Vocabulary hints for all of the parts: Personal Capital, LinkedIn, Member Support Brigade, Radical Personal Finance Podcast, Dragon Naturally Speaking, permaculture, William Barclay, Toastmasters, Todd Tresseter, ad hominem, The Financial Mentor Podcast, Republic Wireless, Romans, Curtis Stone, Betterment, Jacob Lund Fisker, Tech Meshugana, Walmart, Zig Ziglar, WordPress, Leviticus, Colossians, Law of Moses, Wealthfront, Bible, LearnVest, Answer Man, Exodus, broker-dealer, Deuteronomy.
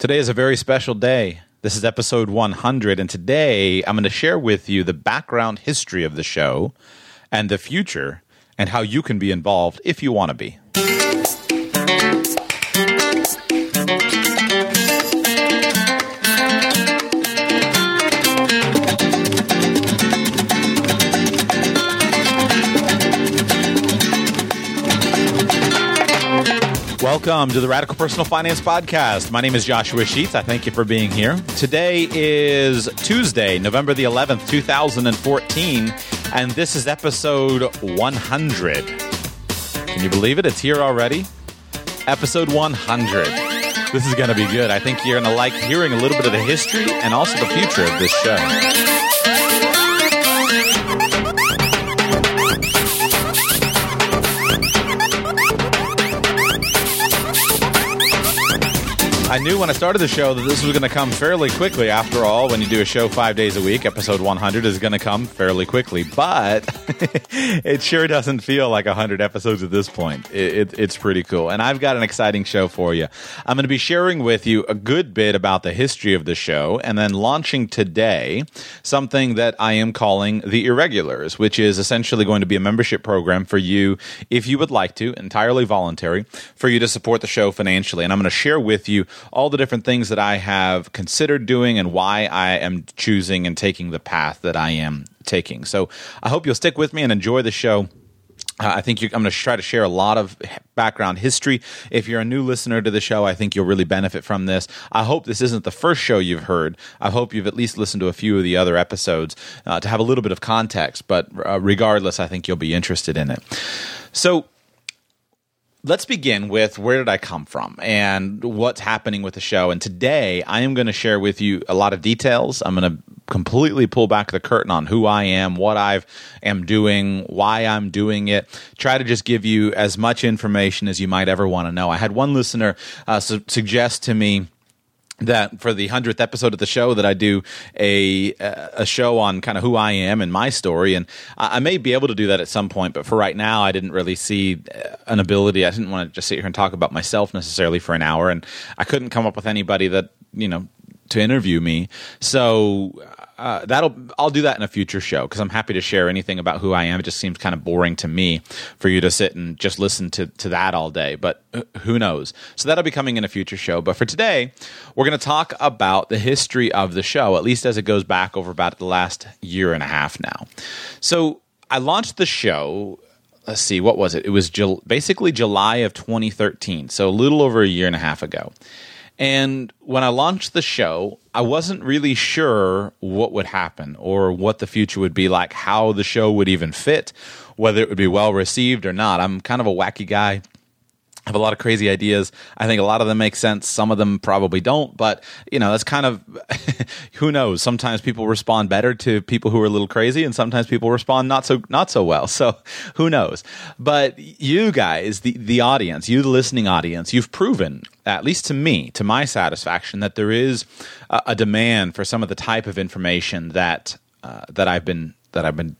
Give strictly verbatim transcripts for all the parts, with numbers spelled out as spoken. Today is a very special day. This is episode one hundred, and today I'm going to share with you the background history of the show and the future and how you can be involved if you want to be. Welcome to the Radical Personal Finance Podcast. My name is Joshua Sheets. I thank you for being here. Today is Tuesday, November the eleventh, two thousand fourteen, and this is episode one hundred. Can you believe it? It's here already. Episode one hundred. This is going to be good. I think you're going to like hearing a little bit of the history and also the future of this show. I knew when I started the show that this was going to come fairly quickly. After all, when you do a show five days a week, episode one hundred is going to come fairly quickly. But it sure doesn't feel like one hundred episodes at this point. It, it, it's pretty cool. And I've got an exciting show for you. I'm going to be sharing with you a good bit about the history of the show and then launching today something that I am calling The Irregulars, which is essentially going to be a membership program for you, if you would like to, entirely voluntary, for you to support the show financially. And I'm going to share with you all the different things that I have considered doing and why I am choosing and taking the path that I am taking. So I hope you'll stick with me and enjoy the show. Uh, I think you're, I'm going to try to share a lot of background history. If you're a new listener to the show, I think you'll really benefit from this. I hope this isn't the first show you've heard. I hope you've at least listened to a few of the other episodes uh, to have a little bit of context. But uh, regardless, I think you'll be interested in it. So let's begin with where did I come from and what's happening with the show. And today I am going to share with you a lot of details. I'm going to completely pull back the curtain on who I am, what I am doing, why I'm doing it. Try to just give you as much information as you might ever want to know. I had one listener uh, su- suggest to me that for the hundredth episode of the show that I do a a show on kind of who I am and my story, and I may be able to do that at some point, but for right now I didn't really see an ability. I didn't want to just sit here and talk about myself necessarily for an hour, and I couldn't come up with anybody that, you know, to interview me. So uh, that'll I'll do that in a future show, because I'm happy to share anything about who I am. It just seems kind of boring to me for you to sit and just listen to, to that all day, but who knows? So that'll be coming in a future show. But for today, we're going to talk about the history of the show, at least as it goes back over about the last year and a half now. So I launched the show. Let's see, what was it? It was Jul- basically July of twenty thirteen, so a little over a year and a half ago. And when I launched the show, I wasn't really sure what would happen or what the future would be like, how the show would even fit, whether it would be well received or not. I'm kind of a wacky guy. I have a lot of crazy ideas. I think a lot of them make sense. Some of them probably don't, but you know, that's kind of who knows. Sometimes people respond better to people who are a little crazy, and sometimes people respond not so not so well. So who knows? But you guys, the the audience, you the listening audience, you've proven, at least to me, to my satisfaction, that there is a, a demand for some of the type of information that uh, that I've been that I've been.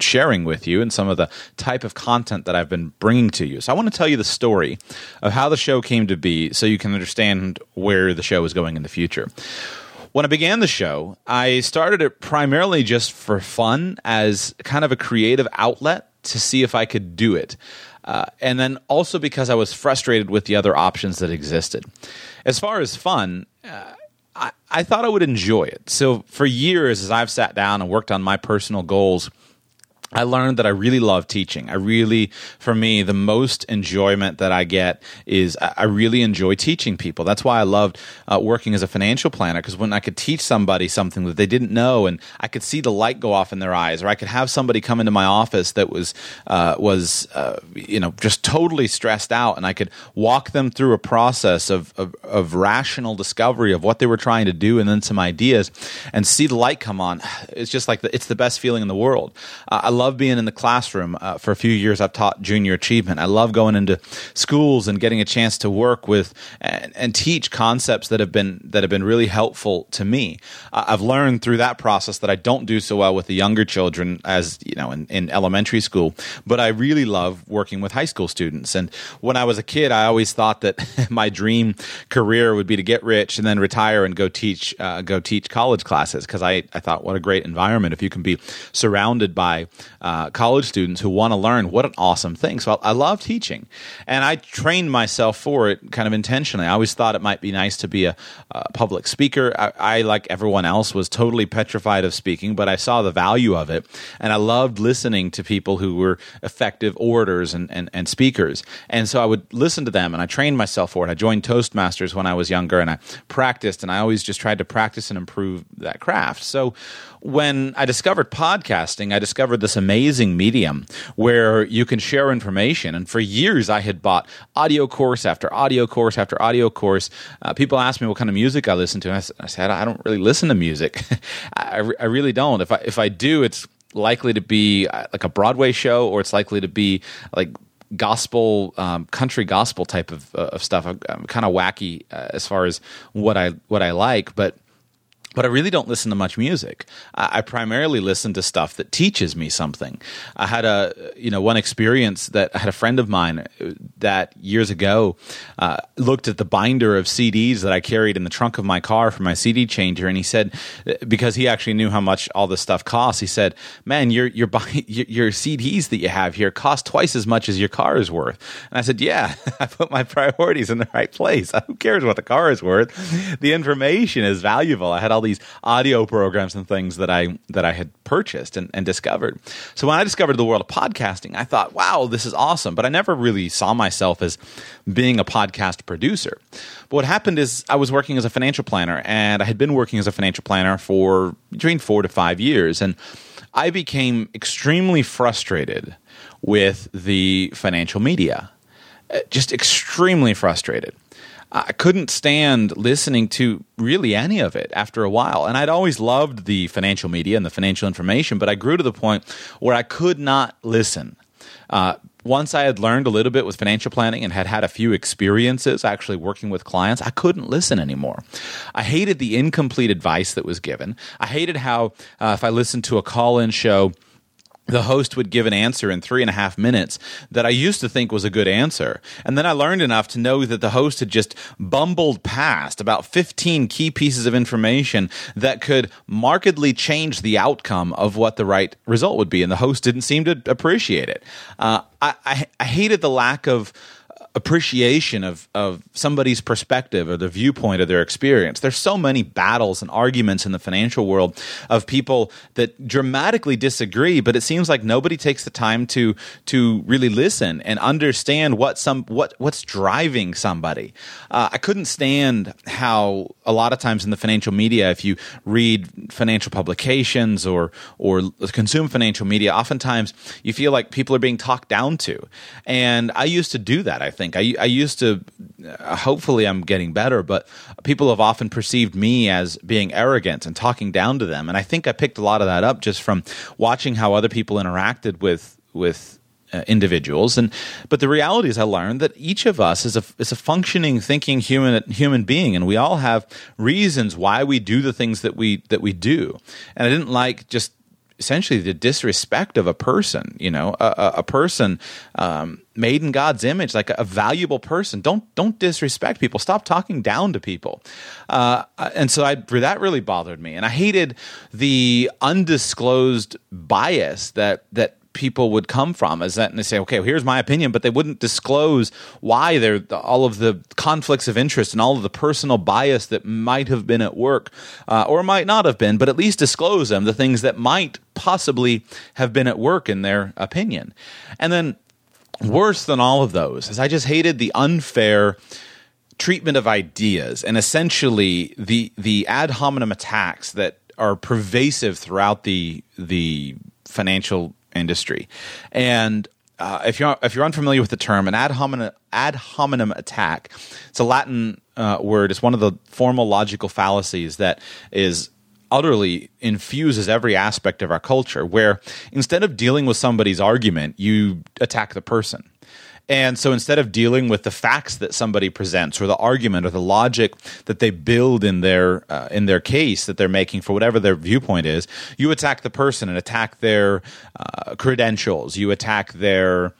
sharing with you and some of the type of content that I've been bringing to you. So I want to tell you the story of how the show came to be so you can understand where the show is going in the future. When I began the show, I started it primarily just for fun as kind of a creative outlet to see if I could do it. Uh, and then also because I was frustrated with the other options that existed. As far as fun, uh, I, I thought I would enjoy it. So for years, as I've sat down and worked on my personal goals, I learned that I really love teaching. I really, for me, the most enjoyment that I get is I really enjoy teaching people. That's why I loved uh, working as a financial planner, because when I could teach somebody something that they didn't know and I could see the light go off in their eyes, or I could have somebody come into my office that was, uh, was uh, you know, just totally stressed out, and I could walk them through a process of, of, of rational discovery of what they were trying to do and then some ideas and see the light come on. It's just like the, it's the best feeling in the world. Uh, I love love being in the classroom. Uh, for a few years, I've taught junior achievement. I love going into schools and getting a chance to work with and, and teach concepts that have been that have been really helpful to me. Uh, I've learned through that process that I don't do so well with the younger children, as you know, in, in elementary school. But I really love working with high school students. And when I was a kid, I always thought that my dream career would be to get rich and then retire and go teach uh, go teach college classes, because I I thought, what a great environment if you can be surrounded by uh, college students who want to learn. What an awesome thing. So I, I love teaching, and I trained myself for it kind of intentionally. I always thought it might be nice to be a, a public speaker. I, I, like everyone else, was totally petrified of speaking, but I saw the value of it, and I loved listening to people who were effective orators and, and, and speakers. And so I would listen to them, and I trained myself for it. I joined Toastmasters when I was younger, and I practiced, and I always just tried to practice and improve that craft. So when I discovered podcasting, I discovered this amazing medium where you can share information. And for years, I had bought audio course after audio course after audio course. Uh, people asked me what kind of music I listen to. And I, I said, I don't really listen to music. I, I really don't. If I, if I do, it's likely to be like a Broadway show, or it's likely to be like gospel, um, country gospel type of, uh, of stuff. I'm, I'm kind of wacky uh, as far as what I what I like, but. But I really don't listen to much music. I primarily listen to stuff that teaches me something. I had a, you know, one experience that I had a friend of mine that years ago uh, looked at the binder of C Ds that I carried in the trunk of my car for my C D changer, and he said, because he actually knew how much all this stuff costs, he said, "Man, your your your C Ds that you have here cost twice as much as your car is worth." And I said, "Yeah, I put my priorities in the right place. Who cares what the car is worth? The information is valuable." I had all these audio programs and things that I that I had purchased and, and discovered. So when I discovered the world of podcasting, I thought, wow, this is awesome. But I never really saw myself as being a podcast producer. But what happened is I was working as a financial planner, and I had been working as a financial planner for between four to five years. And I became extremely frustrated with the financial media, just extremely frustrated. I couldn't stand listening to really any of it after a while. And I'd always loved the financial media and the financial information, but I grew to the point where I could not listen. Uh, once I had learned a little bit with financial planning and had had a few experiences actually working with clients, I couldn't listen anymore. I hated the incomplete advice that was given. I hated how uh, if I listened to a call-in show, the host would give an answer in three and a half minutes that I used to think was a good answer. And then I learned enough to know that the host had just bumbled past about fifteen key pieces of information that could markedly change the outcome of what the right result would be. And the host didn't seem to appreciate it. Uh, I, I, I hated the lack of appreciation of, of somebody's perspective or the viewpoint of their experience. There's so many battles and arguments in the financial world of people that dramatically disagree, but it seems like nobody takes the time to to really listen and understand what some what what's driving somebody. Uh, I couldn't stand how a lot of times in the financial media, if you read financial publications or or consume financial media, oftentimes you feel like people are being talked down to. And I used to do that, I think. I, I used to, uh, hopefully I'm getting better, but people have often perceived me as being arrogant and talking down to them. And I think I picked a lot of that up just from watching how other people interacted with with uh, individuals. And but the reality is, I learned that each of us is a is a functioning, thinking human human being, and we all have reasons why we do the things that we that we do. And I didn't like just essentially the disrespect of a person, you know, a, a person um, made in God's image, like a valuable person. Don't don't disrespect people. Stop talking down to people. Uh, and so I, that really bothered me. And I hated the undisclosed bias that that people would come from, is that, and they say, okay, well, here's my opinion, but they wouldn't disclose why they're all of the conflicts of interest and all of the personal bias that might have been at work uh, or might not have been, but at least disclose them, the things that might possibly have been at work in their opinion. And then worse than all of those is I just hated the unfair treatment of ideas and essentially the the ad hominem attacks that are pervasive throughout the the financial industry. And uh, if you're if you're unfamiliar with the term, an ad hominem ad hominem attack, it's a Latin uh, word. It's one of the formal logical fallacies that is utterly infuses every aspect of our culture, where instead of dealing with somebody's argument, you attack the person. And so instead of dealing with the facts that somebody presents or the argument or the logic that they build in their uh, in their case that they're making for whatever their viewpoint is, you attack the person and attack their uh, credentials. You attack their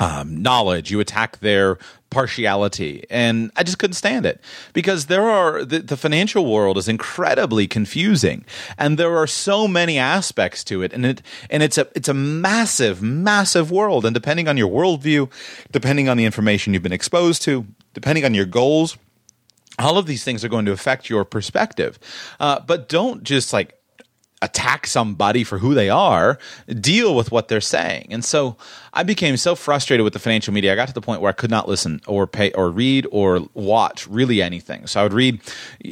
um, knowledge. You attack their partiality. And I just couldn't stand it, because there are the, the financial world is incredibly confusing, and there are so many aspects to it, and it and it's a it's a massive massive world, and depending on your worldview, depending on the information you've been exposed to, depending on your goals, all of these things are going to affect your perspective. Uh, but don't just like attack somebody for who they are, deal with what they're saying. And so I became so frustrated with the financial media, I got to the point where I could not listen or pay or read or watch really anything. So I would read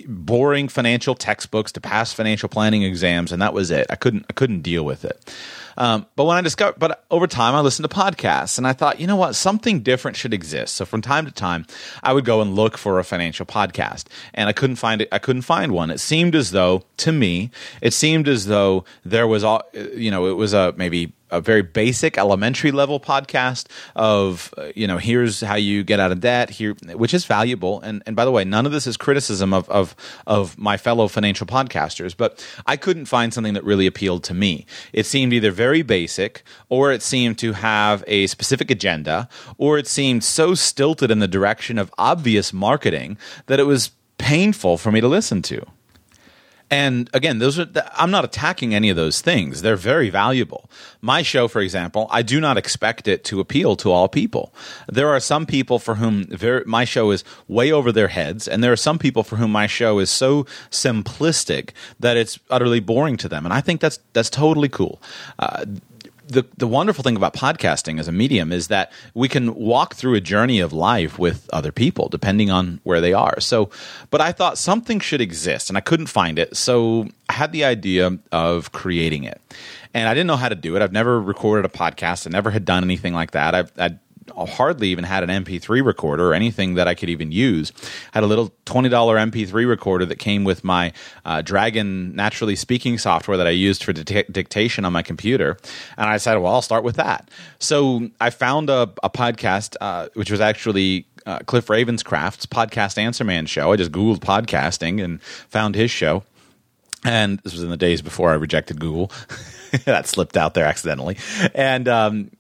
boring financial textbooks to pass financial planning exams, and that was it. I couldn't I couldn't deal with it. Um, but when I discovered, but over time, I listened to podcasts, and I thought, you know what, something different should exist. So from time to time, I would go and look for a financial podcast, and I couldn't find it. I couldn't find one. It seemed as though, to me, it seemed as though there was, all, you know, it was a maybe a very basic elementary level podcast of, you know, here's how you get out of debt here, which is valuable. And and by the way, none of this is criticism of of of my fellow financial podcasters, but I couldn't find something that really appealed to me. It seemed either very basic, or it seemed to have a specific agenda, or it seemed so stilted in the direction of obvious marketing that it was painful for me to listen to. And again, those are the, I'm not attacking any of those things. They're very valuable. My show, for example, I do not expect it to appeal to all people. There are some people for whom very, my show is way over their heads, and there are some people for whom my show is so simplistic that it's utterly boring to them. And I think that's that's totally cool. Uh, The the wonderful thing about podcasting as a medium is that we can walk through a journey of life with other people, depending on where they are. So, but I thought something should exist, and I couldn't find it. So I had the idea of creating it, and I didn't know how to do it. I've never recorded a podcast. I never had done anything like that. I've I'd hardly even had an M P three recorder or anything that I could even use. I had a little twenty dollar M P three recorder that came with my uh, Dragon Naturally Speaking software that I used for di- dictation on my computer. And I decided, well, I'll start with that. So I found a, a podcast, uh, which was actually uh, Cliff Ravenscraft's podcast Answer Man show. I just Googled podcasting and found his show. And this was in the days before I rejected Google. That slipped out there accidentally. And, um,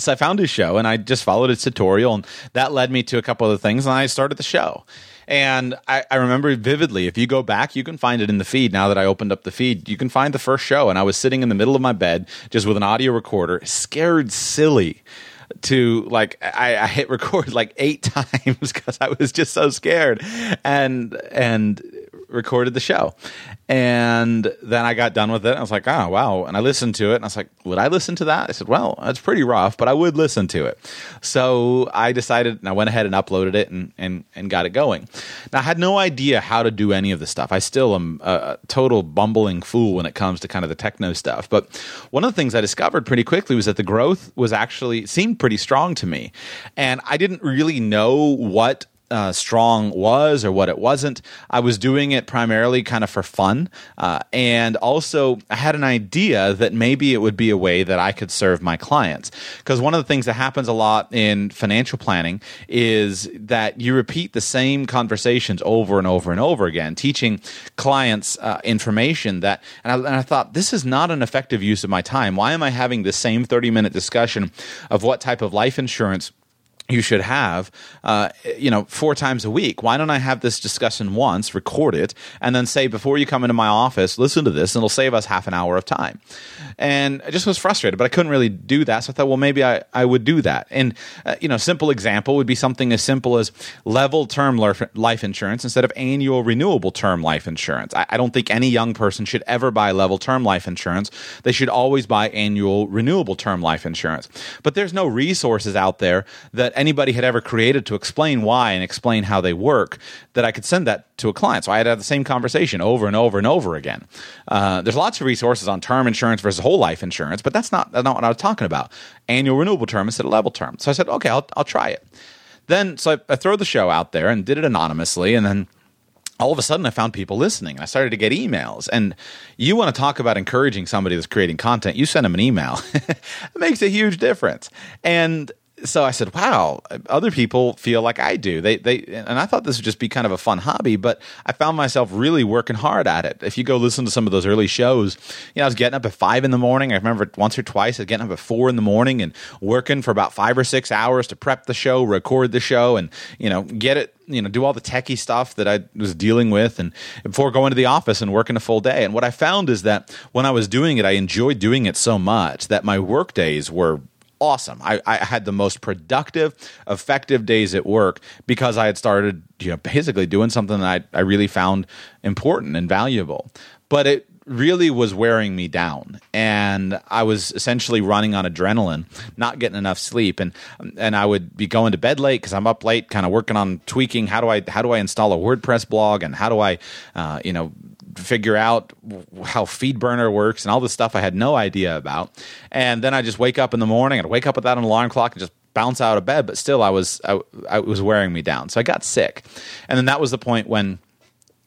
So I found his show, and I just followed his tutorial, and that led me to a couple other things, and I started the show. And I, I remember vividly, if you go back, you can find it in the feed. Now that I opened up the feed, you can find the first show, and I was sitting in the middle of my bed just with an audio recorder, scared silly. To like, I, I hit record like eight times because I was just so scared, and and recorded the show. And then I got done with it. And I was like, oh wow! And I listened to it, and I was like, would I listen to that? I said, well, that's pretty rough, but I would listen to it. So I decided, and I went ahead and uploaded it, and and and got it going. Now I had no idea how to do any of this stuff. I still am a total bumbling fool when it comes to kind of the techno stuff. But one of the things I discovered pretty quickly was that the growth was actually seemed pretty strong to me. And I didn't really know what uh, strong was or what it wasn't. I was doing it primarily kind of for fun. Uh, and also I had an idea that maybe it would be a way that I could serve my clients. Because one of the things that happens a lot in financial planning is that you repeat the same conversations over and over and over again, teaching clients uh, information that, and I, and I thought, this is not an effective use of my time. Why am I having the same thirty minute discussion of what type of life insurance you should have, uh, you know, four times a week? Why don't I have this discussion once, record it, and then say, before you come into my office, listen to this, and it'll save us half an hour of time. And I just was frustrated, but I couldn't really do that. So I thought, well, maybe I, I would do that. And, uh, you know, simple example would be something as simple as level term life insurance instead of annual renewable term life insurance. I, I don't think any young person should ever buy level term life insurance. They should always buy annual renewable term life insurance. But there's no resources out there that anybody had ever created to explain why and explain how they work, that I could send that to a client. So I had to have the same conversation over and over and over again. Uh, there's lots of resources on term insurance versus whole life insurance, but that's not, that's not what I was talking about. Annual renewable term instead of level term. So I said, okay, I'll, I'll try it. Then, so I, I throw the show out there and did it anonymously, and then all of a sudden I found people listening and I started to get emails. And you want to talk about encouraging somebody that's creating content, you send them an email. It makes a huge difference. And so I said, wow, other people feel like I do. They they and I thought this would just be kind of a fun hobby, but I found myself really working hard at it. If you go listen to some of those early shows, you know, I was getting up at five in the morning. I remember once or twice I was getting up at four in the morning and working for about five or six hours to prep the show, record the show, and, you know, get it, you know, do all the techie stuff that I was dealing with and before going to the office and working a full day. And what I found is that when I was doing it, I enjoyed doing it so much that my work days were awesome. I, I had the most productive, effective days at work because I had started, you know, basically doing something that I, I really found important and valuable. But it really was wearing me down, and I was essentially running on adrenaline, not getting enough sleep, and and I would be going to bed late because I'm up late, kind of working on tweaking how do I how do I install a WordPress blog and how do I, uh, you know. figure out how FeedBurner works and all this stuff I had no idea about. And then I just wake up in the morning, and I'd wake up without an alarm clock and just bounce out of bed. But still, I was I, I was wearing me down. So I got sick. And then that was the point when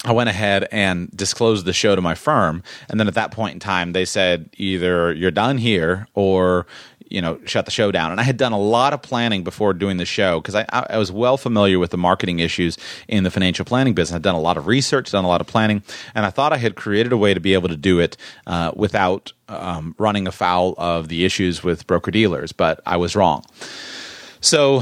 I went ahead and disclosed the show to my firm. And then at that point in time, they said, either you're done here or, you know, shut the show down. And I had done a lot of planning before doing the show because I, I was well familiar with the marketing issues in the financial planning business. I'd done a lot of research, done a lot of planning, and I thought I had created a way to be able to do it uh, without um, running afoul of the issues with broker-dealers, but I was wrong. So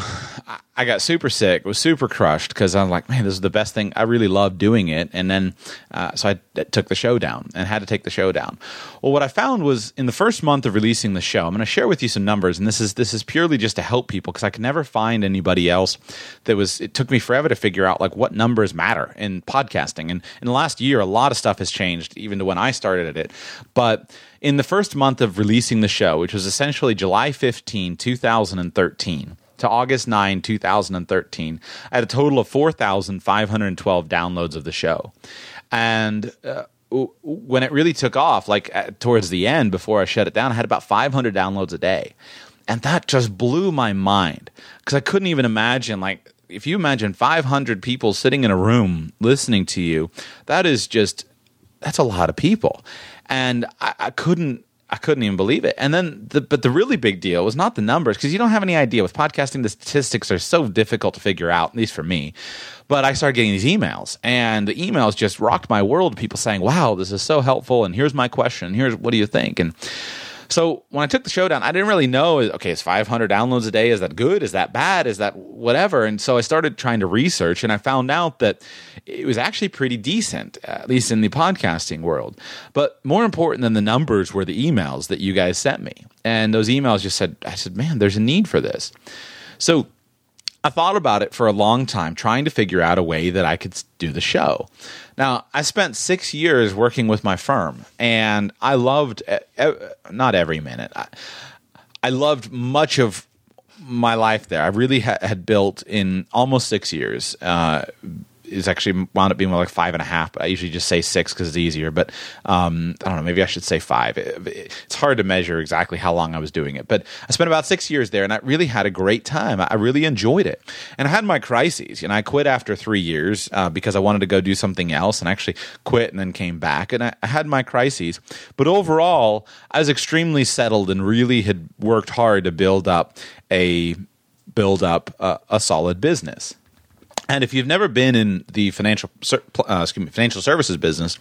I got super sick, was super crushed because I'm like, man, this is the best thing. I really love doing it. And then uh, so I took the show down and had to take the show down. Well, what I found was in the first month of releasing the show, I'm going to share with you some numbers. And this is this is purely just to help people because I could never find anybody else that was – it took me forever to figure out like what numbers matter in podcasting. And in the last year, a lot of stuff has changed even to when I started it. But in the first month of releasing the show, which was essentially July fifteenth, two thousand thirteen – to August ninth, two thousand thirteen, I had a total of four thousand five hundred twelve downloads of the show. And uh, w- when it really took off, like uh, towards the end, before I shut it down, I had about five hundred downloads a day. And that just blew my mind because I couldn't even imagine, like, if you imagine five hundred people sitting in a room listening to you, that is just, that's a lot of people. And I, I couldn't, I couldn't even believe it. And then, the, but the really big deal was not the numbers, because you don't have any idea. With podcasting, the statistics are so difficult to figure out, at least for me. But I started getting these emails, and the emails just rocked my world. People saying, wow, this is so helpful, and here's my question, here's what do you think? And so when I took the show down, I didn't really know, okay, is five hundred downloads a day, is that good? Is that bad? Is that whatever? And so I started trying to research, and I found out that it was actually pretty decent, at least in the podcasting world. But more important than the numbers were the emails that you guys sent me. And those emails just said, I said, man, there's a need for this. So I thought about it for a long time, trying to figure out a way that I could do the show. Now, I spent six years working with my firm, and I loved – not every minute. I, I loved much of my life there. I really ha- had built in almost six years uh, – it's actually wound up being like five and a half, but I usually just say six because it's easier. But um, I don't know, maybe I should say five. It, it, it's hard to measure exactly how long I was doing it. But I spent about six years there, and I really had a great time. I really enjoyed it. And I had my crises, and I quit after three years uh, because I wanted to go do something else, and actually quit and then came back. And I, I had my crises. But overall, I was extremely settled and really had worked hard to build up a, build up a, a solid business. And if you've never been in the financial uh, excuse me, financial services business,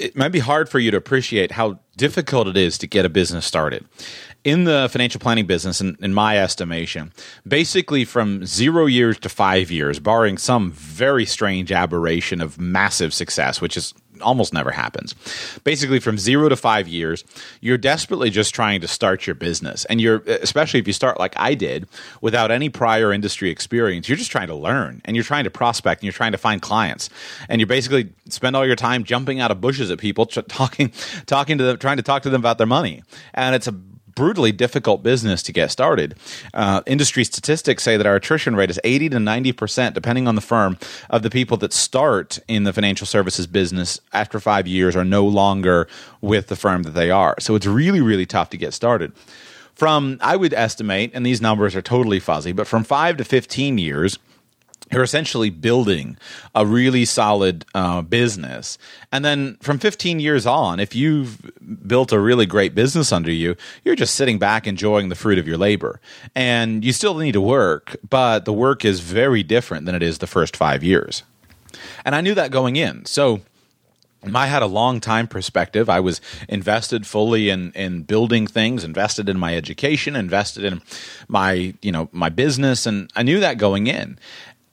it might be hard for you to appreciate how difficult it is to get a business started. In the financial planning business, in, in my estimation, basically from zero years to five years, barring some very strange aberration of massive success, which is almost never happens. Basically, from zero to five years, you're desperately just trying to start your business. And you're, especially if you start like I did, without any prior industry experience, you're just trying to learn, and you're trying to prospect, and you're trying to find clients. And you basically spend all your time jumping out of bushes at people, t- talking, talking to them, trying to talk to them about their money. And it's a brutally difficult business to get started. Uh, industry statistics say that our attrition rate is eighty to ninety percent, depending on the firm, of the people that start in the financial services business after five years are no longer with the firm that they are. So it's really, really tough to get started. From, I would estimate, and these numbers are totally fuzzy, but from five to fifteen years, you're essentially building a really solid uh, business. And then from fifteen years on, if you've built a really great business under you, you're just sitting back enjoying the fruit of your labor. And you still need to work, but the work is very different than it is the first five years. And I knew that going in. So I had a long time perspective. I was invested fully in in building things, invested in my education, invested in my, you know, my business. And I knew that going in.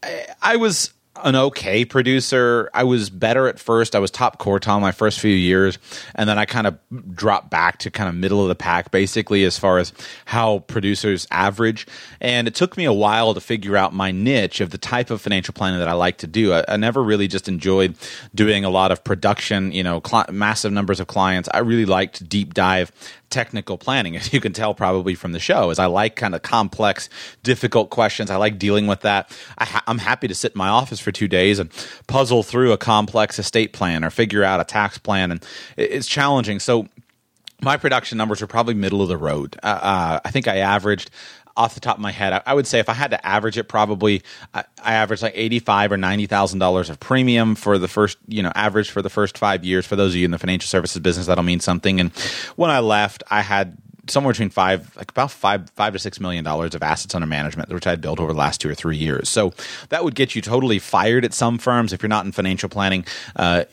I, I was an okay producer. I was better at first. I was top quartile my first few years. And then I kind of dropped back to kind of middle of the pack, basically, as far as how producers average. And it took me a while to figure out my niche of the type of financial planning that I like to do. I, I never really just enjoyed doing a lot of production, you know, cl- massive numbers of clients. I really liked deep dive technical planning, as you can tell probably from the show, is I like kind of complex, difficult questions. I like dealing with that. I ha- I'm happy to sit in my office for two days and puzzle through a complex estate plan or figure out a tax plan. And it's challenging. So my production numbers are probably middle of the road. Uh, uh, I think I averaged off the top of my head, I, I would say if I had to average it, probably I, I averaged like eighty-five or ninety thousand dollars of premium for the first, you know, average for the first five years. For those of you in the financial services business, that'll mean something. And when I left, I had somewhere between five, like about five, five to six million dollars of assets under management, which I'd built over the last two or three years. So that would get you totally fired at some firms. If you're not in financial planning, uh,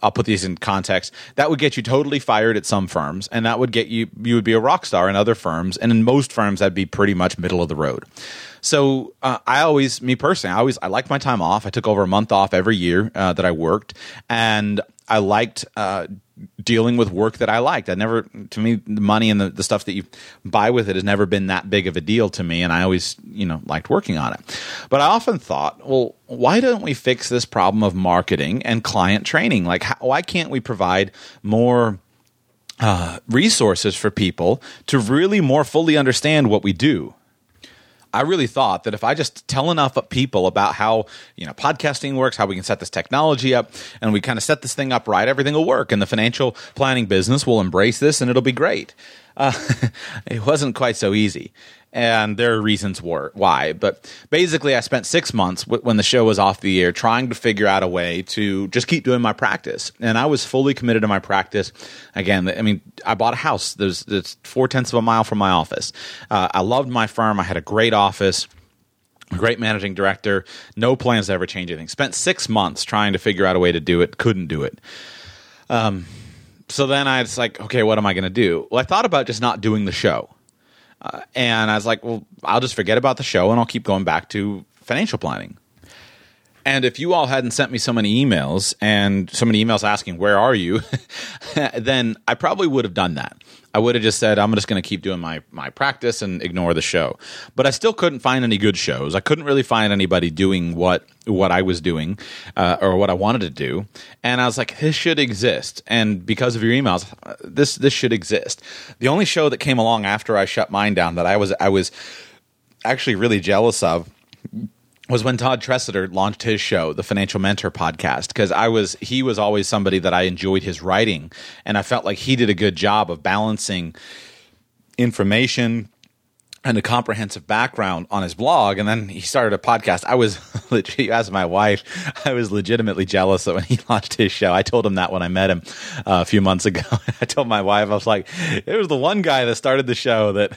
I'll put these in context. That would get you totally fired at some firms, and that would get you, you would be a rock star in other firms. And in most firms, that'd be pretty much middle of the road. So uh, I always, me personally, I always, I liked my time off. I took over a month off every year uh, that I worked, and I liked uh, dealing with work that I liked. I never, to me, the money and the, the stuff that you buy with it has never been that big of a deal to me, and I always, you know, liked working on it. But I often thought, well, why don't we fix this problem of marketing and client training? Like, how, why can't we provide more uh, resources for people to really more fully understand what we do? I really thought that if I just tell enough people about how, you know, podcasting works, how we can set this technology up, and we kind of set this thing up right, everything will work, and the financial planning business will embrace this, and it'll be great. Uh, it wasn't quite so easy, and there are reasons why. But basically, I spent six months when the show was off the air trying to figure out a way to just keep doing my practice, and I was fully committed to my practice. Again, I mean, I bought a house that's there's, there's four-tenths of a mile from my office. Uh, I loved my firm. I had a great office. Great managing director, no plans to ever change anything. Spent six months trying to figure out a way to do it, couldn't do it. Um, so then I was like, okay, what am I going to do? Well, I thought about just not doing the show. Uh, and I was like, well, I'll just forget about the show and I'll keep going back to financial planning. And if you all hadn't sent me so many emails and so many emails asking, where are you, then I probably would have done that. I would have just said, I'm just going to keep doing my my practice and ignore the show. But I still couldn't find any good shows. I couldn't really find anybody doing what what I was doing uh, or what I wanted to do. And I was like, this should exist. And because of your emails, this this should exist. The only show that came along after I shut mine down that I was I was actually really jealous of was when Todd Tresseter launched his show, The Financial Mentor Podcast, because I was he was always somebody that I enjoyed his writing, and I felt like he did a good job of balancing information and a comprehensive background on his blog, and then he started a podcast. I was, as my wife, I was legitimately jealous that when he launched his show, I told him that when I met him uh, a few months ago. I told my wife, I was like, it was the one guy that started the show that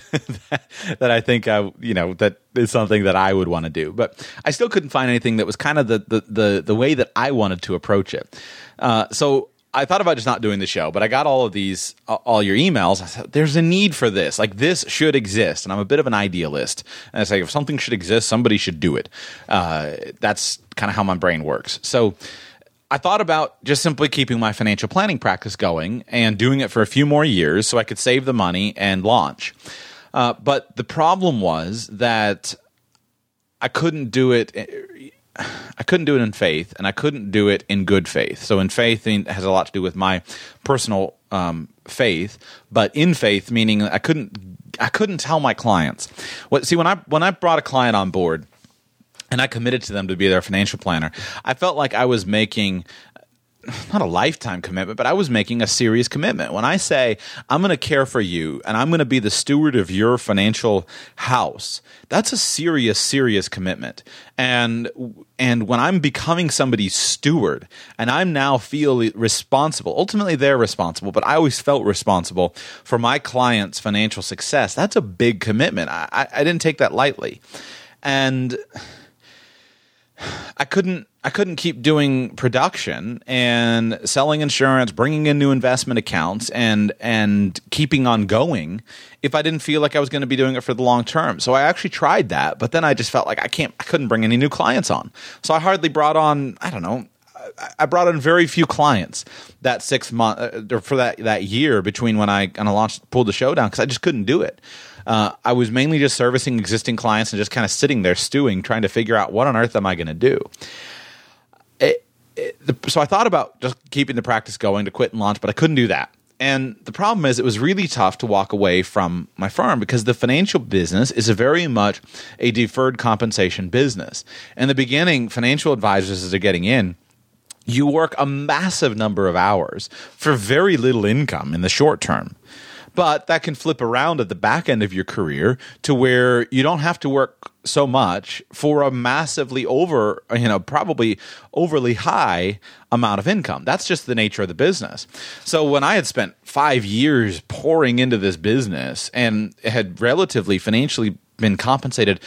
that, that I think I, you know, that is something that I would want to do. But I still couldn't find anything that was kind of the the the, the way that I wanted to approach it. Uh, so. I thought about just not doing the show, but I got all of these, all your emails. I thought, there's a need for this. Like, this should exist. And I'm a bit of an idealist. And it's like, if something should exist, somebody should do it. Uh, that's kind of how my brain works. So I thought about just simply keeping my financial planning practice going and doing it for a few more years so I could save the money and launch. Uh, but the problem was that I couldn't do it. I couldn't do it in faith, and I couldn't do it in good faith. So in faith has a lot to do with my personal um, faith, but in faith meaning I couldn't I couldn't tell my clients. What, see, when I when I brought a client on board and I committed to them to be their financial planner, I felt like I was making not a lifetime commitment, but I was making a serious commitment. When I say I'm going to care for you and I'm going to be the steward of your financial house, that's a serious, serious commitment. And and when I'm becoming somebody's steward and I'm now feel responsible, ultimately they're responsible, but I always felt responsible for my client's financial success, that's a big commitment. I, I, I didn't take that lightly. And I couldn't I couldn't keep doing production and selling insurance, bringing in new investment accounts, and and keeping on going if I didn't feel like I was going to be doing it for the long term. So I actually tried that, but then I just felt like I can't I couldn't bring any new clients on. So I hardly brought on, I don't know, I brought on very few clients that six month or for that, that year between when I kind of launched pulled the show down because I just couldn't do it. Uh, I was mainly just servicing existing clients and just kind of sitting there stewing, trying to figure out what on earth am I going to do. It, it, the, so I thought about just keeping the practice going to quit and launch, but I couldn't do that. And the problem is it was really tough to walk away from my firm because the financial business is a very much a deferred compensation business. In the beginning, financial advisors, as they're getting in, you work a massive number of hours for very little income in the short term. But that can flip around at the back end of your career to where you don't have to work so much for a massively over, you know, probably overly high amount of income. That's just the nature of the business. So when I had spent five years pouring into this business and had relatively financially been compensated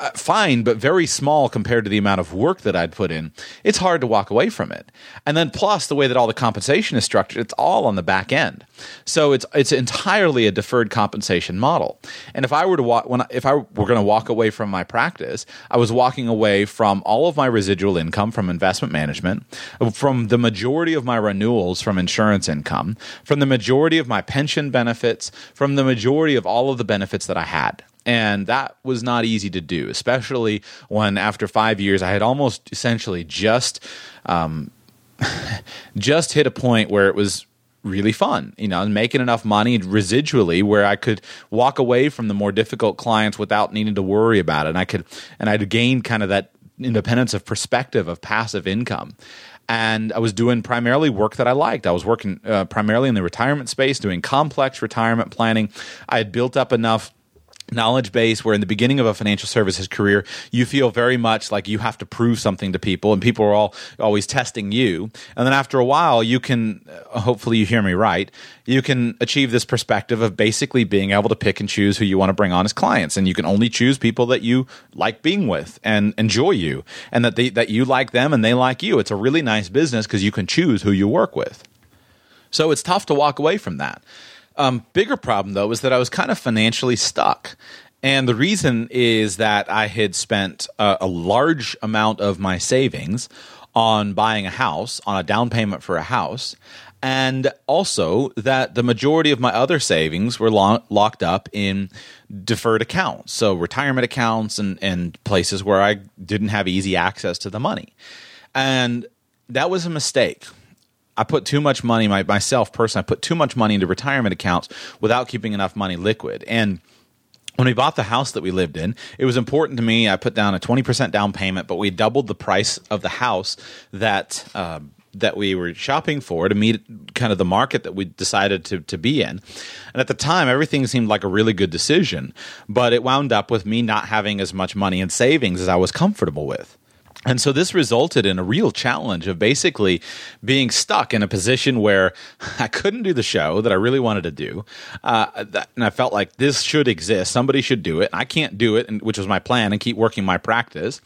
uh, fine, but very small compared to the amount of work that I'd put in, it's hard to walk away from it. And then plus the way that all the compensation is structured, it's all on the back end. So it's it's entirely a deferred compensation model. And if I were to walk, when I, if I were going to walk away from my practice, I was walking away from all of my residual income from investment management, from the majority of my renewals from insurance income, from the majority of my pension benefits, from the majority of all of the benefits that I had. And that was not easy to do, especially when after five years I had almost essentially just um, just hit a point where it was really fun, you know, making enough money residually where I could walk away from the more difficult clients without needing to worry about it. And I could, and I'd gained kind of that independence of perspective of passive income. And I was doing primarily work that I liked. I was working uh, primarily in the retirement space, doing complex retirement planning. I had built up enough knowledge base where in the beginning of a financial services career, you feel very much like you have to prove something to people and people are all always testing you. And then after a while, you can, hopefully you hear me right, you can achieve this perspective of basically being able to pick and choose who you want to bring on as clients. And you can only choose people that you like being with and enjoy you and that they, that you like them and they like you. It's a really nice business because you can choose who you work with. So it's tough to walk away from that. Um, bigger problem, though, was that I was kind of financially stuck. And the reason is that I had spent a, a large amount of my savings on buying a house, on a down payment for a house, and also that the majority of my other savings were lo- locked up in deferred accounts, so retirement accounts and, and places where I didn't have easy access to the money. And that was a mistake. I put too much money, my, myself personally, I put too much money into retirement accounts without keeping enough money liquid. And when we bought the house that we lived in, it was important to me. I put down a twenty percent down payment, but we doubled the price of the house that uh, that we were shopping for to meet kind of the market that we decided to, to be in. And at the time, everything seemed like a really good decision, but it wound up with me not having as much money in savings as I was comfortable with. And so this resulted in a real challenge of basically being stuck in a position where I couldn't do the show that I really wanted to do. Uh, that, and I felt like this should exist. Somebody should do it. I can't do it, and, which was my plan, and keep working my practice.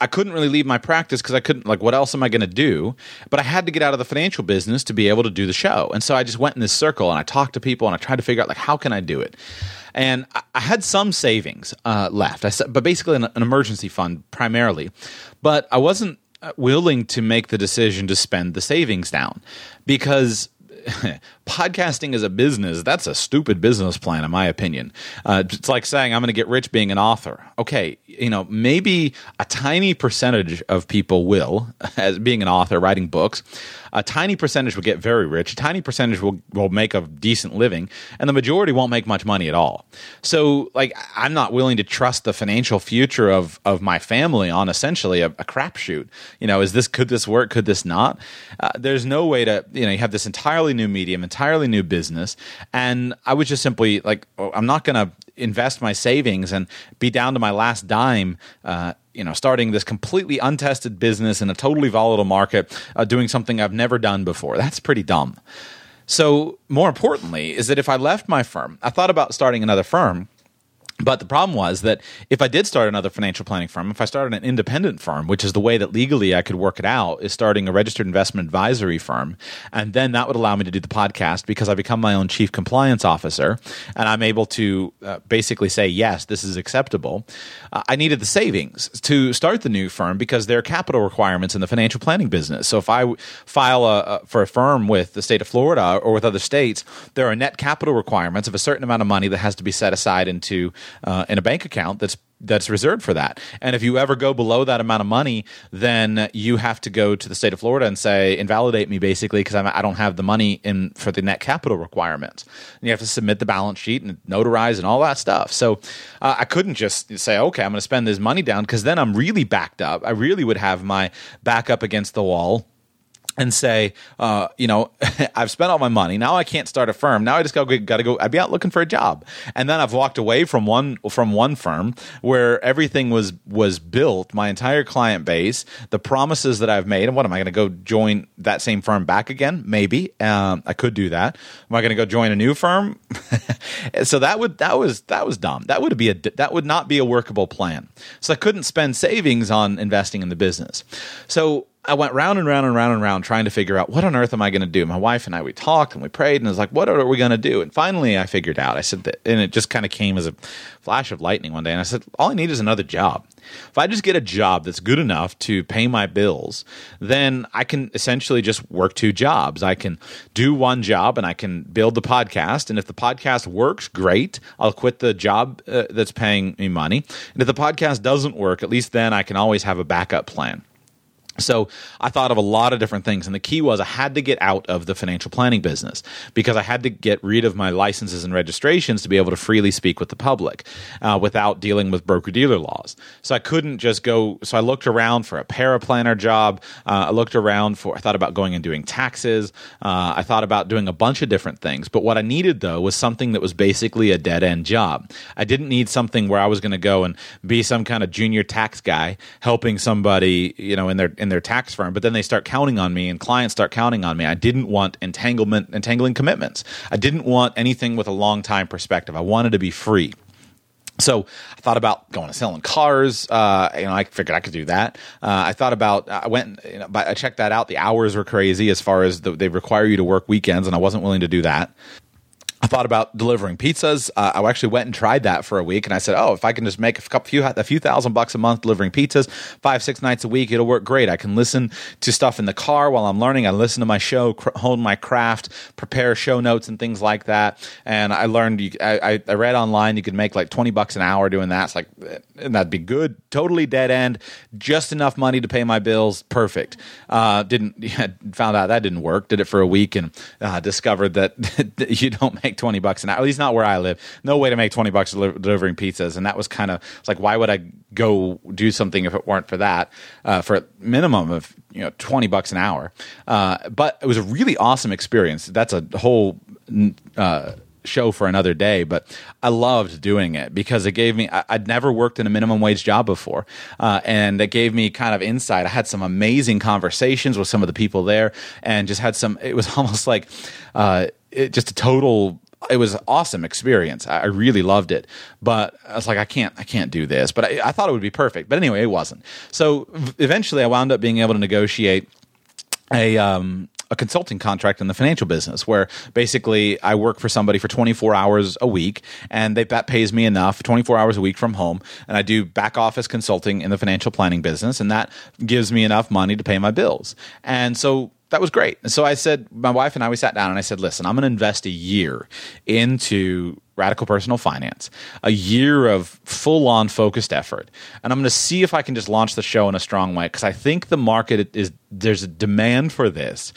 I couldn't really leave my practice because I couldn't, like, what else am I going to do? But I had to get out of the financial business to be able to do the show. And so I just went in this circle and I talked to people and I tried to figure out, like, how can I do it? And I had some savings uh, left, I, but basically an, an emergency fund primarily. But I wasn't willing to make the decision to spend the savings down because podcasting as a business, that's a stupid business plan, in my opinion. Uh, it's like saying, I'm going to get rich being an author. Okay, you know, maybe a tiny percentage of people will, as being an author, writing books. A tiny percentage will get very rich. A tiny percentage will, will make a decent living, and the majority won't make much money at all. So, like, I'm not willing to trust the financial future of of my family on essentially a, a crapshoot. You know, is this could this work? Could this not? Uh, there's no way to, you know, you have this entirely new medium, entirely new business, and I would just simply like, I'm not going to invest my savings and be down to my last dime. Uh, you know, starting this completely untested business in a totally volatile market, uh, doing something I've never done before. That's pretty dumb. So more importantly is that if I left my firm, I thought about starting another firm. But the problem was that if I did start another financial planning firm, if I started an independent firm, which is the way that legally I could work it out, is starting a registered investment advisory firm. And then that would allow me to do the podcast because I become my own chief compliance officer. And I'm able to uh, basically say, yes, this is acceptable. Uh, I needed the savings to start the new firm because there are capital requirements in the financial planning business. So if I w- file a, a, for a firm with the state of Florida or with other states, there are net capital requirements of a certain amount of money that has to be set aside into Uh, in a bank account that's that's reserved for that. And if you ever go below that amount of money, then you have to go to the state of Florida and say, invalidate me basically because I don't have the money in for the net capital requirements. And you have to submit the balance sheet and notarize and all that stuff. So uh, I couldn't just say, okay, I'm going to spend this money down because then I'm really backed up. I really would have my back up against the wall and say, uh, you know, I've spent all my money. Now I can't start a firm. Now I just got to go. I'd be out looking for a job. And then I've walked away from one from one firm where everything was was built, my entire client base, the promises that I've made. And what, am I going to go join that same firm back again? Maybe. Um, I could do that. Am I going to go join a new firm? So that would that was that was dumb. That would be a that would not be a workable plan. So I couldn't spend savings on investing in the business. So I went round and round and round and round trying to figure out what on earth am I going to do. My wife and I, we talked and we prayed and I was like, what are we going to do? And finally I figured out, I said that, and it just kind of came as a flash of lightning one day. And I said, all I need is another job. If I just get a job that's good enough to pay my bills, then I can essentially just work two jobs. I can do one job and I can build the podcast. And if the podcast works, great. I'll quit the job uh, that's paying me money. And if the podcast doesn't work, at least then I can always have a backup plan. So I thought of a lot of different things, and the key was I had to get out of the financial planning business because I had to get rid of my licenses and registrations to be able to freely speak with the public uh, without dealing with broker-dealer laws. So I couldn't just go – so I looked around for a paraplanner job. Uh, I looked around for – I thought about going and doing taxes. Uh, I thought about doing a bunch of different things. But what I needed, though, was something that was basically a dead-end job. I didn't need something where I was going to go and be some kind of junior tax guy helping somebody, you know, in their – in their tax firm, but then they start counting on me and clients start counting on me. I didn't want entanglement, entangling commitments. I didn't want anything with a long time perspective. I wanted to be free. So I thought about going and selling cars. Uh, you know, I figured I could do that. Uh, I thought about, I went, you know, I checked that out. The hours were crazy as far as the, they require you to work weekends, and I wasn't willing to do that. I thought about delivering pizzas. Uh, I actually went and tried that for a week, and I said, "Oh, if I can just make a couple, few, a few thousand bucks a month delivering pizzas, five, six nights a week, it'll work great. I can listen to stuff in the car while I'm learning. I listen to my show, cr- hone my craft, prepare show notes and things like that." And I learned. You, I, I read online you could make like twenty bucks an hour doing that. It's like, and that'd be good. Totally dead end, just enough money to pay my bills. Perfect. Uh, didn't yeah, found out that didn't work. Did it for a week and uh, discovered that you don't make twenty bucks an hour, at least not where I live. No way to make twenty bucks deli- delivering pizzas. And that was kind of like, why would I go do something if it weren't for that, uh, for a minimum of, you know, twenty bucks an hour. Uh, but it was a really awesome experience. That's a whole, uh, show for another day, but I loved doing it because it gave me, I, I'd never worked in a minimum wage job before. Uh, and it gave me kind of insight. I had some amazing conversations with some of the people there and just had some, it was almost like, uh, It just a total, it was an awesome experience. I really loved it, but I was like, I can't, I can't do this, but I, I thought it would be perfect. But anyway, it wasn't. So eventually I wound up being able to negotiate a, um, a consulting contract in the financial business where basically I work for somebody for twenty-four hours a week and they, that pays me enough, twenty-four hours a week from home, and I do back office consulting in the financial planning business, and that gives me enough money to pay my bills. And so that was great. And so I said, my wife and I, we sat down and I said, listen, I'm going to invest a year into Radical Personal Finance, a year of full-on focused effort. And I'm going to see if I can just launch the show in a strong way, because I think the market is, there's a demand for this.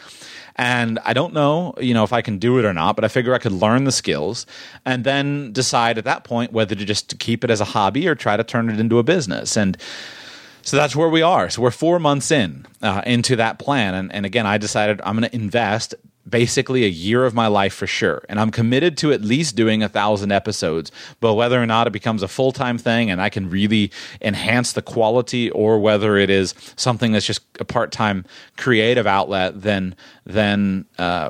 And I don't know, you know, if I can do it or not, but I figure I could learn the skills and then decide at that point whether to just keep it as a hobby or try to turn it into a business. And so that's where we are. So we're four months in uh, into that plan. And, and again, I decided I'm going to invest basically a year of my life for sure. And I'm committed to at least doing a thousand episodes, but whether or not it becomes a full-time thing and I can really enhance the quality, or whether it is something that's just a part-time creative outlet, then, then, uh,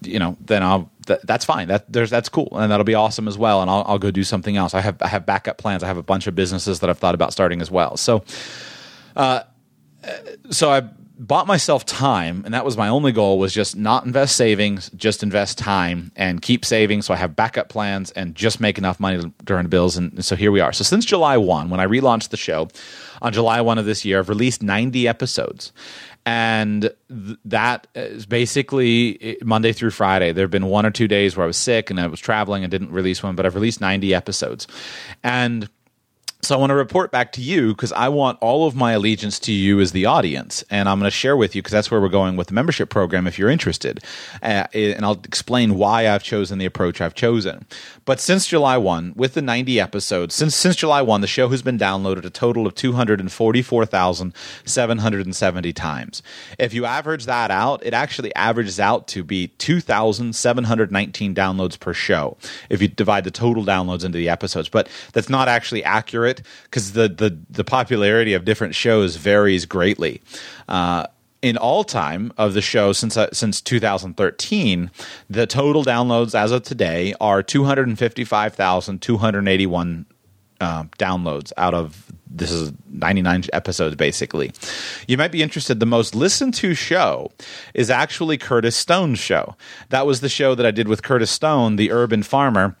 you know, then I'll, th- that's fine. That there's, that's cool. And that'll be awesome as well. And I'll, I'll go do something else. I have, I have backup plans. I have a bunch of businesses that I've thought about starting as well. So, uh, so I, bought myself time, and that was my only goal, was just not invest savings, just invest time and keep saving, so I have backup plans and just make enough money during the bills. And so here we are. So since July first, when I relaunched the show on July first of this year, I've released ninety episodes. And th- that is basically Monday through Friday. There have been one or two days where I was sick and I was traveling and didn't release one, but I've released ninety episodes. And so I want to report back to you, because I want all of my allegiance to you as the audience. And I'm going to share with you, because that's where we're going with the membership program if you're interested. Uh, and I'll explain why I've chosen the approach I've chosen. But since July first, with the ninety episodes, since since July first, the show has been downloaded a total of two hundred forty-four thousand seven hundred seventy times. If you average that out, it actually averages out to be two thousand seven hundred nineteen downloads per show, if you divide the total downloads into the episodes. But that's not actually accurate, because the, the the popularity of different shows varies greatly. Uh, in all time of the show since uh, since two thousand thirteen, the total downloads as of today are two hundred fifty-five thousand two hundred eighty-one uh, downloads out of, this is ninety-nine episodes basically. You might be interested, the most listened to show is actually Curtis Stone's show. That was the show that I did with Curtis Stone, the urban farmer,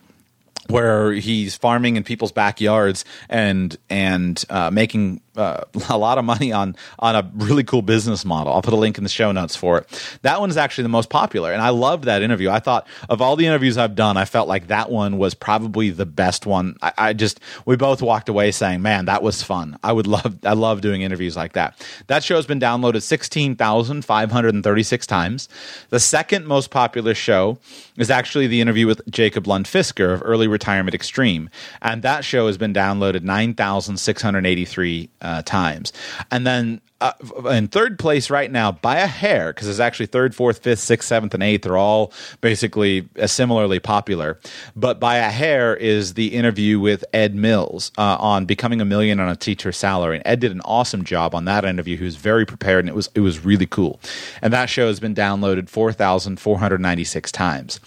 where he's farming in people's backyards and and uh, making uh, a lot of money on on a really cool business model. I'll put a link in the show notes for it. That one is actually the most popular, and I loved that interview. I thought of all the interviews I've done, I felt like that one was probably the best one. I, I just we both walked away saying, "Man, that was fun." I would love I love doing interviews like that. That show has been downloaded sixteen thousand five hundred thirty-six times. The second most popular show is actually the interview with Jacob Lund Fisker of Early Retirement Extreme, and that show has been downloaded nine thousand six hundred eighty-three uh, times. And then uh, in third place right now by a hair, because it's actually third, fourth, fifth, sixth, seventh, and eighth are all basically uh, similarly popular, but by a hair is the interview with Ed Mills uh, on becoming a million on a teacher's salary. And Ed did an awesome job on that interview. He was very prepared, and it was it was really cool. And that show has been downloaded four thousand four hundred ninety-six times.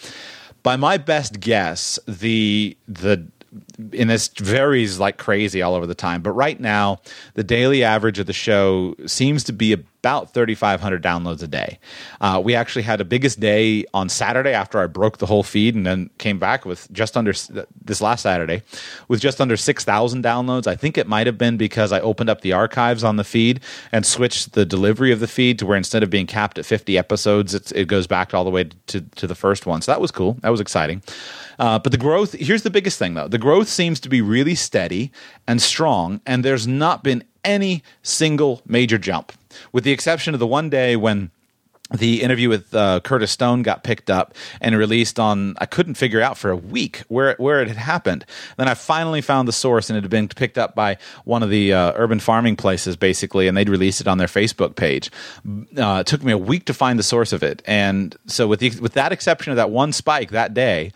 By my best guess, the the and this varies like crazy all over the time, but right now the daily average of the show seems to be about thirty-five hundred downloads a day. Uh, we actually had the biggest day on Saturday after I broke the whole feed, and then came back with just under this last Saturday with just under six thousand downloads. I think it might have been because I opened up the archives on the feed and switched the delivery of the feed to where instead of being capped at fifty episodes, it's, it goes back all the way to, to the first one. So that was cool. That was exciting. Uh, but the growth, here's the biggest thing though. The growth seems to be really steady and strong, and there's not been any single major jump, with the exception of the one day when the interview with uh, Curtis Stone got picked up and released on, I couldn't figure out for a week where it, where it had happened. Then I finally found the source, and it had been picked up by one of the uh, urban farming places basically, and they'd released it on their Facebook page. Uh, it took me a week to find the source of it. And so with the, with that exception of that one spike that day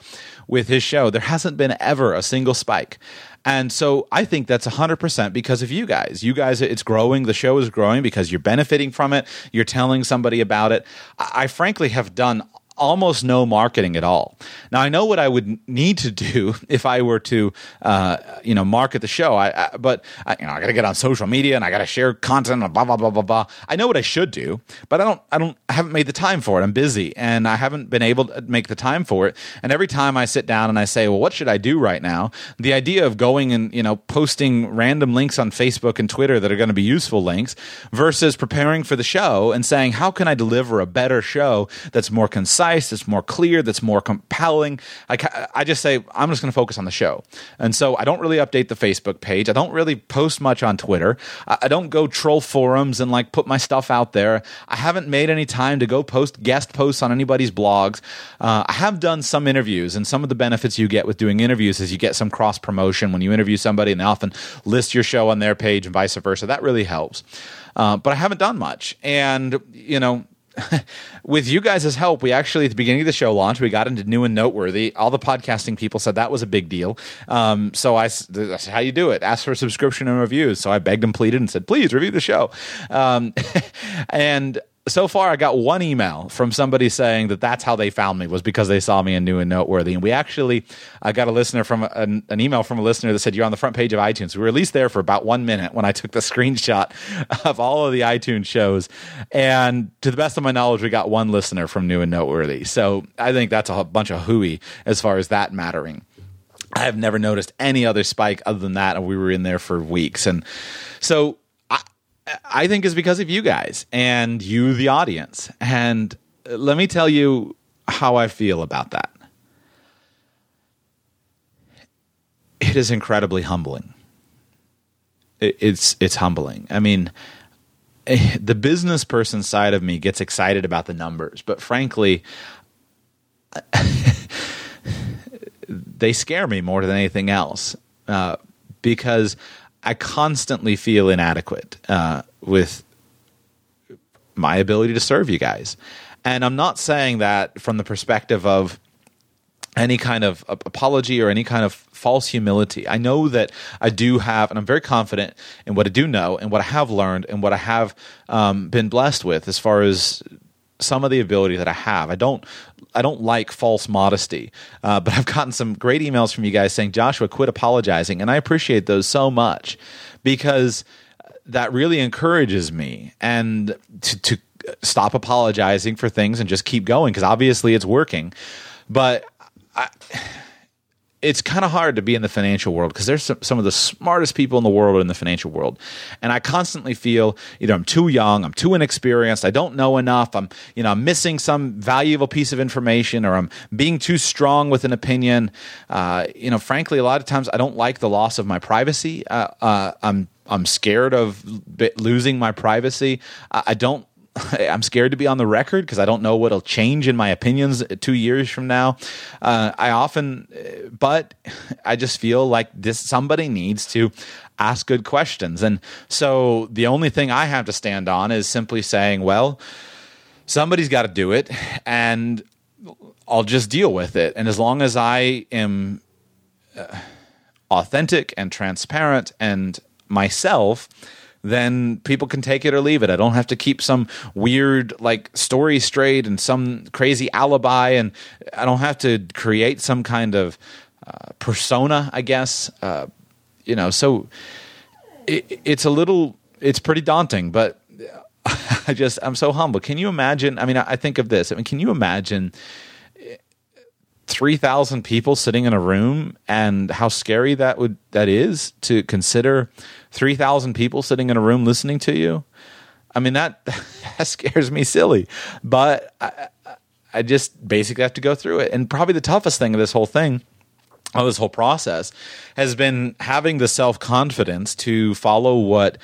with his show, there hasn't been ever a single spike. And so I think that's one hundred percent because of you guys. You guys, it's growing. The show is growing because you're benefiting from it. You're telling somebody about it. I, I frankly have done almost no marketing at all. Now, I know what I would need to do if I were to, uh, you know, market the show. I, I but I, you know, I got to get on social media and I got to share content and blah blah blah blah blah. I know what I should do, but I don't. I don't. I haven't made the time for it. I'm busy and I haven't been able to make the time for it. And every time I sit down and I say, well, what should I do right now? The idea of going and you know posting random links on Facebook and Twitter that are going to be useful links versus preparing for the show and saying, how can I deliver a better show that's more concise, that's more clear, that's more compelling? I, I just say, I'm just going to focus on the show. And so I don't really update the Facebook page. I don't really post much on Twitter. I, I don't go troll forums and like put my stuff out there. I haven't made any time to go post guest posts on anybody's blogs. Uh, I have done some interviews, and some of the benefits you get with doing interviews is you get some cross promotion when you interview somebody and they often list your show on their page and vice versa. That really helps. Uh, but I haven't done much. And, you know, with you guys' help, we actually, at the beginning of the show launch, we got into new and noteworthy. All the podcasting people said that was a big deal. Um, so I, I said, how do you do it? Ask for a subscription and reviews. So I begged and pleaded and said, please review the show. Um, and so far, I got one email from somebody saying that that's how they found me, was because they saw me in New and Noteworthy. And we actually I got a listener from a, an, an email from a listener that said, you're on the front page of iTunes. We were at least there for about one minute when I took the screenshot of all of the iTunes shows. And to the best of my knowledge, we got one listener from New and Noteworthy. So I think that's a bunch of hooey as far as that mattering. I have never noticed any other spike other than that. And we were in there for weeks. And so I think is because of you guys and you, the audience. And let me tell you how I feel about that. It is incredibly humbling. It's it's humbling. I mean, the business person side of me gets excited about the numbers, but frankly, they scare me more than anything else uh, because I constantly feel inadequate uh, with my ability to serve you guys. And I'm not saying that from the perspective of any kind of apology or any kind of false humility. I know that I do have, and I'm very confident in what I do know and what I have learned and what I have um, been blessed with as far as some of the ability that I have. I don't I don't like false modesty, uh, but I've gotten some great emails from you guys saying, Joshua, quit apologizing. And I appreciate those so much because that really encourages me and to, to stop apologizing for things and just keep going because obviously it's working. But I, it's kind of hard to be in the financial world because there's some, some of the smartest people in the world in the financial world. And I constantly feel either I'm too young, I'm too inexperienced, I don't know enough, I'm, you know, I'm missing some valuable piece of information, or I'm being too strong with an opinion. Uh, you know, frankly, a lot of times I don't like the loss of my privacy. Uh, uh, I'm, I'm scared of losing my privacy. I, I don't, I'm scared to be on the record because I don't know what'll change in my opinions two years from now. Uh, I often, but I just feel like this somebody needs to ask good questions, and so the only thing I have to stand on is simply saying, "Well, somebody's got to do it," and I'll just deal with it. And as long as I am uh, authentic and transparent and myself, then people can take it or leave it. I don't have to keep some weird like story straight and some crazy alibi, and I don't have to create some kind of uh, persona, I guess. Uh, you know, so it, it's a little, it's pretty daunting, but I just, I'm so humble. Can you imagine? I mean, I think of this. I mean, can you imagine three thousand people sitting in a room and how scary that would that is to consider three thousand people sitting in a room listening to you? I mean, that, that scares me silly, but I, I just basically have to go through it. And probably the toughest thing of this whole thing, of this whole process, has been having the self-confidence to follow what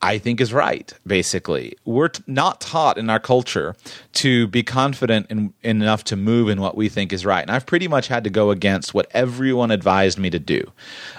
I think is right, basically. We're t- not taught in our culture to be confident in, in enough to move in what we think is right. And I've pretty much had to go against what everyone advised me to do.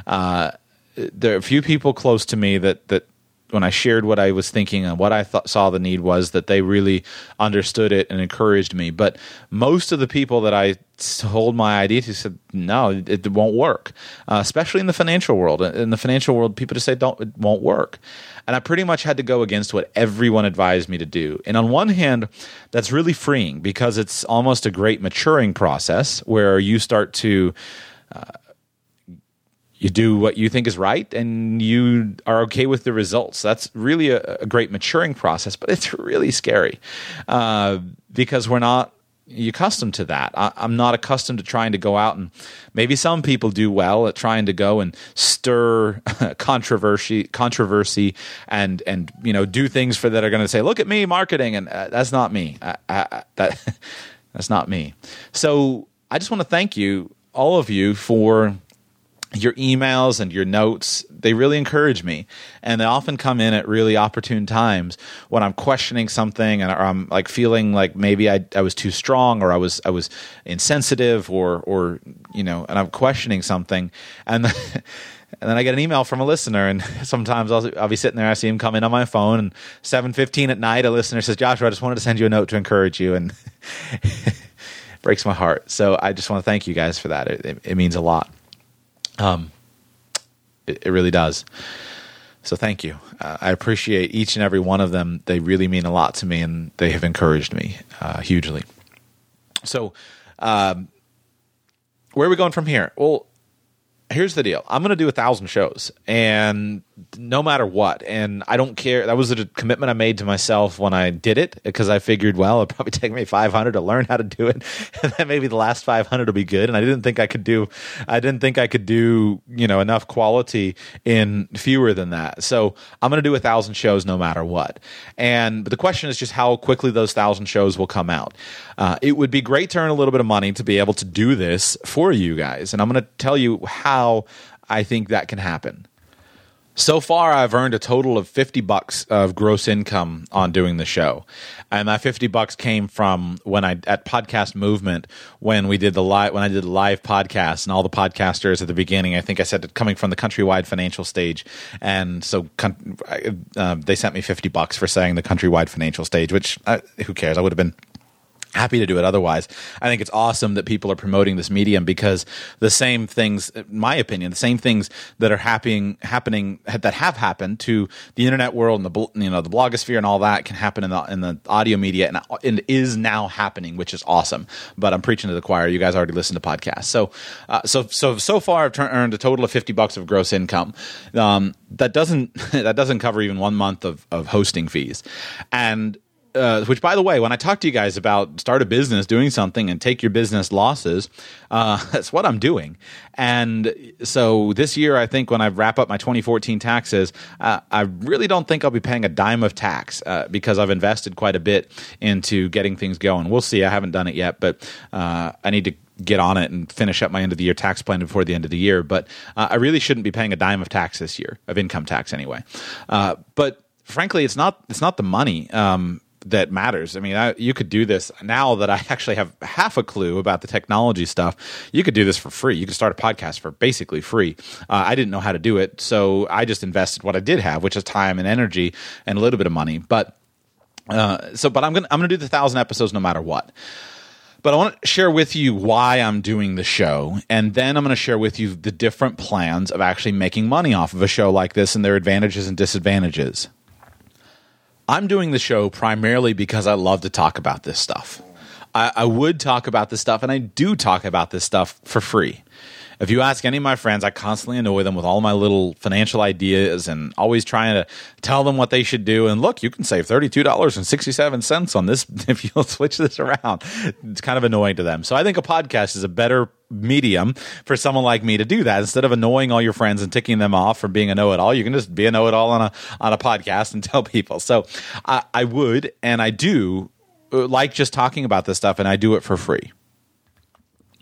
Uh, there are a few people close to me that that when I shared what I was thinking and what I thought, saw the need was, that they really understood it and encouraged me. But most of the people that I told my idea to said, no, it, it won't work, uh, especially in the financial world. In the financial world, people just say, don't, it won't work. And I pretty much had to go against what everyone advised me to do. And on one hand, that's really freeing because it's almost a great maturing process where you start to uh, – you do what you think is right, and you are okay with the results. That's really a, a great maturing process, but it's really scary uh, because we're not accustomed to that. I, I'm not accustomed to trying to go out and maybe some people do well at trying to go and stir controversy, controversy, and and you know do things for that are going to say, "Look at me, marketing," and uh, that's not me. I, I, that that's not me. So I just want to thank you, all of you, for your emails and your notes. They really encourage me, and they often come in at really opportune times when I'm questioning something, and or I'm like feeling like maybe I, I was too strong, or I was I was insensitive, or or you know, and I'm questioning something, and and then I get an email from a listener, and sometimes I'll I'll be sitting there, I see him come in on my phone, and seven fifteen at night, a listener says, "Joshua, I just wanted to send you a note to encourage you," and it breaks my heart. So I just want to thank you guys for that. It, it, it means a lot. Um, it, it really does. So thank you. Uh, I appreciate each and every one of them. They really mean a lot to me, and they have encouraged me uh, hugely. So um, where are we going from here? Well, here's the deal. I'm going to do a thousand shows, and no matter what, and I don't care. That was a commitment I made to myself when I did it, because I figured, well, it'd probably take me five hundred to learn how to do it, and then maybe the last five hundred will be good. And I didn't think I could do, I didn't think I could do, you know, enough quality in fewer than that. So I'm going to do a thousand shows no matter what. And but the question is just how quickly those thousand shows will come out. Uh, it would be great to earn a little bit of money to be able to do this for you guys, and I'm going to tell you how I think that can happen. So far, I've earned a total of fifty bucks of gross income on doing the show. And that fifty bucks came from when I, at Podcast Movement, when we did the live, when I did the live podcast, and all the podcasters at the beginning, I think I said, coming from the countrywide financial stage. And so uh, they sent me fifty bucks for saying the countrywide financial stage, which uh, who cares? I would have been happy to do it otherwise. I think it's awesome that people are promoting this medium, because the same things, in my opinion, the same things that are happening, happening that have happened to the internet world and the you know the blogosphere and all that can happen in the in the audio media, and, and is now happening, which is awesome. But I'm preaching to the choir. You guys already listen to podcasts, so uh, so so so far I've ter- earned a total of fifty bucks of gross income. Um, that doesn't that doesn't cover even one month of of hosting fees, and. Uh, which, by the way, when I talk to you guys about start a business, doing something, and take your business losses, uh, that's what I'm doing. And so this year, I think when I wrap up my twenty fourteen taxes, uh, I really don't think I'll be paying a dime of tax uh, because I've invested quite a bit into getting things going. We'll see. I haven't done it yet, but uh, I need to get on it and finish up my end of the year tax plan before the end of the year. But uh, I really shouldn't be paying a dime of tax this year, of income tax anyway. Uh, but frankly, it's not it's not the money. Um, that matters. I mean, I, you could do this now that I actually have half a clue about the technology stuff. You could do this for free. You could start a podcast for basically free. Uh, I didn't know how to do it, so I just invested what I did have, which is time and energy and a little bit of money. But uh, so, but I'm gonna I'm gonna do the thousand episodes no matter what. But I want to share with you why I'm doing the show, and then I'm going to share with you the different plans of actually making money off of a show like this and their advantages and disadvantages. I'm doing the show primarily because I love to talk about this stuff. I, I would talk about this stuff, and I do talk about this stuff for free. If you ask any of my friends, I constantly annoy them with all my little financial ideas and always trying to tell them what they should do. And look, you can save thirty-two dollars and sixty-seven cents on this if you'll switch this around. It's kind of annoying to them. So I think a podcast is a better medium for someone like me to do that. Instead of annoying all your friends and ticking them off for being a know-it-all, you can just be a know-it-all on a on a podcast and tell people. So I, I would, and I do, like just talking about this stuff, and I do it for free.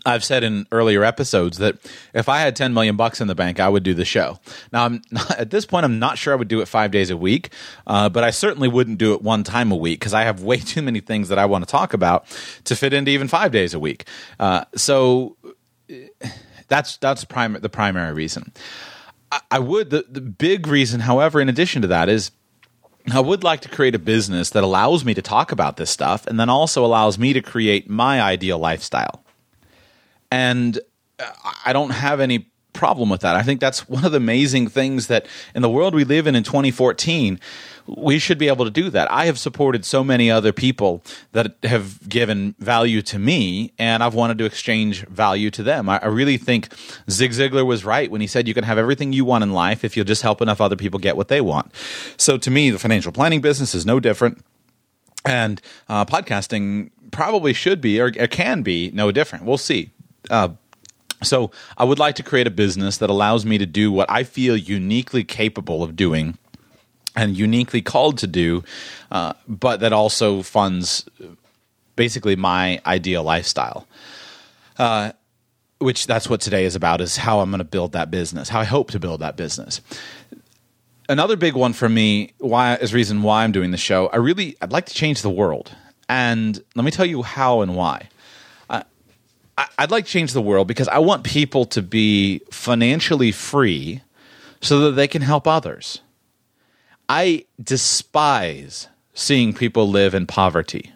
I've said in earlier episodes that if I had ten million bucks in the bank, I would do the show. Now, I'm not, at this point, I'm not sure I would do it five days a week, uh, but I certainly wouldn't do it one time a week, because I have way too many things that I want to talk about to fit into even five days a week. Uh, so that's that's prim- the primary reason. I, I would. The, the big reason, however, in addition to that, is – I would like to create a business that allows me to talk about this stuff and then also allows me to create my ideal lifestyle. And I don't have any problem with that. I think that's one of the amazing things that in the world we live in in twenty fourteen, we should be able to do that. I have supported so many other people that have given value to me, and I've wanted to exchange value to them. I, I really think Zig Ziglar was right when he said you can have everything you want in life if you'll just help enough other people get what they want. So to me, the financial planning business is no different, and uh, podcasting probably should be or, or can be no different. We'll see. Uh, so I would like to create a business that allows me to do what I feel uniquely capable of doing and uniquely called to do, uh, but that also funds basically my ideal lifestyle, uh, which that's what today is about, is how I'm going to build that business, how I hope to build that business. Another big one for me why is reason why I'm doing the show. I really – I'd like to change the world, and let me tell you how and why. I'd like to change the world because I want people to be financially free so that they can help others. I despise seeing people live in poverty.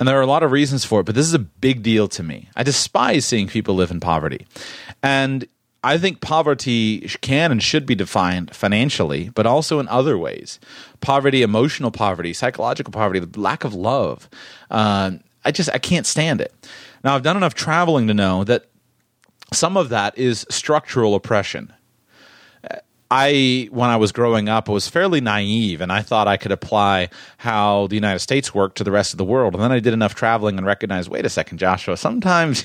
And there are a lot of reasons for it, but this is a big deal to me. I despise seeing people live in poverty. And I think poverty can and should be defined financially, but also in other ways. Poverty, emotional poverty, psychological poverty, the lack of love, uh, I just I can't stand it. Now, I've done enough traveling to know that some of that is structural oppression. I, when I was growing up, I was fairly naive, and I thought I could apply how the United States worked to the rest of the world. And then I did enough traveling and recognized, wait a second, Joshua, sometimes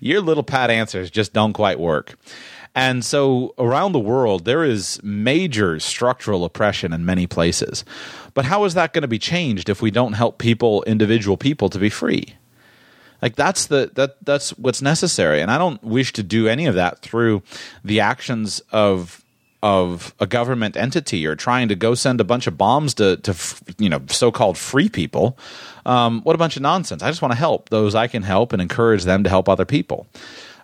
your little pat answers just don't quite work. And so around the world, there is major structural oppression in many places. But how is that going to be changed if we don't help people, individual people, to be free? Like that's the that that's what's necessary, and I don't wish to do any of that through the actions of of a government entity or trying to go send a bunch of bombs to to you know so-called free people. Um, what a bunch of nonsense! I just want to help those I can help and encourage them to help other people.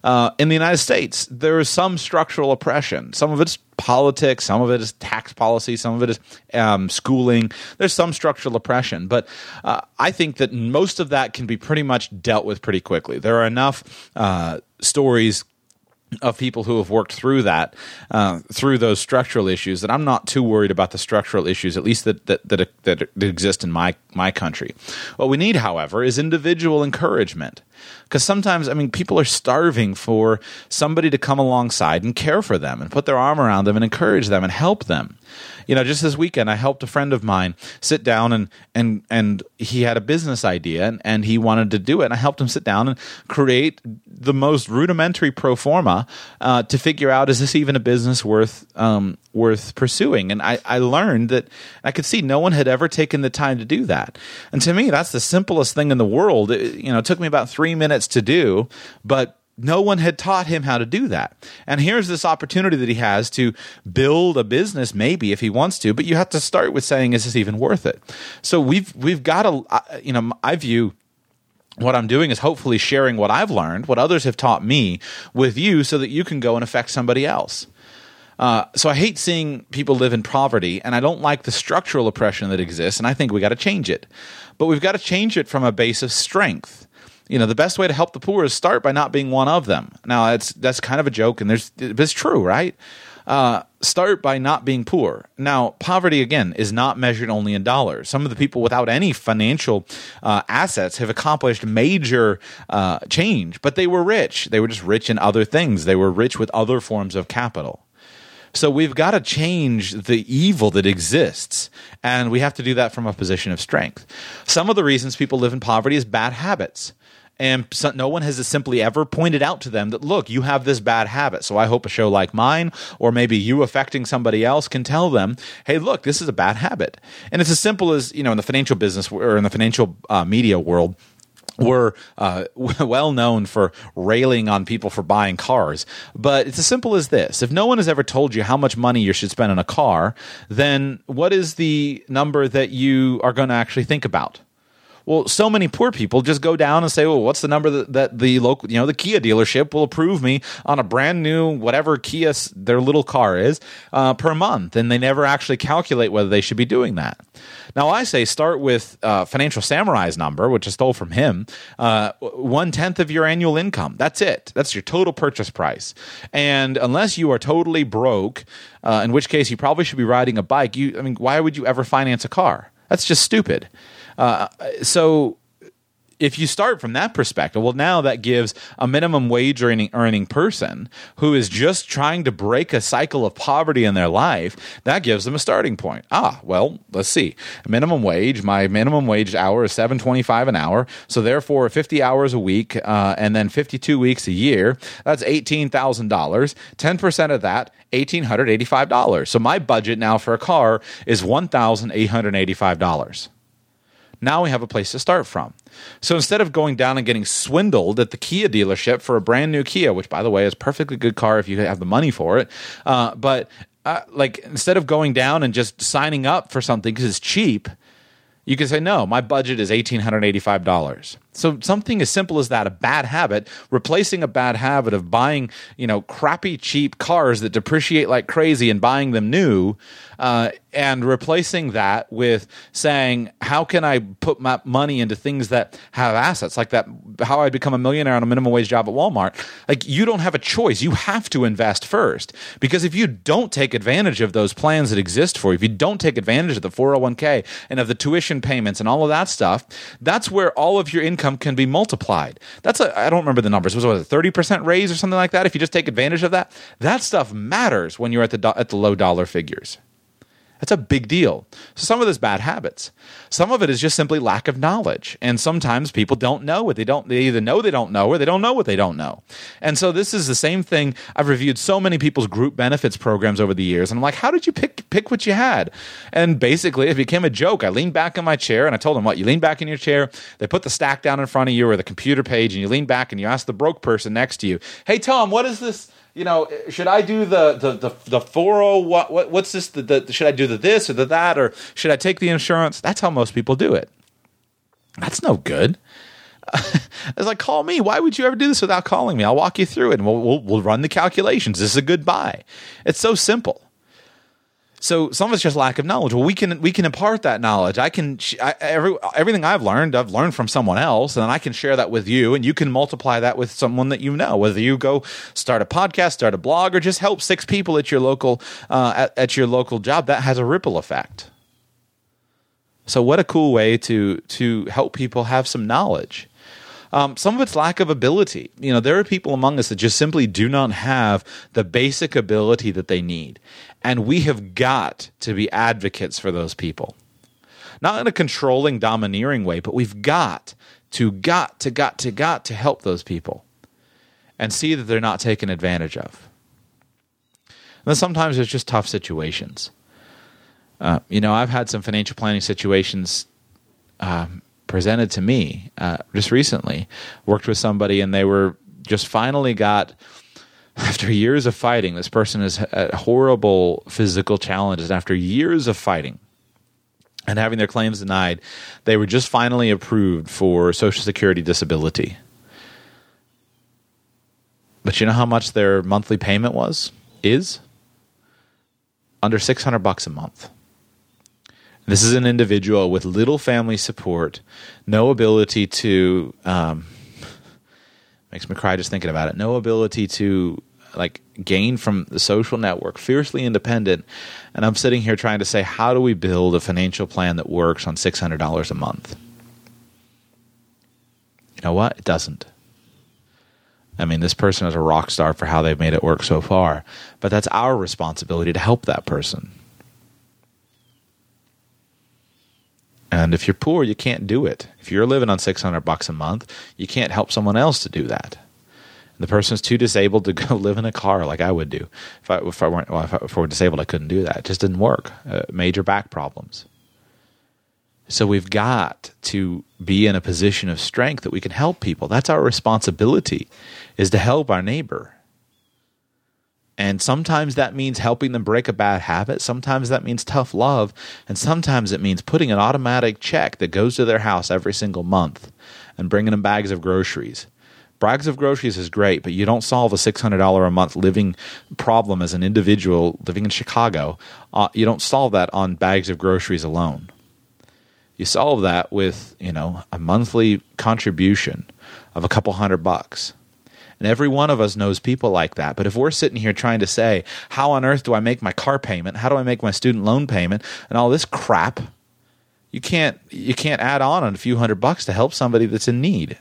Uh, in the United States, there is some structural oppression. Some of it's politics, some of it is tax policy, some of it is um, schooling. There's some structural oppression, but uh, I think that most of that can be pretty much dealt with pretty quickly. There are enough uh, stories of people who have worked through that, uh, through those structural issues, that I'm not too worried about the structural issues, at least that that that, that exist in my my country. What we need, however, is individual encouragement, because sometimes, I mean, people are starving for somebody to come alongside and care for them and put their arm around them and encourage them and help them. You know, just this weekend, I helped a friend of mine sit down and and and he had a business idea and, and he wanted to do it. And I helped him sit down and create the most rudimentary pro forma uh, to figure out, is this even a business worth um, worth pursuing? And I, I learned that I could see no one had ever taken the time to do that. And to me, that's the simplest thing in the world. It, you know, it took me about three minutes to do, but no one had taught him how to do that. And here's this opportunity that he has to build a business, maybe, if he wants to, but you have to start with saying, is this even worth it? So we've we've got to, you know, I view what I'm doing is hopefully sharing what I've learned, what others have taught me, with you so that you can go and affect somebody else. Uh, so I hate seeing people live in poverty, and I don't like the structural oppression that exists, and I think we got to change it. But we've got to change it from a base of strength. You know, the best way to help the poor is start by not being one of them. Now, it's, that's kind of a joke, and there's, it's true, right? Uh, start by not being poor. Now, poverty, again, is not measured only in dollars. Some of the people without any financial uh, assets have accomplished major uh, change, but they were rich. They were just rich in other things. They were rich with other forms of capital. So we've got to change the evil that exists, and we have to do that from a position of strength. Some of the reasons people live in poverty is bad habits. And so no one has simply ever pointed out to them that, look, you have this bad habit. So I hope a show like mine, or maybe you affecting somebody else, can tell them, hey, look, this is a bad habit. And it's as simple as, you know, in the financial business or in the financial uh, media world, we're uh, well known for railing on people for buying cars. But it's as simple as this. If no one has ever told you how much money you should spend on a car, then what is the number that you are going to actually think about? Well, so many poor people just go down and say, well, what's the number that, that the local, you know, the Kia dealership will approve me on a brand new, whatever Kia their little car is, uh, per month. And they never actually calculate whether they should be doing that. Now, I say start with uh, Financial Samurai's number, which I stole from him, uh, one-tenth of your annual income. That's it. That's your total purchase price. And unless you are totally broke, uh, in which case you probably should be riding a bike, you, I mean, why would you ever finance a car? That's just stupid. Uh, so... If you start from that perspective, well, now that gives a minimum wage earning, earning person who is just trying to break a cycle of poverty in their life, that gives them a starting point. Ah, well, let's see. Minimum wage, my minimum wage hour is seven twenty-five an hour. So therefore, fifty hours a week uh, and then fifty-two weeks a year, that's eighteen thousand dollars. ten percent of that, one thousand eight hundred eighty-five dollars. So my budget now for a car is one thousand eight hundred eighty-five dollars. Now we have a place to start from. So instead of going down and getting swindled at the Kia dealership for a brand new Kia, which, by the way, is a perfectly good car if you have the money for it, uh, but uh, like instead of going down and just signing up for something because it's cheap, you can say, no, my budget is one thousand eight hundred eighty-five dollars. So something as simple as that, a bad habit, replacing a bad habit of buying, you know, crappy, cheap cars that depreciate like crazy and buying them new, uh, and replacing that with saying, how can I put my money into things that have assets? Like that, how I become a millionaire on a minimum wage job at Walmart. Like, you don't have a choice. You have to invest first, because if you don't take advantage of those plans that exist for you, if you don't take advantage of the four oh one k and of the tuition payments and all of that stuff, that's where all of your income can be multiplied. That's a, I don't remember the numbers. It was, was it a thirty percent raise or something like that? If you just take advantage of that, that stuff matters when you're at the do, at the low dollar figures. That's a big deal. So some of this bad habits. Some of it is just simply lack of knowledge. And sometimes people don't know what they don't, they either know they don't know or they don't know what they don't know. And so this is the same thing. I've reviewed so many people's group benefits programs over the years. And I'm like, how did you pick pick what you had? And basically it became a joke. I leaned back in my chair and I told them, what, you lean back in your chair, they put the stack down in front of you or the computer page, and you lean back and you ask the broke person next to you, hey Tom, what is this? You know, should I do the the the, the four oh one? What, what what's this? The, the should I do the this or the that, or should I take the insurance? That's how most people do it. That's no good. I was like, call me. Why would you ever do this without calling me? I'll walk you through it, and we'll we'll, we'll run the calculations. This is a good buy. It's so simple. So some of it's just lack of knowledge. Well, we can we can impart that knowledge. I can I, every everything I've learned, I've learned from someone else, and I can share that with you, and you can multiply that with someone that you know. Whether you go start a podcast, start a blog, or just help six people at your local uh, at, at your local job, that has a ripple effect. So what a cool way to to help people have some knowledge. Um, some of it's lack of ability. You know, there are people among us that just simply do not have the basic ability that they need. And we have got to be advocates for those people. Not in a controlling, domineering way, but we've got to, got to, got to, got to help those people and see that they're not taken advantage of. And then sometimes it's just tough situations. Uh, you know, I've had some financial planning situations um, presented to me uh, just recently. Worked with somebody and they were just finally got... After years of fighting, this person has had horrible physical challenges. After years of fighting and having their claims denied, they were just finally approved for Social Security disability. But you know how much their monthly payment was? Is? Under six hundred bucks a month. This is an individual with little family support, no ability to... Um, makes me cry just thinking about it. No ability to like gain from the social network, fiercely independent. And I'm sitting here trying to say, how do we build a financial plan that works on six hundred dollars a month? You know what? It doesn't. I mean, this person is a rock star for how they've made it work so far, but that's our responsibility to help that person. And if you're poor, you can't do it. If you're living on six hundred bucks a month, you can't help someone else to do that. And the person's too disabled to go live in a car like I would do. If I, if I weren't well, if I, if I were disabled, I couldn't do that. It just didn't work. Uh, major back problems. So we've got to be in a position of strength that we can help people. That's our responsibility, is to help our neighbor. And sometimes that means helping them break a bad habit. Sometimes that means tough love. And sometimes it means putting an automatic check that goes to their house every single month and bringing them bags of groceries. Bags of groceries is great, but you don't solve a six hundred dollars a month living problem as an individual living in Chicago. Uh, you don't solve that on bags of groceries alone. You solve that with, you know, a monthly contribution of a couple hundred bucks. And every one of us knows people like that. But if we're sitting here trying to say, how on earth do I make my car payment? How do I make my student loan payment? And all this crap, you can't you can't add on a few hundred bucks to help somebody that's in need.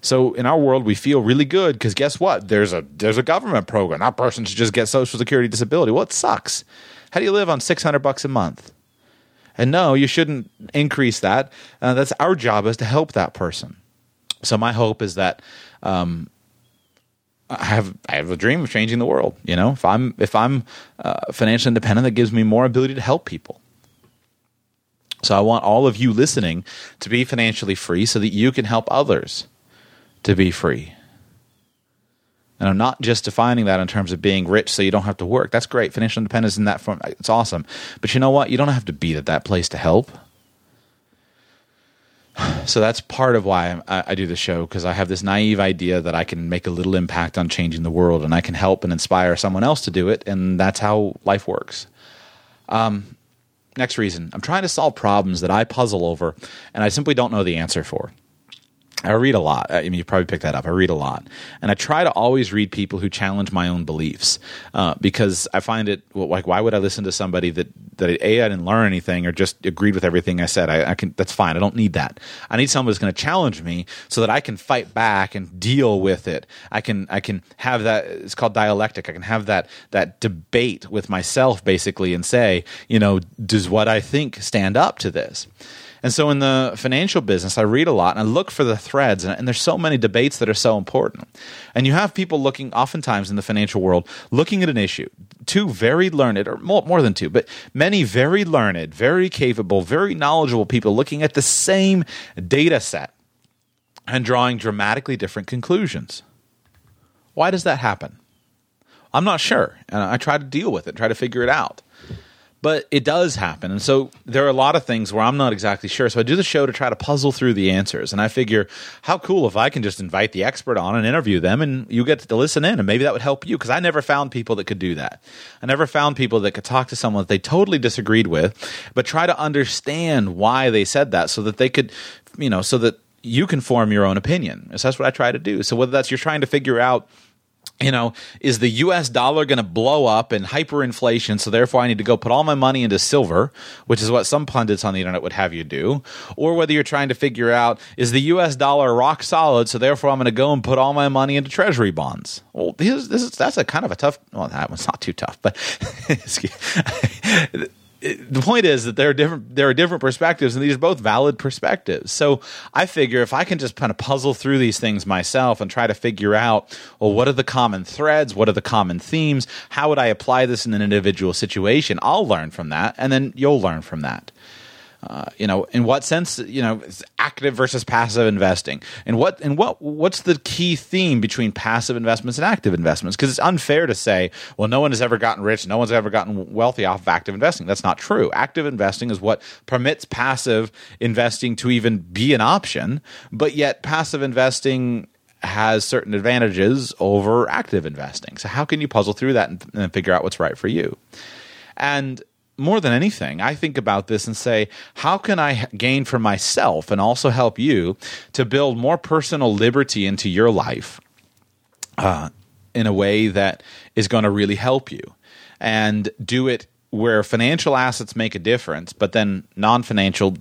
So in our world, we feel really good because guess what? There's a there's a government program. That person should just get Social Security disability. Well, it sucks. How do you live on six hundred bucks a month? And no, you shouldn't increase that. Uh, that's our job, is to help that person. So my hope is that um, I have I have a dream of changing the world. You know, if I'm if I'm uh, financially independent, that gives me more ability to help people. So I want all of you listening to be financially free, so that you can help others to be free. And I'm not just defining that in terms of being rich so you don't have to work. That's great. Financial independence in that form, it's awesome. But you know what? You don't have to be at that place to help. So that's part of why I do the show, because I have this naive idea that I can make a little impact on changing the world, and I can help and inspire someone else to do it, and that's how life works. Um, next reason. I'm trying to solve problems that I puzzle over, and I simply don't know the answer for. I read a lot. I mean, you probably picked that up. I read a lot. And I try to always read people who challenge my own beliefs uh, because I find it, well, like, why would I listen to somebody that, that A, I didn't learn anything or just agreed with everything I said? I, I can. That's fine. I don't need that. I need someone who's going to challenge me so that I can fight back and deal with it. I can I can have that. It's called dialectic. I can have that that debate with myself, basically, and say, you know, does what I think stand up to this? And so in the financial business, I read a lot and I look for the threads, and, and there's so many debates that are so important. And you have people looking, oftentimes in the financial world, looking at an issue. Two very learned, or more, more than two, but many very learned, very capable, very knowledgeable people looking at the same data set and drawing dramatically different conclusions. Why does that happen? I'm not sure. And I try to deal with it, try to figure it out. But it does happen, and so there are a lot of things where I'm not exactly sure. So I do the show to try to puzzle through the answers, and I figure, how cool if I can just invite the expert on and interview them, and you get to listen in, and maybe that would help you, because I never found people that could do that. I never found people that could talk to someone that they totally disagreed with, but try to understand why they said that so that they could, you know, so that you can form your own opinion. So that's what I try to do. So whether that's you're trying to figure out, you know, is the U S dollar going to blow up in hyperinflation, so therefore I need to go put all my money into silver, which is what some pundits on the internet would have you do, or whether you're trying to figure out, is the U S dollar rock solid, so therefore I'm going to go and put all my money into treasury bonds. Well, this, this is, that's a kind of a tough – well, that one's not too tough, but – the point is that there are different there are different perspectives, and these are both valid perspectives. So I figure if I can just kind of puzzle through these things myself and try to figure out, well, what are the common threads? What are the common themes? How would I apply this in an individual situation? I'll learn from that, and then you'll learn from that. Uh, you know, in what sense, you know, active versus passive investing, and what and what what's the key theme between passive investments and active investments? Because it's unfair to say, well, no one has ever gotten rich, no one's ever gotten wealthy off of active investing. That's not true. Active investing is what permits passive investing to even be an option, but yet passive investing has certain advantages over active investing. So how can you puzzle through that and, and figure out what's right for you? And more than anything, I think about this and say, how can I gain for myself and also help you to build more personal liberty into your life uh, in a way that is going to really help you, and do it where financial assets make a difference, but then non-financial,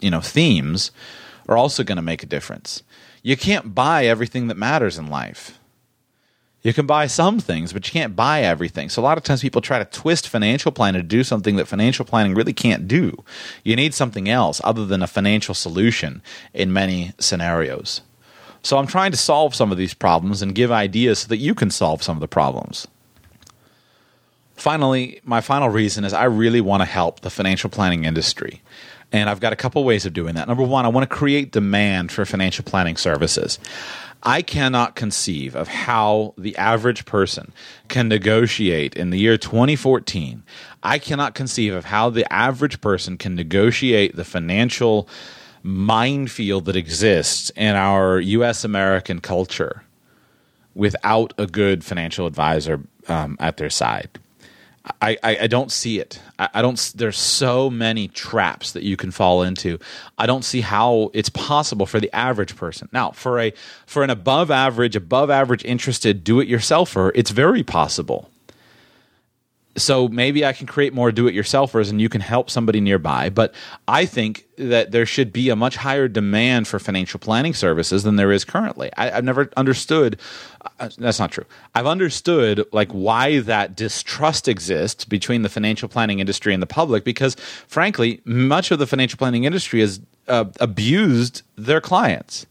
you know, themes are also going to make a difference. You can't buy everything that matters in life. You can buy some things, but you can't buy everything. So a lot of times people try to twist financial planning to do something that financial planning really can't do. You need something else other than a financial solution in many scenarios. So I'm trying to solve some of these problems and give ideas so that you can solve some of the problems. Finally, my final reason is I really want to help the financial planning industry. And I've got a couple ways of doing that. Number one, I want to create demand for financial planning services. I cannot conceive of how the average person can negotiate in the year twenty fourteen. I cannot conceive of how the average person can negotiate the financial minefield that exists in our U S American culture without a good financial advisor um, at their side. I, I, I don't see it. I, I don't. There's so many traps that you can fall into. I don't see how it's possible for the average person. Now, for a for an above average, above average interested do-it-yourselfer, it's very possible. So maybe I can create more do-it-yourselfers, and you can help somebody nearby. But I think that there should be a much higher demand for financial planning services than there is currently. I, I've never understood uh, – that's not true. I've understood like why that distrust exists between the financial planning industry and the public, because frankly, much of the financial planning industry has uh, abused their clients,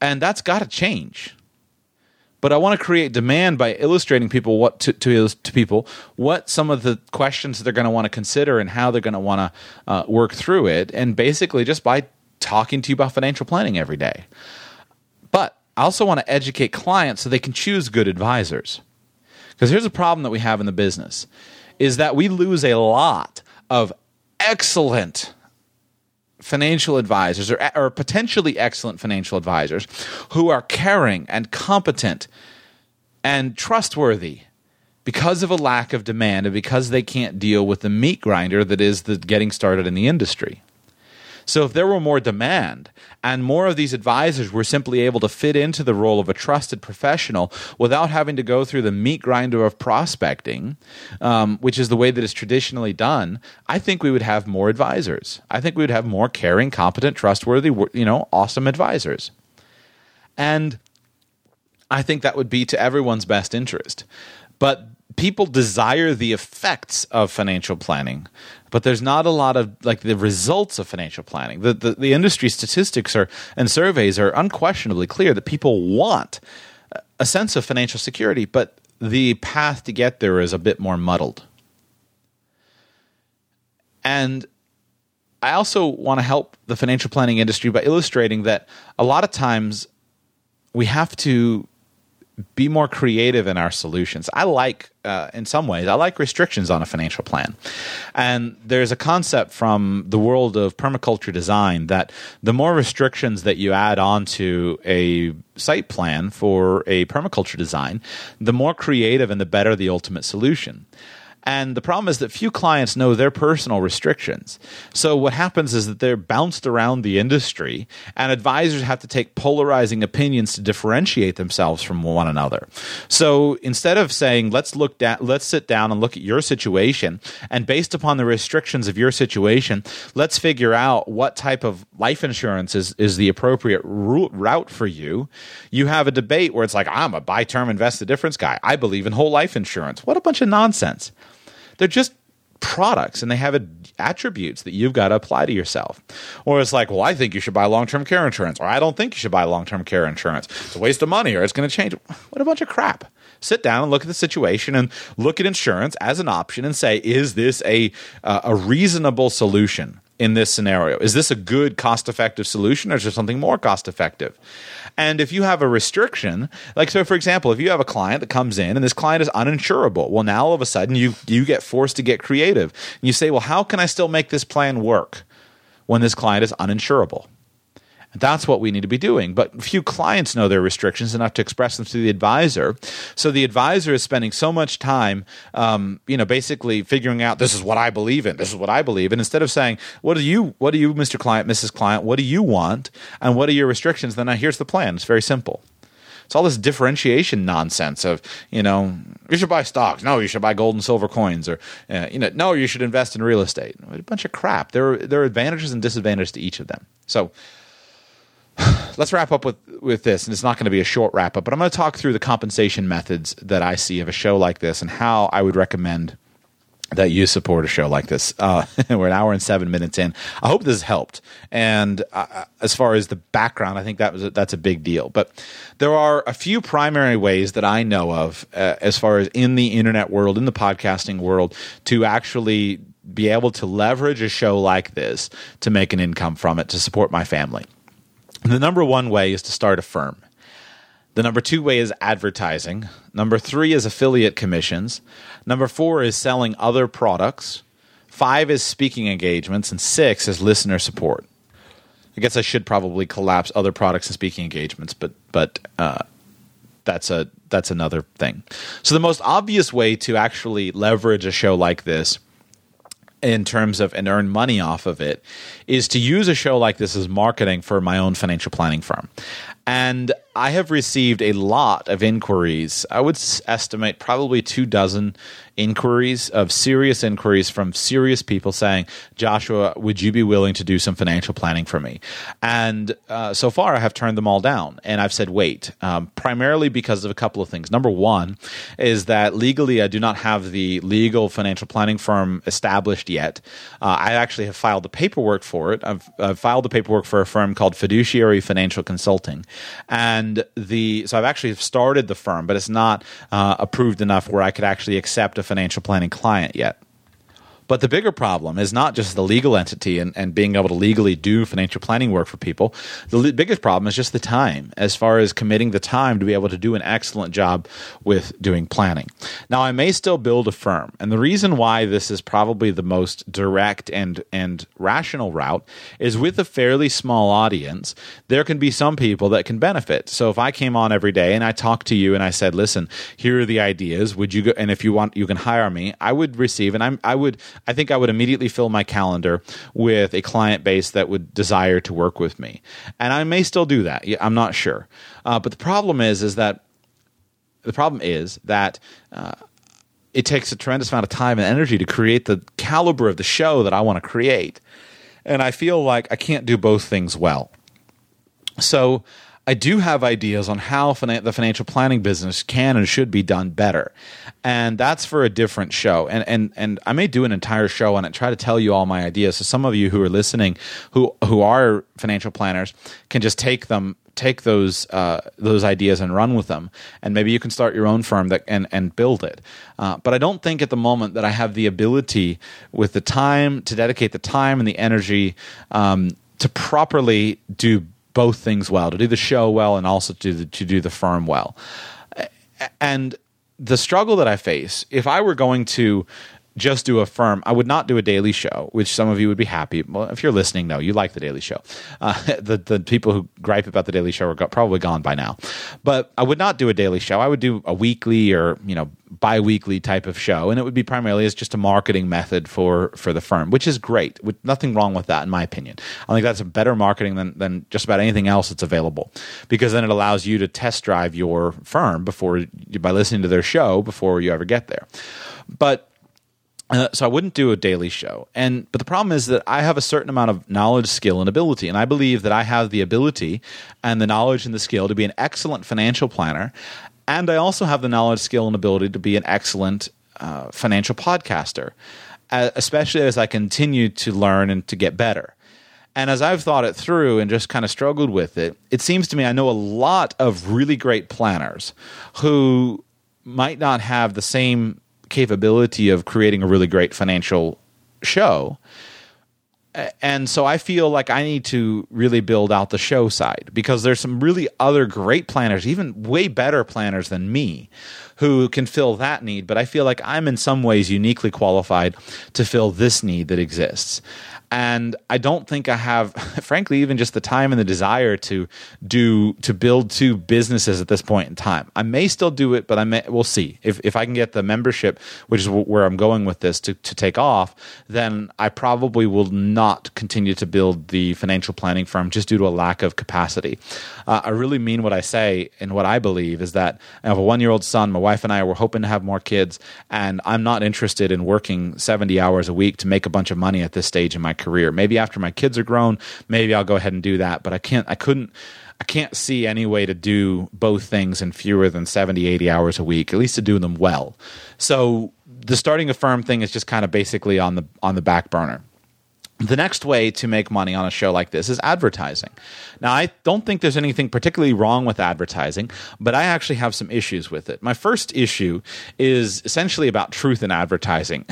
and that's got to change. But I want to create demand by illustrating people what to, to, to people what some of the questions they're going to want to consider and how they're going to want to uh, work through it, and basically just by talking to you about financial planning every day. But I also want to educate clients so they can choose good advisors. Because here's a problem that we have in the business, is that we lose a lot of excellent financial advisors or, or potentially excellent financial advisors who are caring and competent and trustworthy because of a lack of demand and because they can't deal with the meat grinder that is the getting started in the industry. So if there were more demand and more of these advisors were simply able to fit into the role of a trusted professional without having to go through the meat grinder of prospecting, um, which is the way that is traditionally done, I think we would have more advisors. I think we would have more caring, competent, trustworthy, you know, awesome advisors. And I think that would be to everyone's best interest. But people desire the effects of financial planning, but there's not a lot of like the results of financial planning. The, the, the industry statistics are and surveys are unquestionably clear that people want a sense of financial security, but the path to get there is a bit more muddled. And I also want to help the financial planning industry by illustrating that a lot of times we have to be more creative in our solutions. I like, uh, in some ways, I like restrictions on a financial plan. And there's a concept from the world of permaculture design that the more restrictions that you add on to a site plan for a permaculture design, the more creative and the better the ultimate solution. And the problem is that few clients know their personal restrictions. So what happens is that they're bounced around the industry, and advisors have to take polarizing opinions to differentiate themselves from one another. So instead of saying, let's look da- let's sit down and look at your situation, and based upon the restrictions of your situation, let's figure out what type of life insurance is, is the appropriate route for you, you have a debate where it's like, I'm a buy-term invest the difference guy. I believe in whole life insurance. What a bunch of nonsense. They're just products, and they have attributes that you've got to apply to yourself. Or it's like, well, I think you should buy long-term care insurance, or I don't think you should buy long-term care insurance. It's a waste of money, or it's going to change. What a bunch of crap. Sit down and look at the situation and look at insurance as an option and say, is this a uh, a reasonable solution in this scenario? Is this a good cost-effective solution, or is there something more cost-effective? And if you have a restriction, like so for example, if you have a client that comes in and this client is uninsurable, well now all of a sudden you you get forced to get creative. And you say, well, how can I still make this plan work when this client is uninsurable? That's what we need to be doing. But few clients know their restrictions enough to express them to the advisor. So the advisor is spending so much time, um, you know, basically figuring out this is what I believe in, this is what I believe in. Instead of saying, what do you, what do you, Mister Client, Missus Client, what do you want, and what are your restrictions? Then now here's the plan. It's very simple. It's all this differentiation nonsense of, you know, you should buy stocks. No, you should buy gold and silver coins. Or, uh, you know, no, you should invest in real estate. A bunch of crap. There are, there are advantages and disadvantages to each of them. So let's wrap up with, with this, and it's not going to be a short wrap-up, but I'm going to talk through the compensation methods that I see of a show like this and how I would recommend that you support a show like this. Uh, we're an hour and seven minutes in. I hope this helped. And uh, as far as the background, I think that was a, that's a big deal. But there are a few primary ways that I know of, uh, as far as in the internet world, in the podcasting world, to actually be able to leverage a show like this to make an income from it, to support my family. The number one way is to start a firm. The number two way is advertising. Number three is affiliate commissions. Number four is selling other products. Five is speaking engagements. And six is listener support. I guess I should probably collapse other products and speaking engagements, but but uh, that's a that's another thing. So the most obvious way to actually leverage a show like this in terms of and earn money off of it is to use a show like this as marketing for my own financial planning firm. And I have received a lot of inquiries. I would estimate probably two dozen inquiries of serious inquiries from serious people saying, Joshua, would you be willing to do some financial planning for me? And uh, so far, I have turned them all down. And I've said, wait, um, primarily because of a couple of things. Number one is that legally, I do not have the legal financial planning firm established yet. Uh, I actually have filed the paperwork for it. I've, I've filed the paperwork for a firm called Fiduciary Financial Consulting. And the so I've actually started the firm, but it's not uh, approved enough where I could actually accept a financial planning client yet. But the bigger problem is not just the legal entity and, and being able to legally do financial planning work for people. The le- biggest problem is just the time, as far as committing the time to be able to do an excellent job with doing planning. Now, I may still build a firm. And the reason why this is probably the most direct and, and rational route is with a fairly small audience, there can be some people that can benefit. So if I came on every day and I talked to you and I said, listen, here are the ideas. Would you go? And if you want, you can hire me. I would receive and I'm, I would... I think I would immediately fill my calendar with a client base that would desire to work with me. And I may still do that. I'm not sure. Uh, but the problem is, is that the problem is that uh, it takes a tremendous amount of time and energy to create the caliber of the show that I want to create. And I feel like I can't do both things well. So I do have ideas on how finan- the financial planning business can and should be done better. And that's for a different show. And and and I may do an entire show on it, try to tell you all my ideas. So some of you who are listening, who who are financial planners, can just take them, take those uh, those ideas and run with them. And maybe you can start your own firm that and, and build it. Uh, but I don't think at the moment that I have the ability with the time to dedicate the time and the energy um, to properly do both things well, to do the show well and also to, the, to do the firm well. And the struggle that I face, if I were going to just do a firm, I would not do a daily show, which some of you would be happy. Well, if you're listening, no, you like the daily show. Uh, the, the people who gripe about the daily show are go- probably gone by now. But I would not do a daily show. I would do a weekly or, you know, bi-weekly type of show, and it would be primarily as just a marketing method for for the firm, which is great. With nothing wrong with that, in my opinion. I think that's a better marketing than than just about anything else that's available, because then it allows you to test drive your firm before by listening to their show before you ever get there. But Uh, so I wouldn't do a daily show. And but the problem is that I have a certain amount of knowledge, skill, and ability. And I believe that I have the ability and the knowledge and the skill to be an excellent financial planner. And I also have the knowledge, skill, and ability to be an excellent uh, financial podcaster, especially as I continue to learn and to get better. And as I've thought it through and just kind of struggled with it, it seems to me I know a lot of really great planners who might not have the same capability of creating a really great financial show. And so I feel like I need to really build out the show side, because there's some really other great planners, even way better planners than me, who can fill that need. But I feel like I'm in some ways uniquely qualified to fill this need that exists. And I don't think I have, frankly, even just the time and the desire to do to build two businesses at this point in time. I may still do it, but I may, we'll see. If if I can get the membership, which is where I'm going with this, to, to take off, then I probably will not continue to build the financial planning firm just due to a lack of capacity. Uh, I really mean what I say and what I believe is that I have a one-year-old son. My wife and I were hoping to have more kids, and I'm not interested in working seventy hours a week to make a bunch of money at this stage in my career. Maybe after my kids are grown, maybe I'll go ahead and do that, but I can't, I couldn't, I can't see any way to do both things in fewer than seventy, eighty hours a week, at least to do them well. So the starting a firm thing is just kind of basically on the on the back burner. The next way to make money on a show like this is advertising. Now, I don't think there's anything particularly wrong with advertising, but I actually have some issues with it. My first issue is essentially about truth in advertising.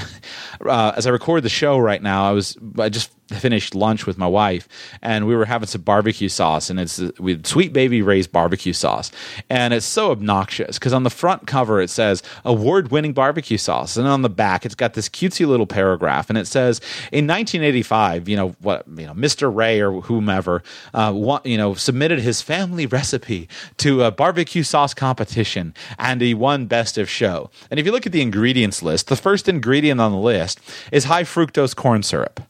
Uh, as I record the show right now, I was I just finished lunch with my wife, and we were having some barbecue sauce, and it's with Sweet Baby Ray's barbecue sauce, and it's so obnoxious because on the front cover it says award-winning barbecue sauce, and on the back it's got this cutesy little paragraph, and it says in nineteen eighty-five, you know what, you know, Mister Ray or whomever, uh, wa- you know, submitted his family recipe to a barbecue sauce competition, and he won Best of Show. And if you look at the ingredients list, the first ingredient on the list is high fructose corn syrup.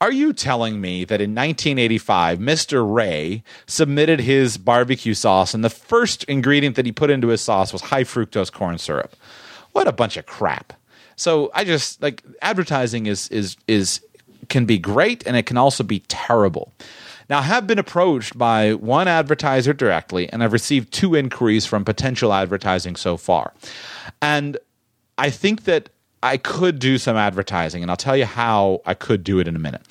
Are you telling me that in nineteen eighty-five, Mister Ray submitted his barbecue sauce and the first ingredient that he put into his sauce was high fructose corn syrup? What a bunch of crap. So I just, like, advertising is is is can be great and it can also be terrible. Now, I have been approached by one advertiser directly, and I've received two inquiries from potential advertising so far. And I think that I could do some advertising, and I'll tell you how I could do it in a minute.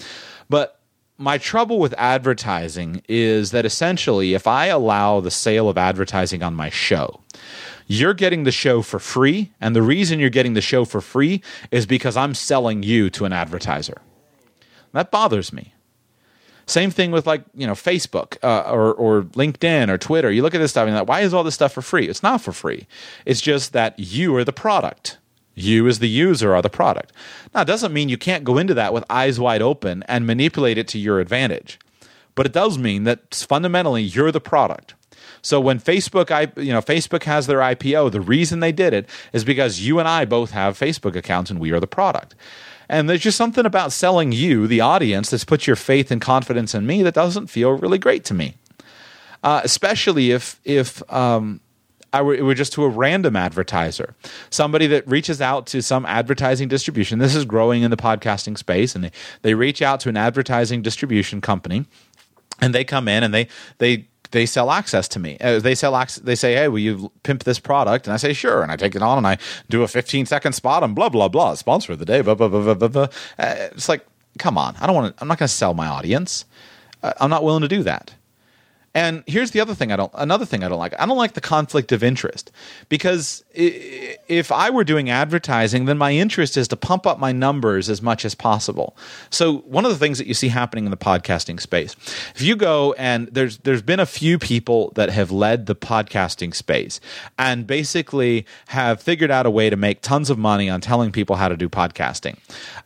But my trouble with advertising is that essentially if I allow the sale of advertising on my show, you're getting the show for free, and the reason you're getting the show for free is because I'm selling you to an advertiser. That bothers me. Same thing with, like, you know, Facebook uh, or, or LinkedIn or Twitter. You look at this stuff and you're like, why is all this stuff for free? It's not for free. It's just that you are the product. You as the user are the product. Now, it doesn't mean you can't go into that with eyes wide open and manipulate it to your advantage. But it does mean that fundamentally you're the product. So when Facebook, I, you know, Facebook has their I P O, the reason they did it is because you and I both have Facebook accounts and we are the product. And there's just something about selling you, the audience, that's put your faith and confidence in me that doesn't feel really great to me. Uh, especially if if um, I were, it were just to a random advertiser, somebody that reaches out to some advertising distribution. This is growing in the podcasting space, and they, they reach out to an advertising distribution company, and they come in and they they they sell access to me. Uh, they sell access. They say, "Hey, will you pimp this product?" And I say, "Sure." And I take it on, and I do a fifteen second spot, and blah blah blah, sponsor of the day, blah blah blah blah blah. blah. Uh, it's like, come on, I don't want to. I'm not going to sell my audience. Uh, I'm not willing to do that. And here's the other thing I don't. Another thing I don't like. I don't like the conflict of interest, because if I were doing advertising, then my interest is to pump up my numbers as much as possible. So one of the things that you see happening in the podcasting space, if you go and there's there's been a few people that have led the podcasting space and basically have figured out a way to make tons of money on telling people how to do podcasting.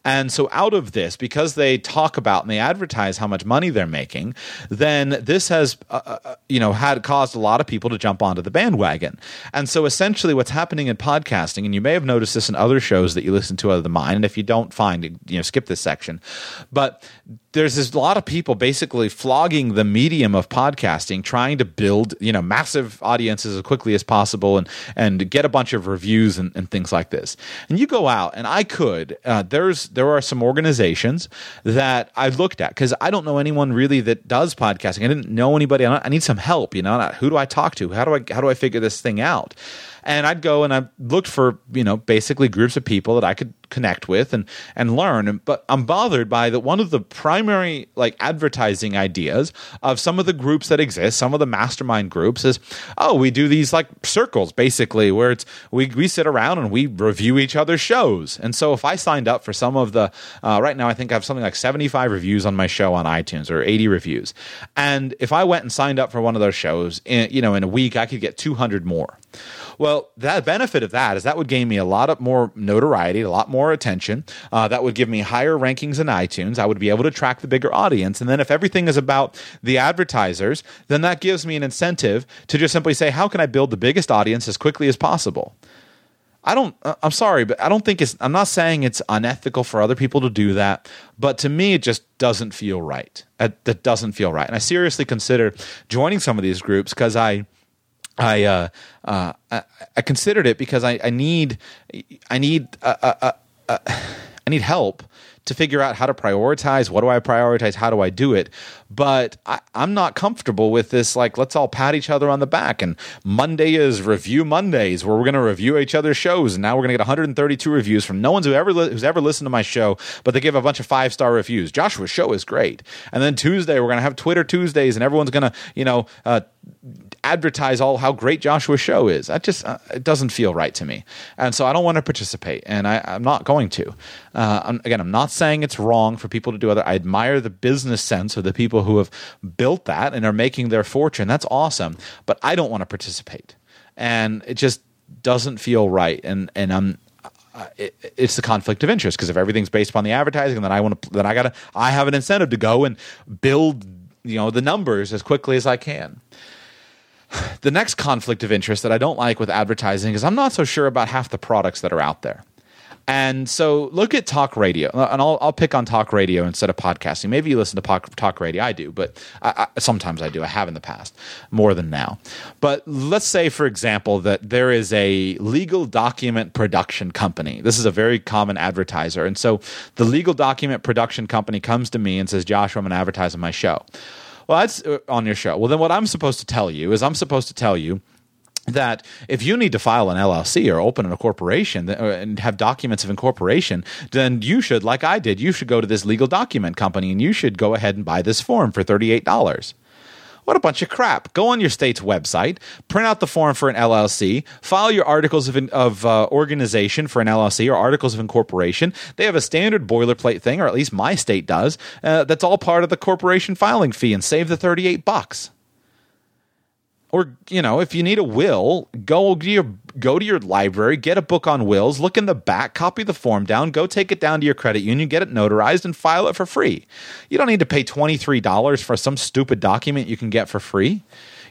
And so out of this, because they talk about and they advertise how much money they're making, then this has Uh, you know, had caused a lot of people to jump onto the bandwagon. And so essentially what's happening in podcasting, and you may have noticed this in other shows that you listen to other than mine, and if you don't find it, you know, skip this section. But there's this lot of people basically flogging the medium of podcasting, trying to build, you know, massive audiences as quickly as possible and and get a bunch of reviews and, and things like this. And you go out, and I could, uh, there's there are some organizations that I've looked at, because I don't know anyone really that does podcasting. I didn't know anybody. I need some help, you know. Who do I talk to? How do I how do I figure this thing out? And I'd go and I looked for, you know, basically groups of people that I could connect with and and learn. But I'm bothered by that one of the primary, like, advertising ideas of some of the groups that exist, some of the mastermind groups, is, oh, we do these, like, circles basically where it's we we sit around and we review each other's shows. And so if I signed up for some of the uh, right now, I think I have something like seventy-five reviews on my show on iTunes, or eighty reviews. And if I went and signed up for one of those shows, in, you know, in a week, I could get two hundred more. Well, the benefit of that is that would gain me a lot of more notoriety, a lot more attention. Uh, that would give me higher rankings in iTunes. I would be able to track the bigger audience. And then if everything is about the advertisers, then that gives me an incentive to just simply say, how can I build the biggest audience as quickly as possible? I don't, I'm sorry, but I don't think it's, I'm not saying it's unethical for other people to do that, but to me, it just doesn't feel right. That doesn't feel right. And I seriously consider joining some of these groups, because I, I, uh, uh, I I considered it because I, I need I need uh, uh, uh, I need help to figure out how to prioritize. What do I prioritize? How do I do it? But I, I'm not comfortable with this, like, let's all pat each other on the back. And Monday is Review Mondays, where we're going to review each other's shows. And now we're going to get one hundred thirty-two reviews from no one who ever li- who's ever listened to my show, but they give a bunch of five-star reviews. Joshua's show is great. And then Tuesday, we're going to have Twitter Tuesdays, and everyone's going to, you know, uh, advertise all how great Joshua's show is. I just, uh, it doesn't feel right to me. And so I don't want to participate, and I, I'm not going to. Uh, I'm, again, I'm not saying it's wrong for people to do other. I admire the business sense of the people who have built that and are making their fortune. That's awesome. But I don't want to participate, and it just doesn't feel right. And and I'm uh, it, it's the conflict of interest, because if everything's based upon the advertising, then I want to, then I gotta, I have an incentive to go and build, you know, the numbers as quickly as I can. The next conflict of interest that I don't like with advertising is I'm not so sure about half the products that are out there. And so look at talk radio, and I'll, I'll pick on talk radio instead of podcasting. Maybe you listen to po- talk radio. I do, but I, I, sometimes I do. I have in the past, more than now. But let's say, for example, that there is a legal document production company. This is a very common advertiser. And so the legal document production company comes to me and says, Joshua, I'm going to advertise on my show. Well, that's on your show. Well, then what I'm supposed to tell you is I'm supposed to tell you that if you need to file an L L C or open a corporation and have documents of incorporation, then you should, like I did, you should go to this legal document company and you should go ahead and buy this form for thirty-eight dollars. What a bunch of crap. Go on your state's website, print out the form for an L L C, file your articles of, of uh, organization for an L L C or articles of incorporation. They have a standard boilerplate thing, or at least my state does, uh, that's all part of the corporation filing fee, and save the thirty-eight bucks. Or, you know, if you need a will, go to your go to your library, get a book on wills, look in the back, copy the form down, go take it down to your credit union, get it notarized, and file it for free. You don't need to pay twenty-three dollars for some stupid document you can get for free.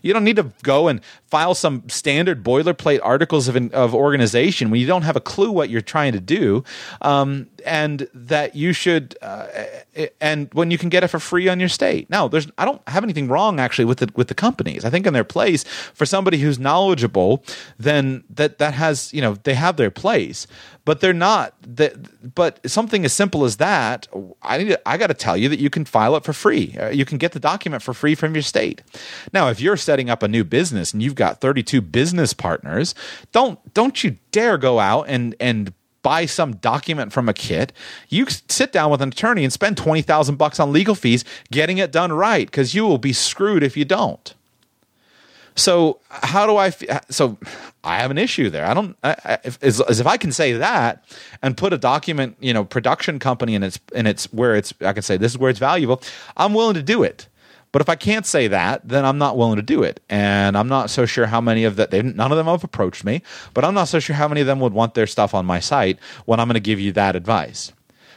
You don't need to go and file some standard boilerplate articles of, of organization when you don't have a clue what you're trying to do, um, and that you should uh, – and when you can get it for free on your state. Now, there's, I don't have anything wrong actually with the, with the companies. I think in their place, for somebody who's knowledgeable, then that, that has – you know, they have their place. But they're not. But something as simple as that, I need. To, I got to tell you that you can file it for free. You can get the document for free from your state. Now, if you're setting up a new business and you've got thirty-two business partners, don't don't you dare go out and and buy some document from a kit. You sit down with an attorney and spend twenty thousand bucks on legal fees getting it done right, because you will be screwed if you don't. So how do I f- – so I have an issue there. I don't – as, as if I can say that and put a document, you know, production company in its, in its – where it's – I can say this is where it's valuable, I'm willing to do it. But if I can't say that, then I'm not willing to do it. And I'm not so sure how many of that – none of them have approached me, but I'm not so sure how many of them would want their stuff on my site when I'm going to give you that advice.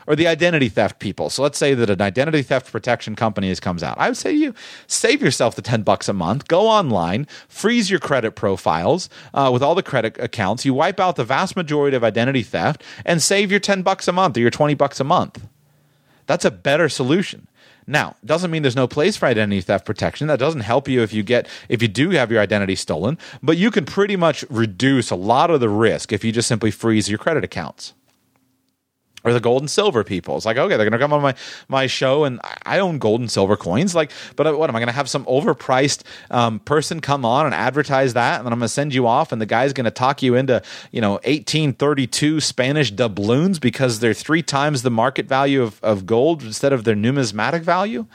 Or the identity theft people. So let's say that an identity theft protection company is, comes out. I would say you save yourself the ten bucks a month, go online, freeze your credit profiles uh, with all the credit accounts. You wipe out the vast majority of identity theft and save your ten bucks a month or your twenty bucks a month. That's a better solution. Now, doesn't mean there's no place for identity theft protection. That doesn't help you if you get if you do have your identity stolen, but you can pretty much reduce a lot of the risk if you just simply freeze your credit accounts. Or the gold and silver people. It's like, okay, they're going to come on my, my show, and I own gold and silver coins. Like, but what, am I going to have some overpriced um, person come on and advertise that, and then I'm going to send you off, and the guy's going to talk you into, you know, eighteen thirty-two Spanish doubloons because they're three times the market value of, of gold instead of their numismatic value?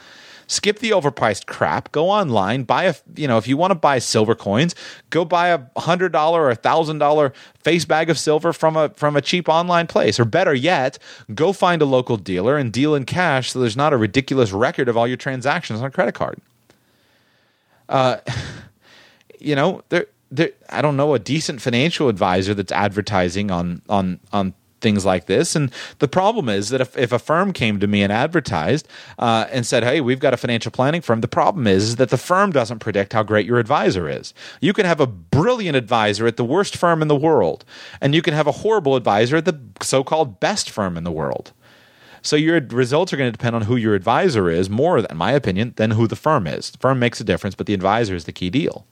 Skip the overpriced crap. Go online. Buy a, you know, if you want to buy silver coins, go buy a one hundred dollars or one thousand dollars face bag of silver from a from a cheap online place. Or better yet, go find a local dealer and deal in cash so there's not a ridiculous record of all your transactions on a credit card. Uh, you know, there, there. I don't know a decent financial advisor that's advertising on on on. things like this. And the problem is that if, if a firm came to me and advertised uh, and said, hey, we've got a financial planning firm, the problem is that the firm doesn't predict how great your advisor is. You can have a brilliant advisor at the worst firm in the world, and you can have a horrible advisor at the so-called best firm in the world. So your results are going to depend on who your advisor is more, in my opinion, than who the firm is. The firm makes a difference, but the advisor is the key deal.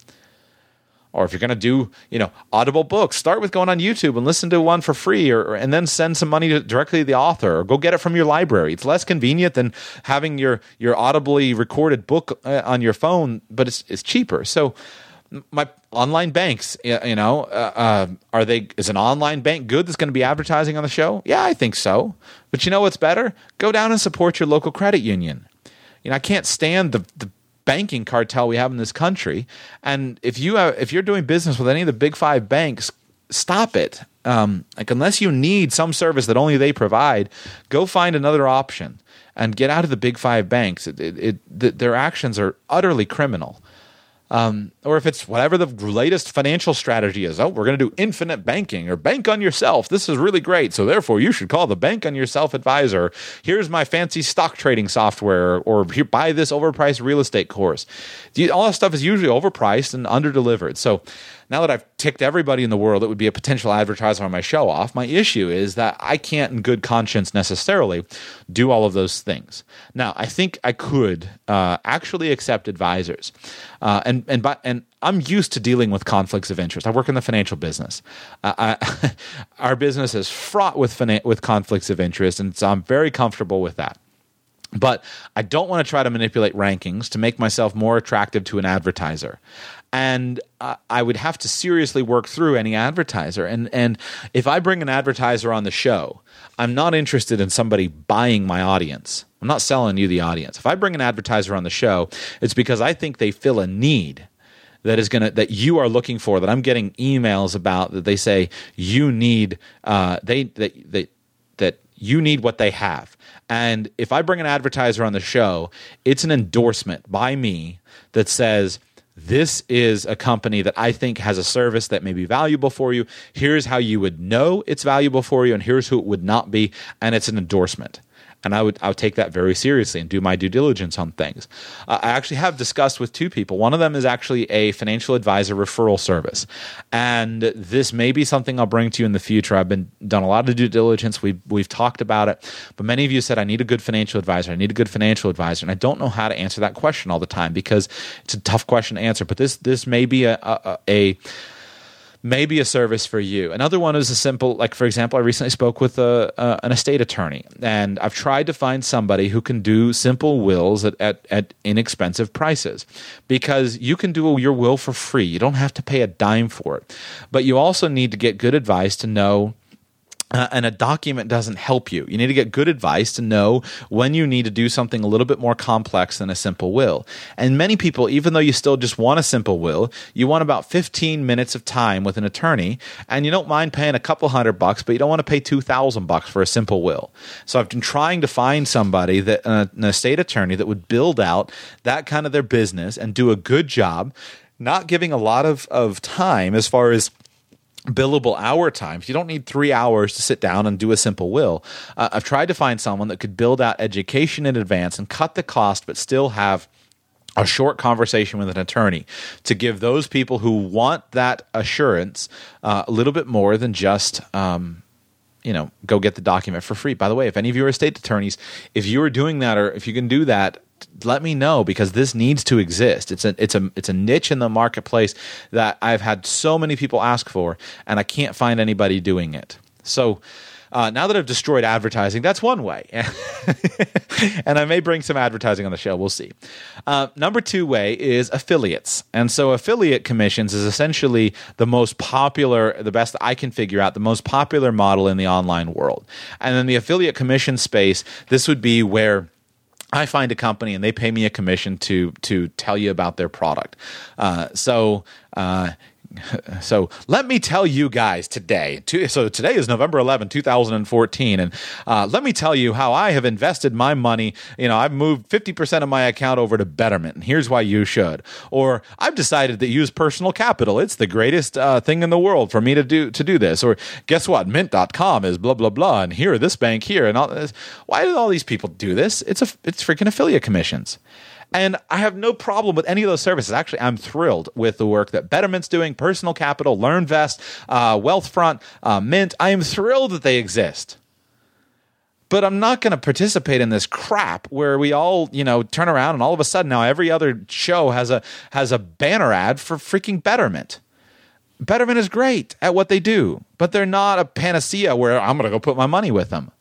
Or if you're going to do, you know, audible books, start with going on YouTube and listen to one for free, or, or and then send some money to, directly to the author, or go get it from your library. It's less convenient than having your your audibly recorded book uh, on your phone, but it's it's cheaper. So my online banks, you know, uh, uh, are they? Is an online bank good that's going to be advertising on the show? Yeah, I think so. But you know what's better? Go down and support your local credit union. You know, I can't stand the the. banking cartel we have in this country, and if you have, if you're doing business with any of the big five banks, stop it. Um, like unless you need some service that only they provide, go find another option and get out of the big five banks. It, it, it, th- their actions are utterly criminal. Um, or if it's whatever the latest financial strategy is, oh, we're going to do infinite banking or bank on yourself. This is really great. So therefore, you should call the bank on yourself advisor. Here's my fancy stock trading software, or here, buy this overpriced real estate course. All that stuff is usually overpriced and underdelivered. So now that I've ticked everybody in the world that would be a potential advertiser on my show off, my issue is that I can't in good conscience necessarily do all of those things. Now, I think I could uh, actually accept advisors. Uh, and And by, and I'm used to dealing with conflicts of interest. I work in the financial business. Uh, I, our business is fraught with fina- with conflicts of interest, and so I'm very comfortable with that. But I don't want to try to manipulate rankings to make myself more attractive to an advertiser. And uh, I would have to seriously work through any advertiser. And and if I bring an advertiser on the show, I'm not interested in somebody buying my audience. I'm not selling you the audience. If I bring an advertiser on the show, it's because I think they fill a need that is gonna that you are looking for. That I'm getting emails about that they say you need uh, they that that that you need what they have. And if I bring an advertiser on the show, it's an endorsement by me that says, this is a company that I think has a service that may be valuable for you. Here's how you would know it's valuable for you, and here's who it would not be. And it's an endorsement. And I would I would take that very seriously and do my due diligence on things. Uh, I actually have discussed with two people. One of them is actually a financial advisor referral service, and this may be something I'll bring to you in the future. I've been done a lot of due diligence. We've we've talked about it, but many of you said I need a good financial advisor. I need a good financial advisor, and I don't know how to answer that question all the time because it's a tough question to answer. But this this may be a a. a Maybe a service for you. Another one is a simple, like for example, I recently spoke with a, uh, an estate attorney, and I've tried to find somebody who can do simple wills at, at, at inexpensive prices, because you can do your will for free. You don't have to pay a dime for it, but you also need to get good advice to know. Uh, and a document doesn't help you. You need to get good advice to know when you need to do something a little bit more complex than a simple will. And many people, even though you still just want a simple will, you want about fifteen minutes of time with an attorney, and you don't mind paying a couple hundred bucks, but you don't want to pay two thousand bucks for a simple will. So I've been trying to find somebody, that uh, an estate attorney, that would build out that kind of their business and do a good job, not giving a lot of, of time as far as billable hour times. You don't need three hours to sit down and do a simple will. Uh, I've tried to find someone that could build out education in advance and cut the cost, but still have a short conversation with an attorney to give those people who want that assurance uh, a little bit more than just um, you know, go get the document for free. By the way, if any of you are estate attorneys, if you are doing that or if you can do that, let me know, because this needs to exist. It's a it's a it's a niche in the marketplace that I've had so many people ask for, and I can't find anybody doing it. So uh, now that I've destroyed advertising, that's one way, and I may bring some advertising on the show. We'll see. Uh, number two way is affiliates, and so affiliate commissions is essentially the most popular, the best I can figure out, the most popular model in the online world. And in the affiliate commission space, this would be where I find a company and they pay me a commission to to tell you about their product. Uh, so uh, so let me tell you guys today. To, so today is November eleventh, twenty fourteen, and uh, let me tell you how I have invested my money. You know, I've moved fifty percent of my account over to Betterment, and here's why you should. Or I've decided to use Personal Capital. It's the greatest uh, thing in the world for me to do to do this. Or guess what? Mint dot com is blah blah blah, and here this bank here and all this. Why do all these people do this? It's a it's freaking affiliate commissions. And I have no problem with any of those services. Actually, I'm thrilled with the work that Betterment's doing, Personal Capital, LearnVest, uh, Wealthfront, uh, Mint. I am thrilled that they exist. But I'm not going to participate in this crap where we all, you know, turn around and all of a sudden now every other show has a has a banner ad for freaking Betterment. Betterment is great at what they do, but they're not a panacea where I'm going to go put my money with them.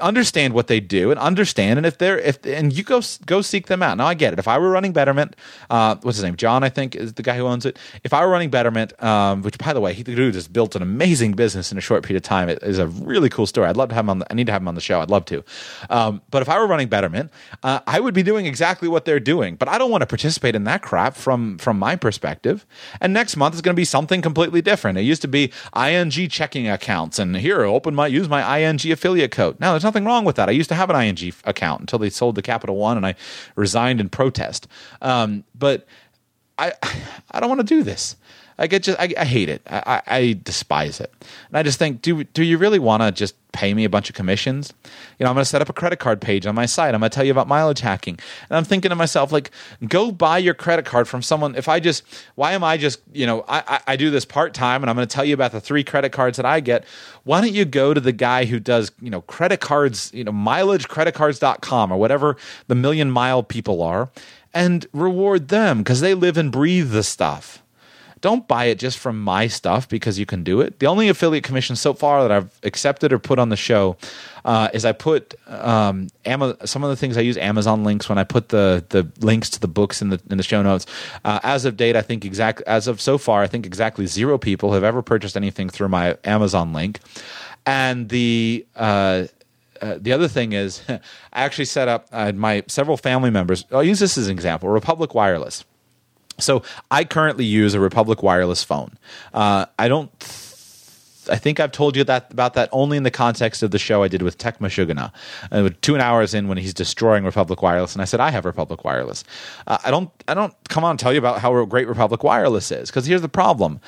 Understand what they do and understand, and if they're if and you go go seek them out. Now I get it. If I were running Betterment, uh, what's his name? John, I think, is the guy who owns it. If I were running Betterment, um, which by the way, he the dude has built an amazing business in a short period of time. It is a really cool story. I'd love to have him on. The, I need to have him on the show. I'd love to. Um, but if I were running Betterment, uh, I would be doing exactly what they're doing. But I don't want to participate in that crap from from my perspective. And next month is going to be something completely different. It used to be I N G checking accounts, and here open my use my I N G affiliate code. Now there's nothing wrong with that. I used to have an I N G account until they sold to Capital One, and I resigned in protest. Um, but I, I don't want to do this. I get just, I, I hate it. I, I despise it. And I just think, do do you really want to just pay me a bunch of commissions? You know, I'm going to set up a credit card page on my site. I'm going to tell you about mileage hacking. And I'm thinking to myself, like, go buy your credit card from someone. If I just, why am I just, you know, I, I, I do this part time, and I'm going to tell you about the three credit cards that I get. Why don't you go to the guy who does, you know, credit cards, you know, mileage credit cards dot com or whatever the million mile people are, and reward them because they live and breathe the stuff. Don't buy it just from my stuff because you can do it. The only affiliate commission so far that I've accepted or put on the show uh, is I put um, Ama- some of the things I use Amazon links when I put the the links to the books in the in the show notes. Uh, as of date, I think exact as of so far, I think exactly zero people have ever purchased anything through my Amazon link. And the uh, uh, the other thing is, I actually set up uh, my several family members. I'll use this as an example: Republic Wireless. So I currently use a Republic Wireless phone. Uh, I don't. Th- I think I've told you that about that only in the context of the show I did with Tech Meshugana, uh, two hours in when he's destroying Republic Wireless, and I said I have Republic Wireless. Uh, I don't. I don't come on and tell you about how great Republic Wireless is, because here's the problem.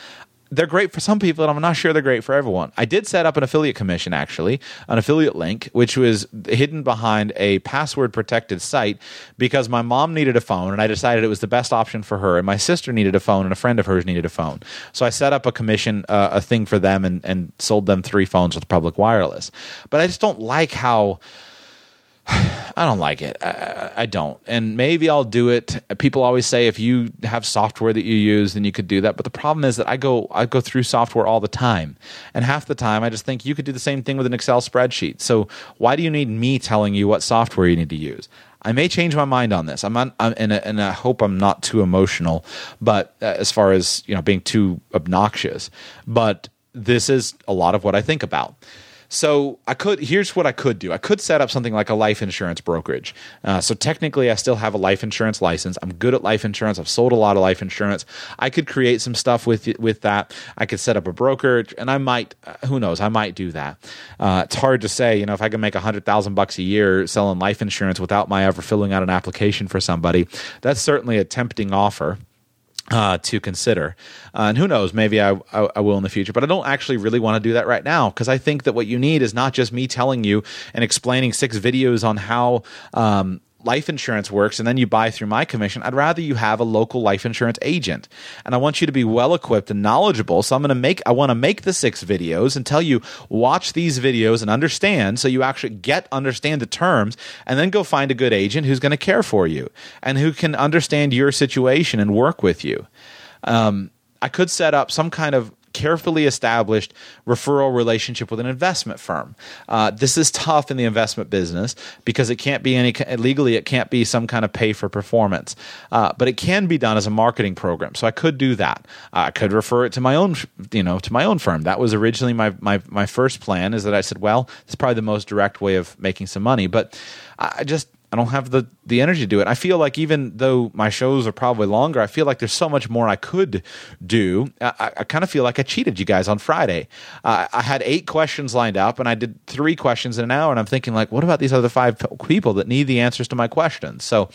They're great for some people, and I'm not sure they're great for everyone. I did set up an affiliate commission, actually, an affiliate link, which was hidden behind a password-protected site because my mom needed a phone, and I decided it was the best option for her, and my sister needed a phone, and a friend of hers needed a phone. So I set up a commission, uh, a thing for them, and, and sold them three phones with Public Wireless. But I just don't like how... I don't like it. I, I don't. And maybe I'll do it. People always say if you have software that you use, then you could do that. But the problem is that I go I go through software all the time. And half the time, I just think you could do the same thing with an Excel spreadsheet. So why do you need me telling you what software you need to use? I may change my mind on this. I'm, on, I'm and, and I hope I'm not too emotional, but uh, as far as, you know, being too obnoxious. But this is a lot of what I think about. So I could. Here's what I could do. I could set up something like a life insurance brokerage. Uh, so technically, I still have a life insurance license. I'm good at life insurance. I've sold a lot of life insurance. I could create some stuff with with that. I could set up a brokerage, and I might. Who knows? I might do that. Uh, it's hard to say. You know, if I can make a hundred thousand bucks a year selling life insurance without my ever filling out an application for somebody, that's certainly a tempting offer. Uh, to consider. Uh, and who knows, maybe I, I, I will in the future, but I don't actually really want to do that right now, because I think that what you need is not just me telling you and explaining six videos on how um, life insurance works and then you buy through my commission. I'd rather you have a local life insurance agent, and I want you to be well equipped and knowledgeable. So I'm going to make, I want to make the six videos and tell you, watch these videos and understand, so you actually get, understand the terms, and then go find a good agent who's going to care for you and who can understand your situation and work with you. Um, I could set up some kind of carefully established referral relationship with an investment firm. Uh, this is tough in the investment business because it can't be any legally, it can't be some kind of pay for performance, uh, but it can be done as a marketing program. So I could do that. Uh, I could refer it to my own, you know, to my own firm. That was originally my my my first plan. Is that I said, well, it's probably the most direct way of making some money, but I just. I don't have the, the energy to do it. I feel like even though my shows are probably longer, I feel like there's so much more I could do. I, I kind of feel like I cheated you guys on Friday. Uh, I had eight questions lined up, and I did three questions in an hour, and I'm thinking, like, what about these other five people that need the answers to my questions? So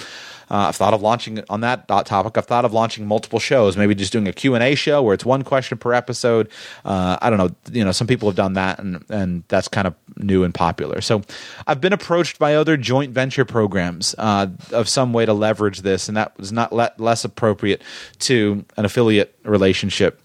uh, I've thought of launching on that topic. I've thought of launching multiple shows, maybe just doing a Q and A show where it's one question per episode. Uh, I don't know. You know, some people have done that, and, and that's kind of new and popular. So I've been approached by other joint venture programs. Programs uh, of some way to leverage this, and that was not le- less appropriate to an affiliate relationship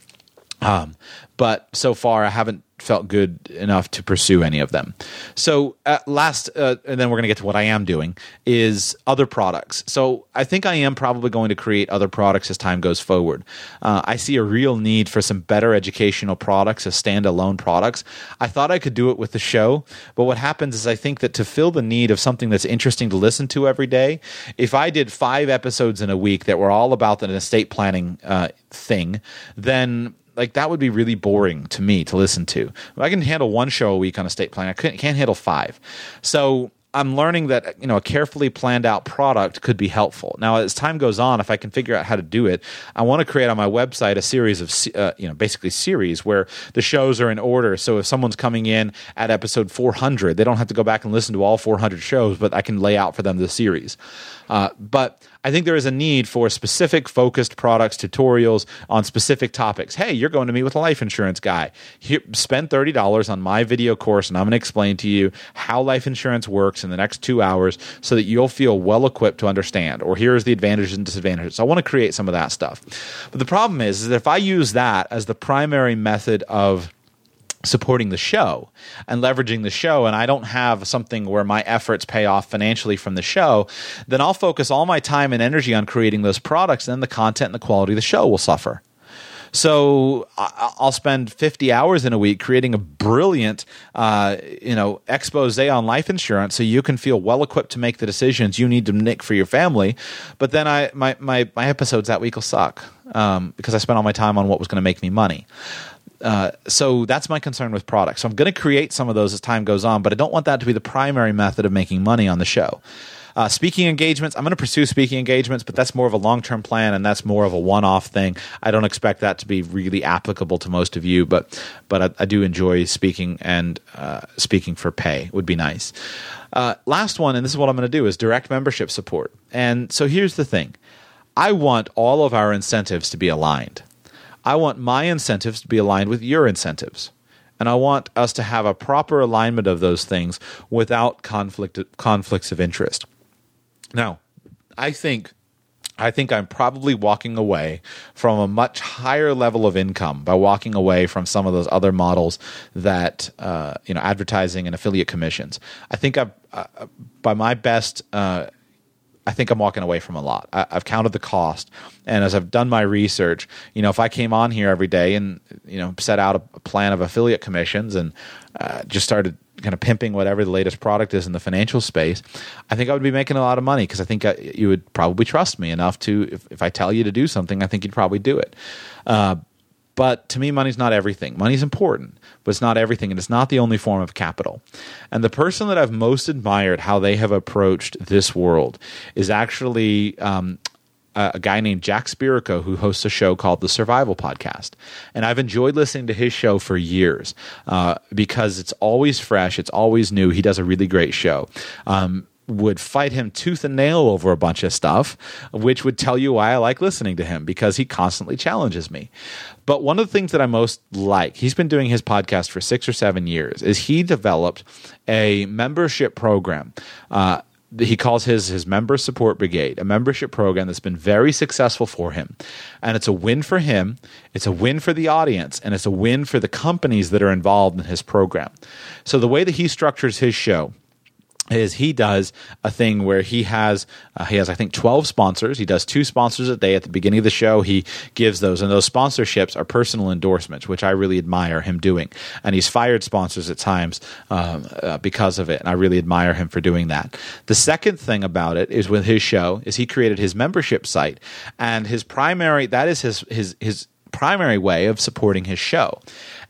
Um, but so far, I haven't felt good enough to pursue any of them. So at last, uh, and then we're going to get to what I am doing, is other products. So I think I am probably going to create other products as time goes forward. Uh, I see a real need for some better educational products, as standalone products. I thought I could do it with the show, but what happens is I think that to fill the need of something that's interesting to listen to every day, if I did five episodes in a week that were all about an estate planning uh, thing, then like that would be really boring to me to listen to. I can handle one show a week on estate planning. I couldn't, can't handle five. So I'm learning that, you know, a carefully planned out product could be helpful. Now, as time goes on, if I can figure out how to do it, I want to create on my website a series of, uh, you know, basically series where the shows are in order. So if someone's coming in at episode four hundred, they don't have to go back and listen to all four hundred shows, but I can lay out for them the series. Uh, but I think there is a need for specific focused products, tutorials on specific topics. Hey, you're going to meet with a life insurance guy. Here, spend thirty dollars on my video course, and I'm going to explain to you how life insurance works in the next two hours so that you'll feel well-equipped to understand, or here's the advantages and disadvantages. So I want to create some of that stuff. But the problem is, is that if I use that as the primary method of supporting the show and leveraging the show, and I don't have something where my efforts pay off financially from the show, then I'll focus all my time and energy on creating those products, and then the content and the quality of the show will suffer. So I'll spend fifty hours in a week creating a brilliant, uh, you know, expose on life insurance, so you can feel well equipped to make the decisions you need to make for your family. But then I my my, my episodes that week will suck um, because I spent all my time on what was going to make me money. Uh, so that's my concern with products. So I'm going to create some of those as time goes on, but I don't want that to be the primary method of making money on the show. Uh, speaking engagements, I'm going to pursue speaking engagements, but that's more of a long-term plan, and that's more of a one-off thing. I don't expect that to be really applicable to most of you, but but I, I do enjoy speaking, and uh, speaking for pay would be nice. Uh, last one, and this is what I'm going to do, is direct membership support. And so here's the thing. I want all of our incentives to be aligned. I want my incentives to be aligned with your incentives. And I want us to have a proper alignment of those things without conflict conflicts of interest. Now, I think I think I'm probably walking away from a much higher level of income by walking away from some of those other models that, uh, you know, advertising and affiliate commissions. I think I've, uh, by my best uh, – I think I'm walking away from a lot. I, I've counted the cost. And as I've done my research, you know, if I came on here every day and, you know, set out a, a plan of affiliate commissions and uh, just started kind of pimping whatever the latest product is in the financial space, I think I would be making a lot of money, because I think I, you would probably trust me enough to, if, if I tell you to do something, I think you'd probably do it. Uh, But to me, money's not everything. Money's important, but it's not everything, and it's not the only form of capital. And the person that I've most admired how they have approached this world is actually um, a, a guy named Jack Spirko, who hosts a show called The Survival Podcast. And I've enjoyed listening to his show for years uh, because it's always fresh. It's always new. He does a really great show. Um would fight him tooth and nail over a bunch of stuff, which would tell you why I like listening to him, because he constantly challenges me. But one of the things that I most like, he's been doing his podcast for six or seven years, is he developed a membership program. Uh, he calls his his Member Support Brigade, a membership program that's been very successful for him. And it's a win for him, it's a win for the audience, and it's a win for the companies that are involved in his program. So the way that he structures his show is he does a thing where he has, uh, he has I think, twelve sponsors. He does two sponsors a day. At the beginning of the show, he gives those, and those sponsorships are personal endorsements, which I really admire him doing. And he's fired sponsors at times um, uh, because of it, and I really admire him for doing that. The second thing about it is with his show is he created his membership site, and his primary, that is his his his primary way of supporting his show.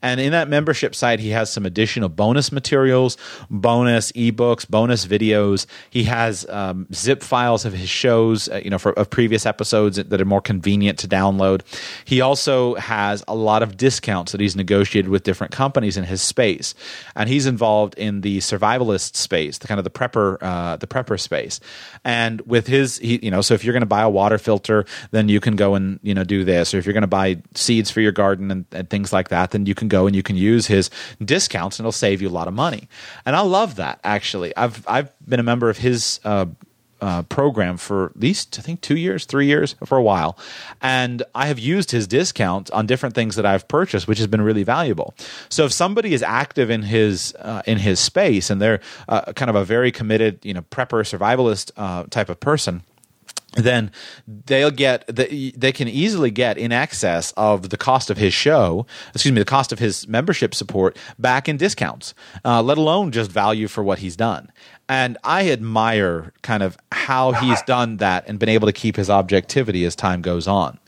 And in that membership site, he has some additional bonus materials, bonus ebooks, bonus videos. He has um, zip files of his shows, uh, you know, for, of previous episodes that are more convenient to download. He also has a lot of discounts that he's negotiated with different companies in his space, and he's involved in the survivalist space, the kind of the prepper, uh, the prepper space. And with his, he, you know, so if you're going to buy a water filter, then you can go and you know do this, or if you're going to buy seeds for your garden and, and things like that, then you can go and you can use his discounts, and it'll save you a lot of money. And I love that, actually. I've I've been a member of his uh, uh, program for at least, I think, two years, three years, for a while. And I have used his discount on different things that I've purchased, which has been really valuable. So if somebody is active in his uh, in his space and they're uh, kind of a very committed, you know, prepper, survivalist uh, type of person, then they'll get the, they can easily get in excess of the cost of his show, excuse me, the cost of his membership support back in discounts, uh, let alone just value for what he's done. And I admire kind of how he's done that and been able to keep his objectivity as time goes on.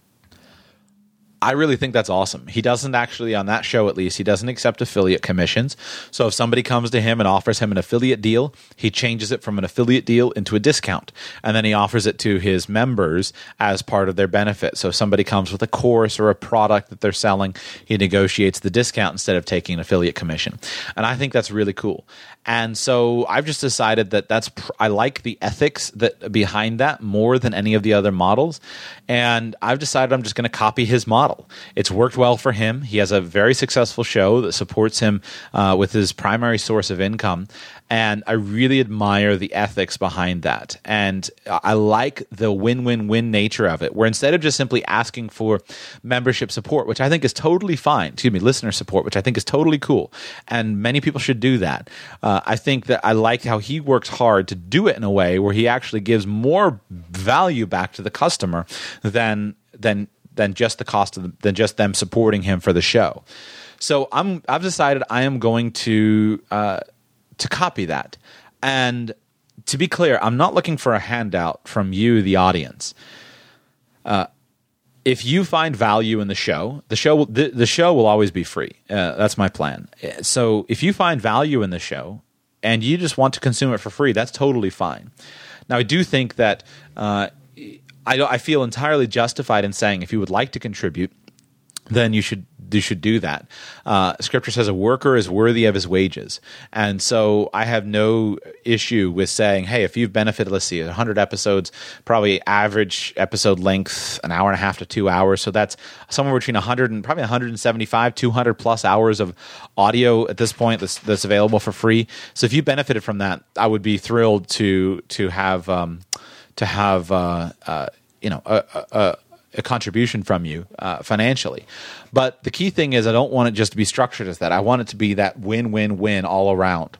I really think that's awesome. He doesn't actually, on that show at least, he doesn't accept affiliate commissions. So if somebody comes to him and offers him an affiliate deal, he changes it from an affiliate deal into a discount. And then he offers it to his members as part of their benefit. So if somebody comes with a course or a product that they're selling, he negotiates the discount instead of taking an affiliate commission. And I think that's really cool. And so I've just decided that that's pr- I like the ethics that behind that more than any of the other models. And I've decided I'm just going to copy his model. It's worked well for him. He has a very successful show that supports him uh, with his primary source of income. And I really admire the ethics behind that. And I like the win-win-win nature of it, where instead of just simply asking for membership support, which I think is totally fine, excuse me, listener support, which I think is totally cool, and many people should do that. Uh, I think that I like how he works hard to do it in a way where he actually gives more value back to the customer than than than just the cost of the, than just them supporting him for the show. So I'm I've decided I am going to. Uh, to copy that. And to be clear, I'm not looking for a handout from you, the audience. Uh, if you find value in the show, the show will, the, the show will always be free. Uh, that's my plan. So if you find value in the show and you just want to consume it for free, that's totally fine. Now, I do think that uh, I, I feel entirely justified in saying if you would like to contribute, then you should you should do that. Uh, scripture says a worker is worthy of his wages. And so I have no issue with saying, hey, if you've benefited, let's see, one hundred episodes, probably average episode length, an hour and a half to two hours. So that's somewhere between one hundred and probably one hundred seventy-five, two hundred plus hours of audio at this point that's, that's available for free. So if you benefited from that, I would be thrilled to to have, um, to have uh, uh, you know, a, a a contribution from you uh, financially. But the key thing is I don't want it just to be structured as that. I want it to be that win-win-win all around.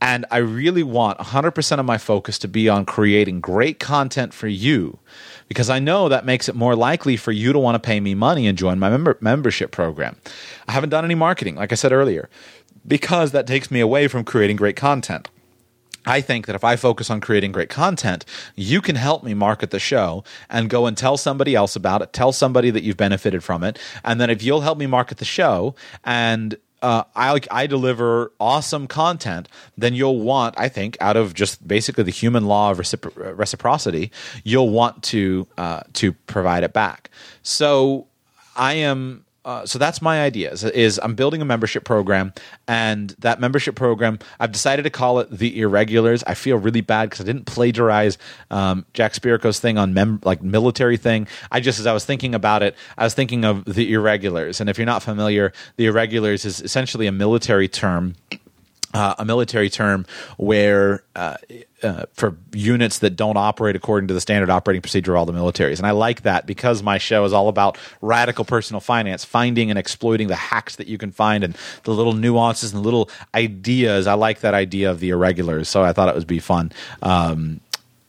And I really want one hundred percent of my focus to be on creating great content for you, because I know that makes it more likely for you to want to pay me money and join my member- membership program. I haven't done any marketing, like I said earlier, because that takes me away from creating great content. I think that if I focus on creating great content, you can help me market the show and go and tell somebody else about it, tell somebody that you've benefited from it, and then if you'll help me market the show and uh, I, I deliver awesome content, then you'll want, I think, out of just basically the human law of recipro- reciprocity, you'll want to uh, to provide it back. So I am... Uh, so that's my idea, is, is I'm building a membership program, and that membership program, I've decided to call it The Irregulars. I feel really bad because I didn't plagiarize um, Jack Spirko's thing on mem- like military thing. I just, as I was thinking about it, I was thinking of The Irregulars. And if you're not familiar, The Irregulars is essentially a military term, uh, a military term where... Uh, Uh, for units that don't operate according to the standard operating procedure of all the militaries. And I like that because my show is all about radical personal finance, finding and exploiting the hacks that you can find and the little nuances and the little ideas. I like that idea of The Irregulars, so I thought it would be fun um,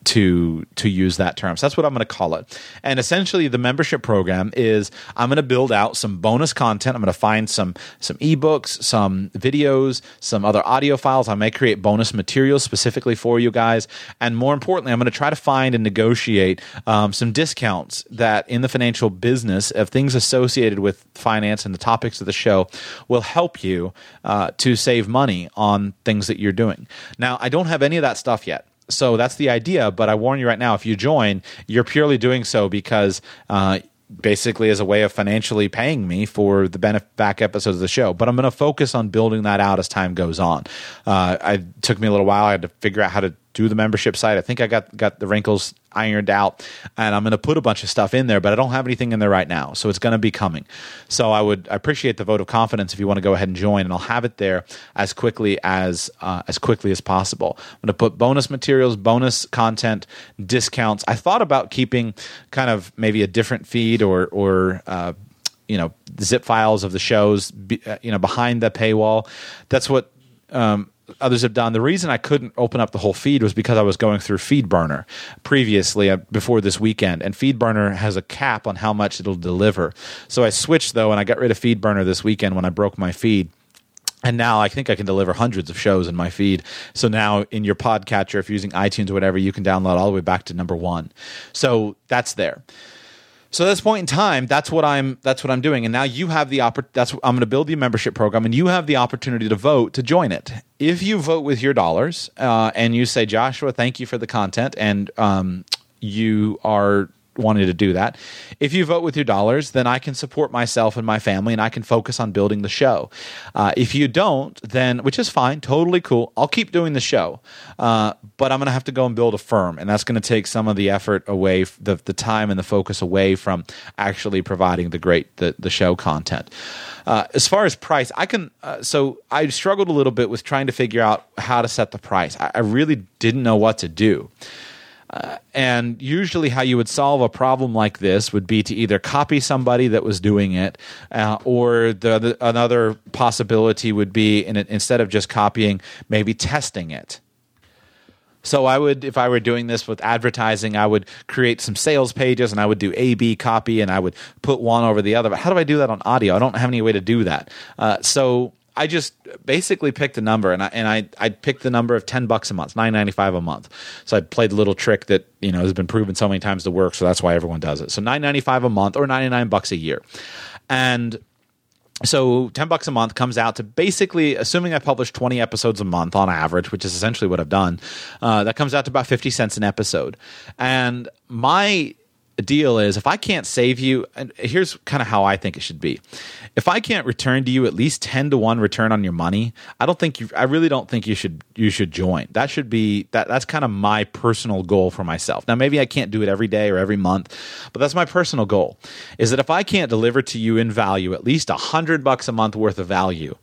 to to use that term. So that's what I'm going to call it. And essentially the membership program is I'm going to build out some bonus content. I'm going to find some some ebooks, some videos, some other audio files. I may create bonus materials specifically for you guys. And more importantly, I'm going to try to find and negotiate um, some discounts that in the financial business of things associated with finance and the topics of the show will help you uh, to save money on things that you're doing. Now, I don't have any of that stuff yet. So that's the idea, but I warn you right now, if you join, you're purely doing so because uh, basically as a way of financially paying me for the benef- back episodes of the show. But I'm going to focus on building that out as time goes on. Uh, it took me a little while. I had to figure out how to do the membership site. I think I got, got the wrinkles ironed out, and I'm going to put a bunch of stuff in there, but I don't have anything in there right now. So it's going to be coming. So I would I appreciate the vote of confidence if you want to go ahead and join, and I'll have it there as quickly as uh, as quickly as possible. I'm going to put bonus materials, bonus content, discounts. I thought about keeping kind of maybe a different feed or or uh, you know, zip files of the shows be, uh, you know, behind the paywall. That's what um, others have done. The reason I couldn't open up the whole feed was because I was going through FeedBurner previously uh, before this weekend, and FeedBurner has a cap on how much it'll deliver. So I switched, though, and I got rid of FeedBurner this weekend when I broke my feed. And now I think I can deliver hundreds of shows in my feed. So now in your podcatcher, if you're using iTunes or whatever, you can download all the way back to number one. So that's there. So at this point in time, that's what I'm. That's what I'm doing. And now you have the oppor- That's I'm going to build the membership program, and you have the opportunity to vote to join it. If you vote with your dollars uh, and you say, Joshua, thank you for the content, and um, you are wanting to do that. If you vote with your dollars, then I can support myself and my family, and I can focus on building the show. Uh, if you don't, then, which is fine, totally cool, I'll keep doing the show, uh, but I'm going to have to go and build a firm, and that's going to take some of the effort away, the the time and the focus away from actually providing the great the the show content. Uh, as far as price, I can. Uh, so I struggled a little bit with trying to figure out how to set the price. I, I really didn't know what to do. Uh, and usually how you would solve a problem like this would be to either copy somebody that was doing it, uh, or the, the, another possibility would be, in it, instead of just copying, maybe testing it. So I would, if I were doing this with advertising, I would create some sales pages, and I would do A B copy, and I would put one over the other. But how do I do that on audio? I don't have any way to do that. Uh, so... I just basically picked a number, and I and I I picked the number of ten bucks a month, nine ninety five a month. So I played the little trick that, you know, has been proven so many times to work, so that's why everyone does it. So nine ninety five a month, or ninety nine bucks a year, and so ten bucks a month comes out to basically, assuming I publish twenty episodes a month on average, which is essentially what I've done. Uh, that comes out to about fifty cents an episode, and my deal is, if I can't save you, and here's kind of how I think it should be. If I can't return to you at least ten to one return on your money, I don't think you, I really don't think you should, you should join. That should be, that that's kind of my personal goal for myself. Now, maybe I can't do it every day or every month, but that's my personal goal, is that if I can't deliver to you in value at least a hundred bucks a month worth of value,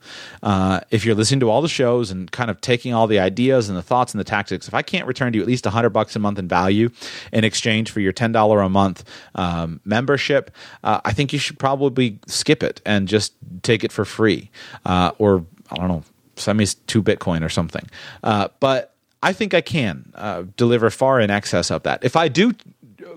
uh, if you're listening to all the shows and kind of taking all the ideas and the thoughts and the tactics, if I can't return to you at least a hundred bucks a month in value in exchange for your ten dollars a month, month um, membership, uh, I think you should probably skip it and just take it for free, uh, or I don't know, send me two Bitcoin or something. Uh, but I think I can uh, deliver far in excess of that. If I do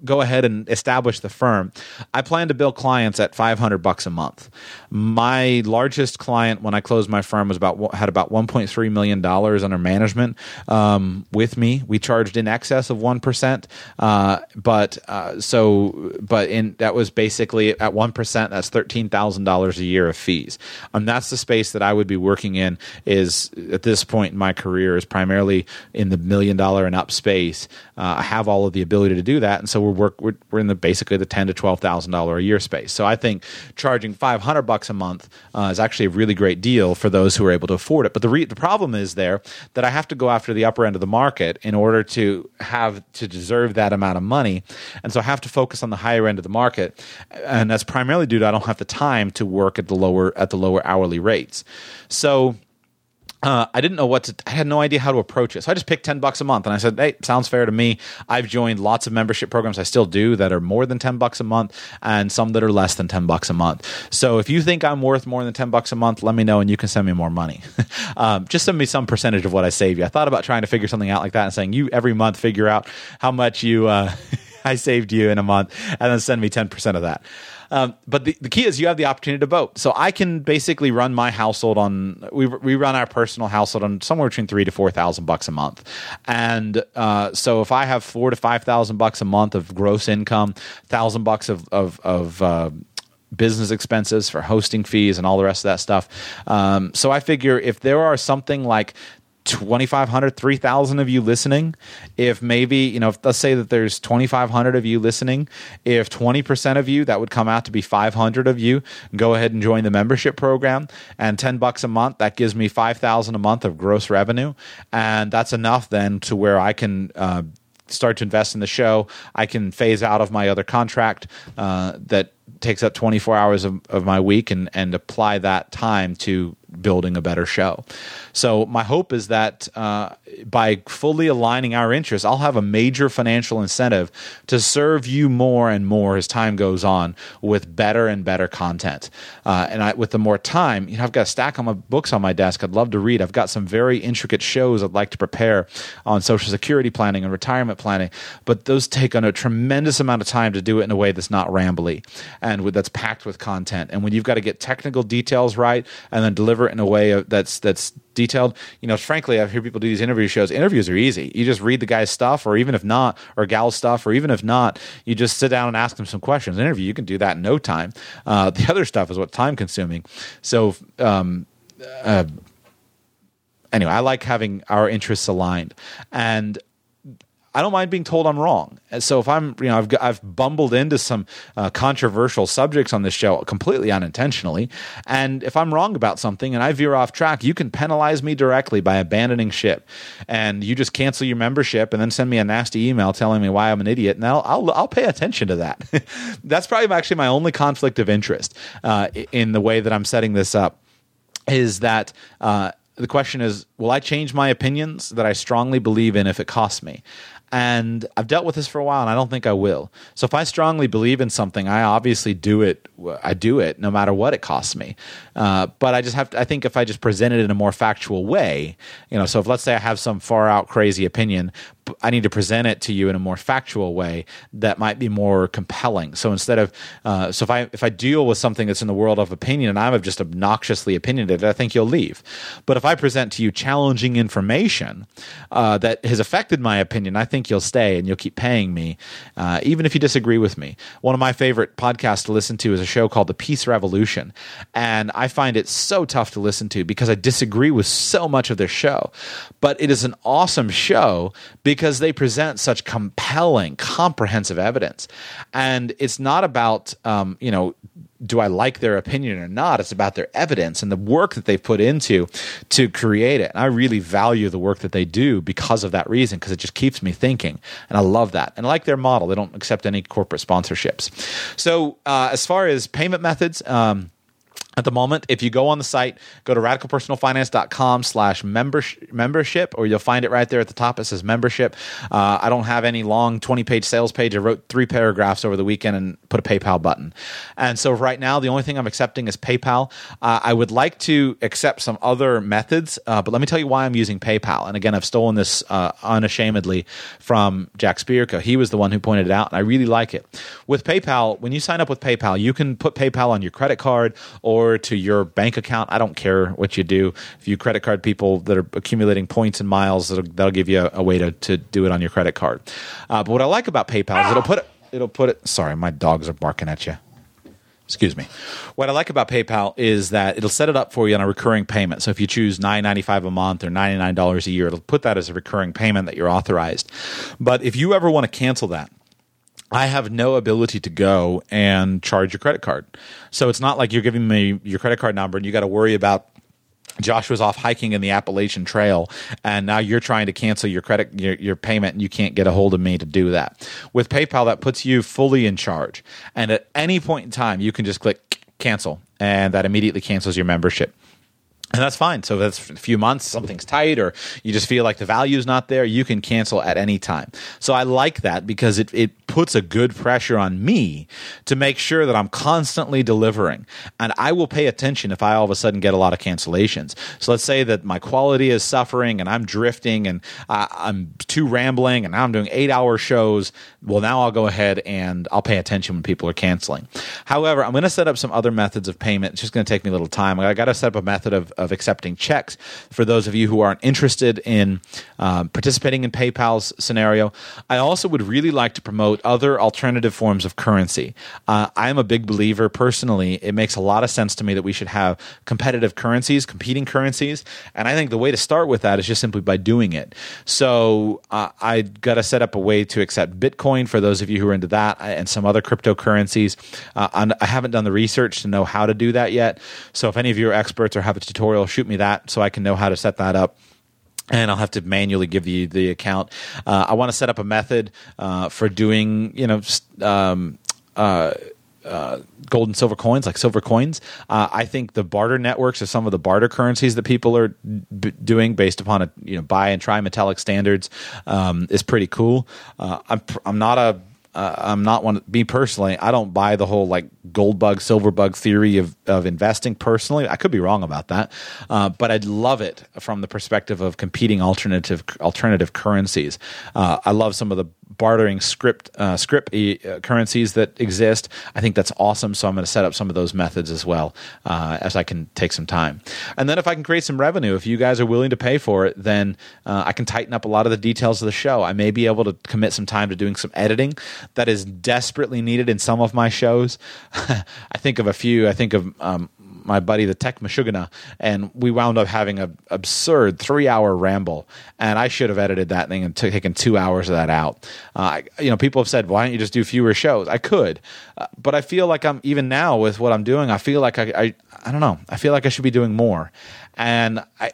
go ahead and establish the firm, I plan to bill clients at five hundred bucks a month. My largest client when I closed my firm was about had about one point three million dollars under management um, with me. We charged in excess of one percent, uh, but uh, so but in that was basically at one percent, that's thirteen thousand dollars a year of fees. And that's the space that I would be working in, is at this point in my career is primarily in the million dollar and up space. Uh, I have all of the ability to do that, and so we're work we're, we're in the basically the ten to twelve thousand dollar a year space. So I think charging five hundred bucks a month uh, is actually a really great deal for those who are able to afford it. But the re- the problem is there that I have to go after the upper end of the market in order to have to deserve that amount of money, and so I have to focus on the higher end of the market, and that's primarily due to I don't have the time to work at the lower at the lower hourly rates. So. Uh, I didn't know what to, I had no idea how to approach it. So I just picked ten bucks a month, and I said, hey, sounds fair to me. I've joined lots of membership programs. I still do that are more than ten bucks a month, and some that are less than ten bucks a month. So if you think I'm worth more than ten bucks a month, let me know, and you can send me more money. um, just send me some percentage of what I save you. I thought about trying to figure something out like that and saying, you every month figure out how much you, uh, I saved you in a month, and then send me ten percent of that. Um, but the, the key is you have the opportunity to vote. So I can basically run my household on, we we run our personal household on somewhere between three to four thousand bucks a month, and uh, so if I have four to five thousand bucks a month of gross income, thousand bucks of of of uh, business expenses for hosting fees and all the rest of that stuff. Um, so I figure if there are something like twenty-five hundred, three thousand of you listening, if maybe, you know, if, let's say that there's twenty-five hundred of you listening, if twenty percent of you, that would come out to be five hundred of you, go ahead and join the membership program, and ten bucks a month, that gives me five thousand a month of gross revenue, and that's enough then to where I can uh, start to invest in the show, I can phase out of my other contract uh, that takes up twenty-four hours of, of my week and, and apply that time to building a better show. So my hope is that uh, by fully aligning our interests, I'll have a major financial incentive to serve you more and more as time goes on with better and better content. Uh, and I, with the more time, you know, I've got a stack of my books on my desk I'd love to read. I've got some very intricate shows I'd like to prepare on Social Security planning and retirement planning, but those take on a tremendous amount of time to do it in a way that's not rambly and with, that's packed with content. And when you've got to get technical details right and then deliver in a way that's that's detailed. You know, frankly, I hear people do these interview shows. Interviews are easy. You just read the guy's stuff, or even if not, or gal's stuff, or even if not, you just sit down and ask them some questions. An interview, you can do that in no time. Uh, the other stuff is what's time consuming. So um, uh, anyway, I like having our interests aligned, and I don't mind being told I'm wrong. So if I'm, you know, I've I've bumbled into some uh, controversial subjects on this show completely unintentionally, and if I'm wrong about something and I veer off track, you can penalize me directly by abandoning ship, and you just cancel your membership and then send me a nasty email telling me why I'm an idiot, and I'll I'll, I'll pay attention to that. That's probably actually my only conflict of interest uh, in the way that I'm setting this up, is that. Uh, The question is, will I change my opinions that I strongly believe in if it costs me? And I've dealt with this for a while, and I don't think I will. So if I strongly believe in something, I obviously do it. I do it no matter what it costs me. Uh, but I just have to, I think if I just present it in a more factual way, you know. So if let's say I have some far out crazy opinion, I need to present it to you in a more factual way that might be more compelling. So instead of, uh, so if I if I deal with something that's in the world of opinion and I'm just obnoxiously opinionated, I think you'll leave. But if I present to you challenging information uh, that has affected my opinion, I think you'll stay and you'll keep paying me, uh, even if you disagree with me. One of my favorite podcasts to listen to is a show called The Peace Revolution, and I find it so tough to listen to because I disagree with so much of their show. But it is an awesome show because Because they present such compelling, comprehensive evidence. And it's not about, um, you know, do I like their opinion or not? It's about their evidence and the work that they've put into to create it. And I really value the work that they do because of that reason, because it just keeps me thinking. And I love that. And I like their model. They don't accept any corporate sponsorships. So uh, as far as payment methods, um, at the moment, if you go on the site, go to radicalpersonalfinance.com slash membership, or you'll find it right there at the top. It says membership. Uh, I don't have any long twenty-page sales page. I wrote three paragraphs over the weekend and put a PayPal button. And so right now, the only thing I'm accepting is PayPal. Uh, I would like to accept some other methods, uh, but let me tell you why I'm using PayPal. And again, I've stolen this uh, unashamedly from Jack Spirko. He was the one who pointed it out, and I really like it. With PayPal, when you sign up with PayPal, you can put PayPal on your credit card or to your bank account. I don't care what you do. If you credit card people that are accumulating points and miles, that'll, that'll give you a, a way to, to do it on your credit card. Uh, but what I like about PayPal is it'll put it, it'll put it. Sorry, my dogs are barking at you. Excuse me. What I like about PayPal is that it'll set it up for you on a recurring payment. So if you choose nine dollars and ninety-five cents a month or ninety-nine dollars a year, it'll put that as a recurring payment that you're authorized. But if you ever want to cancel that, I have no ability to go and charge your credit card. So it's not like you're giving me your credit card number and you got to worry about Joshua's off hiking in the Appalachian Trail, and now you're trying to cancel your credit, your, your payment, and you can't get a hold of me to do that. With PayPal, that puts you fully in charge. And at any point in time, you can just click cancel, and that immediately cancels your membership. And that's fine. So that's a few months, something's tight, or you just feel like the value's not there, you can cancel at any time. So I like that because it, it puts a good pressure on me to make sure that I'm constantly delivering. And I will pay attention if I all of a sudden get a lot of cancellations. So let's say that my quality is suffering and I'm drifting and I, I'm too rambling and now I'm doing eight-hour shows. Well, now I'll go ahead and I'll pay attention when people are canceling. However, I'm going to set up some other methods of payment. It's just going to take me a little time. I got to set up a method of of accepting checks for those of you who aren't interested in um, participating in PayPal's scenario. I also would really like to promote other alternative forms of currency. Uh, I'm a big believer personally. It makes a lot of sense to me that we should have competitive currencies, competing currencies. And I think the way to start with that is just simply by doing it. So uh, I got to set up a way to accept Bitcoin for those of you who are into that and some other cryptocurrencies. Uh, I haven't done the research to know how to do that yet. So if any of you are experts or have a tutorial, shoot me that so I can know how to set that up. and I'll have to manually give you the account. Uh, I want to set up a method uh, for doing, you know, um, uh, uh, gold and silver coins, like silver coins. Uh, I think the barter networks are some of the barter currencies that people are b- doing based upon a, you know, buy and try metallic standards um, is pretty cool. Uh, I'm I'm not a Uh, I'm not one. Me personally, I don't buy the whole like gold bug, silver bug theory of, of investing. Personally, I could be wrong about that, uh, but I'd love it from the perspective of competing alternative alternative currencies. Uh, I love some of the bartering script uh, script e- uh, currencies that exist. I think that's awesome. So I'm going to set up some of those methods as well uh, as I can take some time. And then if I can create some revenue, if you guys are willing to pay for it, then uh, I can tighten up a lot of the details of the show. I may be able to commit some time to doing some editing. That is desperately needed in some of my shows. I think of a few. I think of um, my buddy, the Tech Meshugana, and we wound up having an absurd three-hour ramble, and I should have edited that thing and t- taken two hours of that out. Uh, you know, people have said, why don't you just do fewer shows? I could, uh, but I feel like I'm, even now with what I'm doing, I feel like I, I, I don't know, I feel like I should be doing more, and I...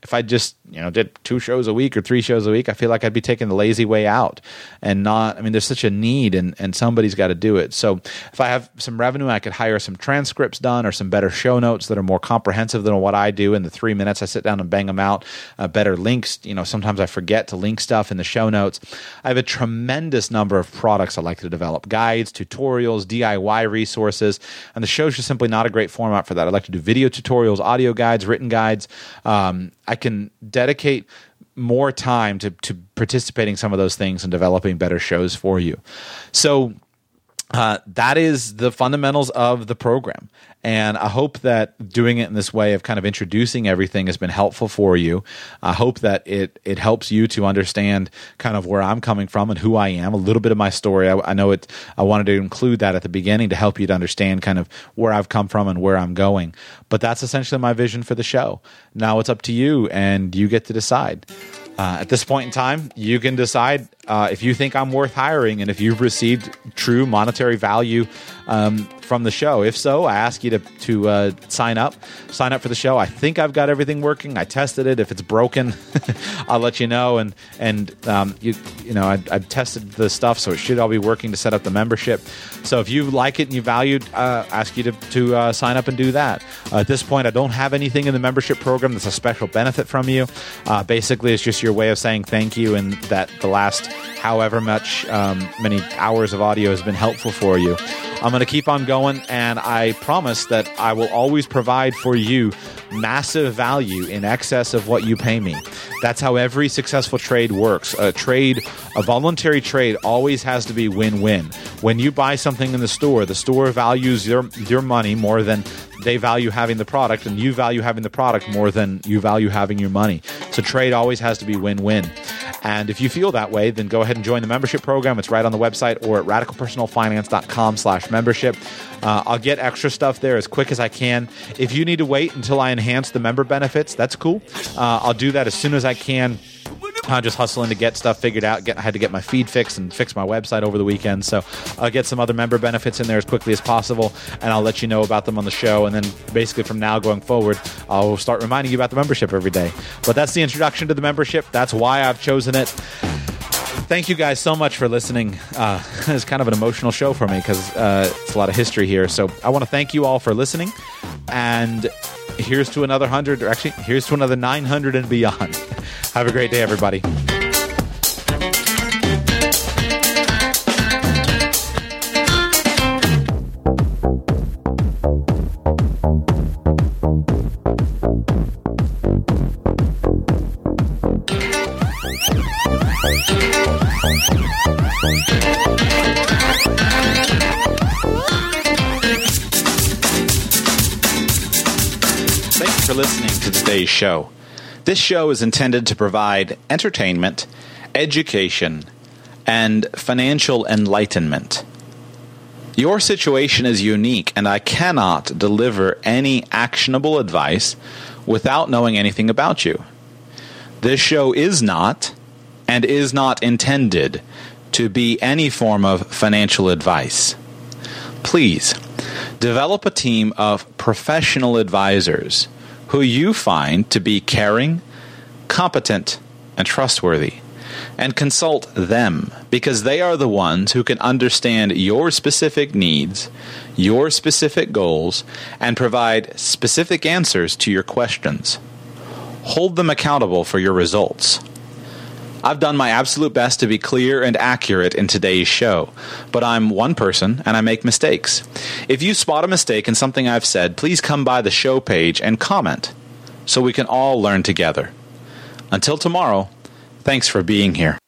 If I just, you know, did two shows a week or three shows a week, I feel like I'd be taking the lazy way out and not, I mean, there's such a need and, and somebody's got to do it. So if I have some revenue, I could hire some transcripts done or some better show notes that are more comprehensive than what I do in the three minutes I sit down and bang them out, uh, better links. You know, sometimes I forget to link stuff in the show notes. I have a tremendous number of products I like to develop, guides, tutorials, D I Y resources, and the show's just simply not a great format for that. I like to do video tutorials, audio guides, written guides. Um, I can dedicate more time to, to participating in some of those things and developing better shows for you. So uh, that is the fundamentals of the program. And I hope that doing it in this way of kind of introducing everything has been helpful for you. I hope that it it helps you to understand kind of where I'm coming from and who I am, a little bit of my story. I, I know it. I wanted to include that at the beginning to help you to understand kind of where I've come from and where I'm going. But that's essentially my vision for the show. Now it's up to you, and you get to decide. Uh, at this point in time, you can decide uh, if you think I'm worth hiring and if you've received true monetary value um, from the show. If so, I ask you to, to uh, sign up, sign up for the show. I think I've got everything working. I tested it. If it's broken, I'll let you know. And, and um, you, you know, I, I've tested the stuff, so it should all be working to set up the membership. So if you like it and you value, uh, ask you to, to uh, sign up and do that. Uh, at this point, I don't have anything in the membership program that's a special benefit from you. Uh, basically, it's just your way of saying thank you, and that the last however much um, many hours of audio has been helpful for you. I'm going to keep on going, and I promise that I will always provide for you massive value in excess of what you pay me. That's how every successful trade works. A trade, a voluntary trade, always has to be win-win. When you buy something in the store, the store values your your money more than they value having the product, and you value having the product more than you value having your money. So trade always has to be win-win. And if you feel that way, then go ahead and join the membership program. It's right on the website or at radicalpersonalfinance.com slash membership. Uh, I'll get extra stuff there as quick as I can. If you need to wait until I enhance the member benefits, that's cool. Uh, I'll do that as soon as I can. I'm just hustling to get stuff figured out. Get, I had to get my feed fixed and fix my website over the weekend. So I'll get some other member benefits in there as quickly as possible, and I'll let you know about them on the show. And then basically from now going forward, I'll start reminding you about the membership every day. But that's the introduction to the membership. That's why I've chosen it. Thank you guys so much for listening. Uh, it's kind of an emotional show for me because uh, it's a lot of history here. So I want to thank you all for listening. And here's to another hundred, or actually, here's to another nine hundred and beyond. Have a great day, everybody. Thanks for listening to today's show. This show is intended to provide entertainment, education, and financial enlightenment. Your situation is unique, and I cannot deliver any actionable advice without knowing anything about you. This show is not, and is not intended to be any form of financial advice. Please, develop a team of professional advisors who you find to be caring, competent, and trustworthy, and consult them, because they are the ones who can understand your specific needs, your specific goals, and provide specific answers to your questions. Hold them accountable for your results. I've done my absolute best to be clear and accurate in today's show, but I'm one person and I make mistakes. If you spot a mistake in something I've said, please come by the show page and comment so we can all learn together. Until tomorrow, thanks for being here.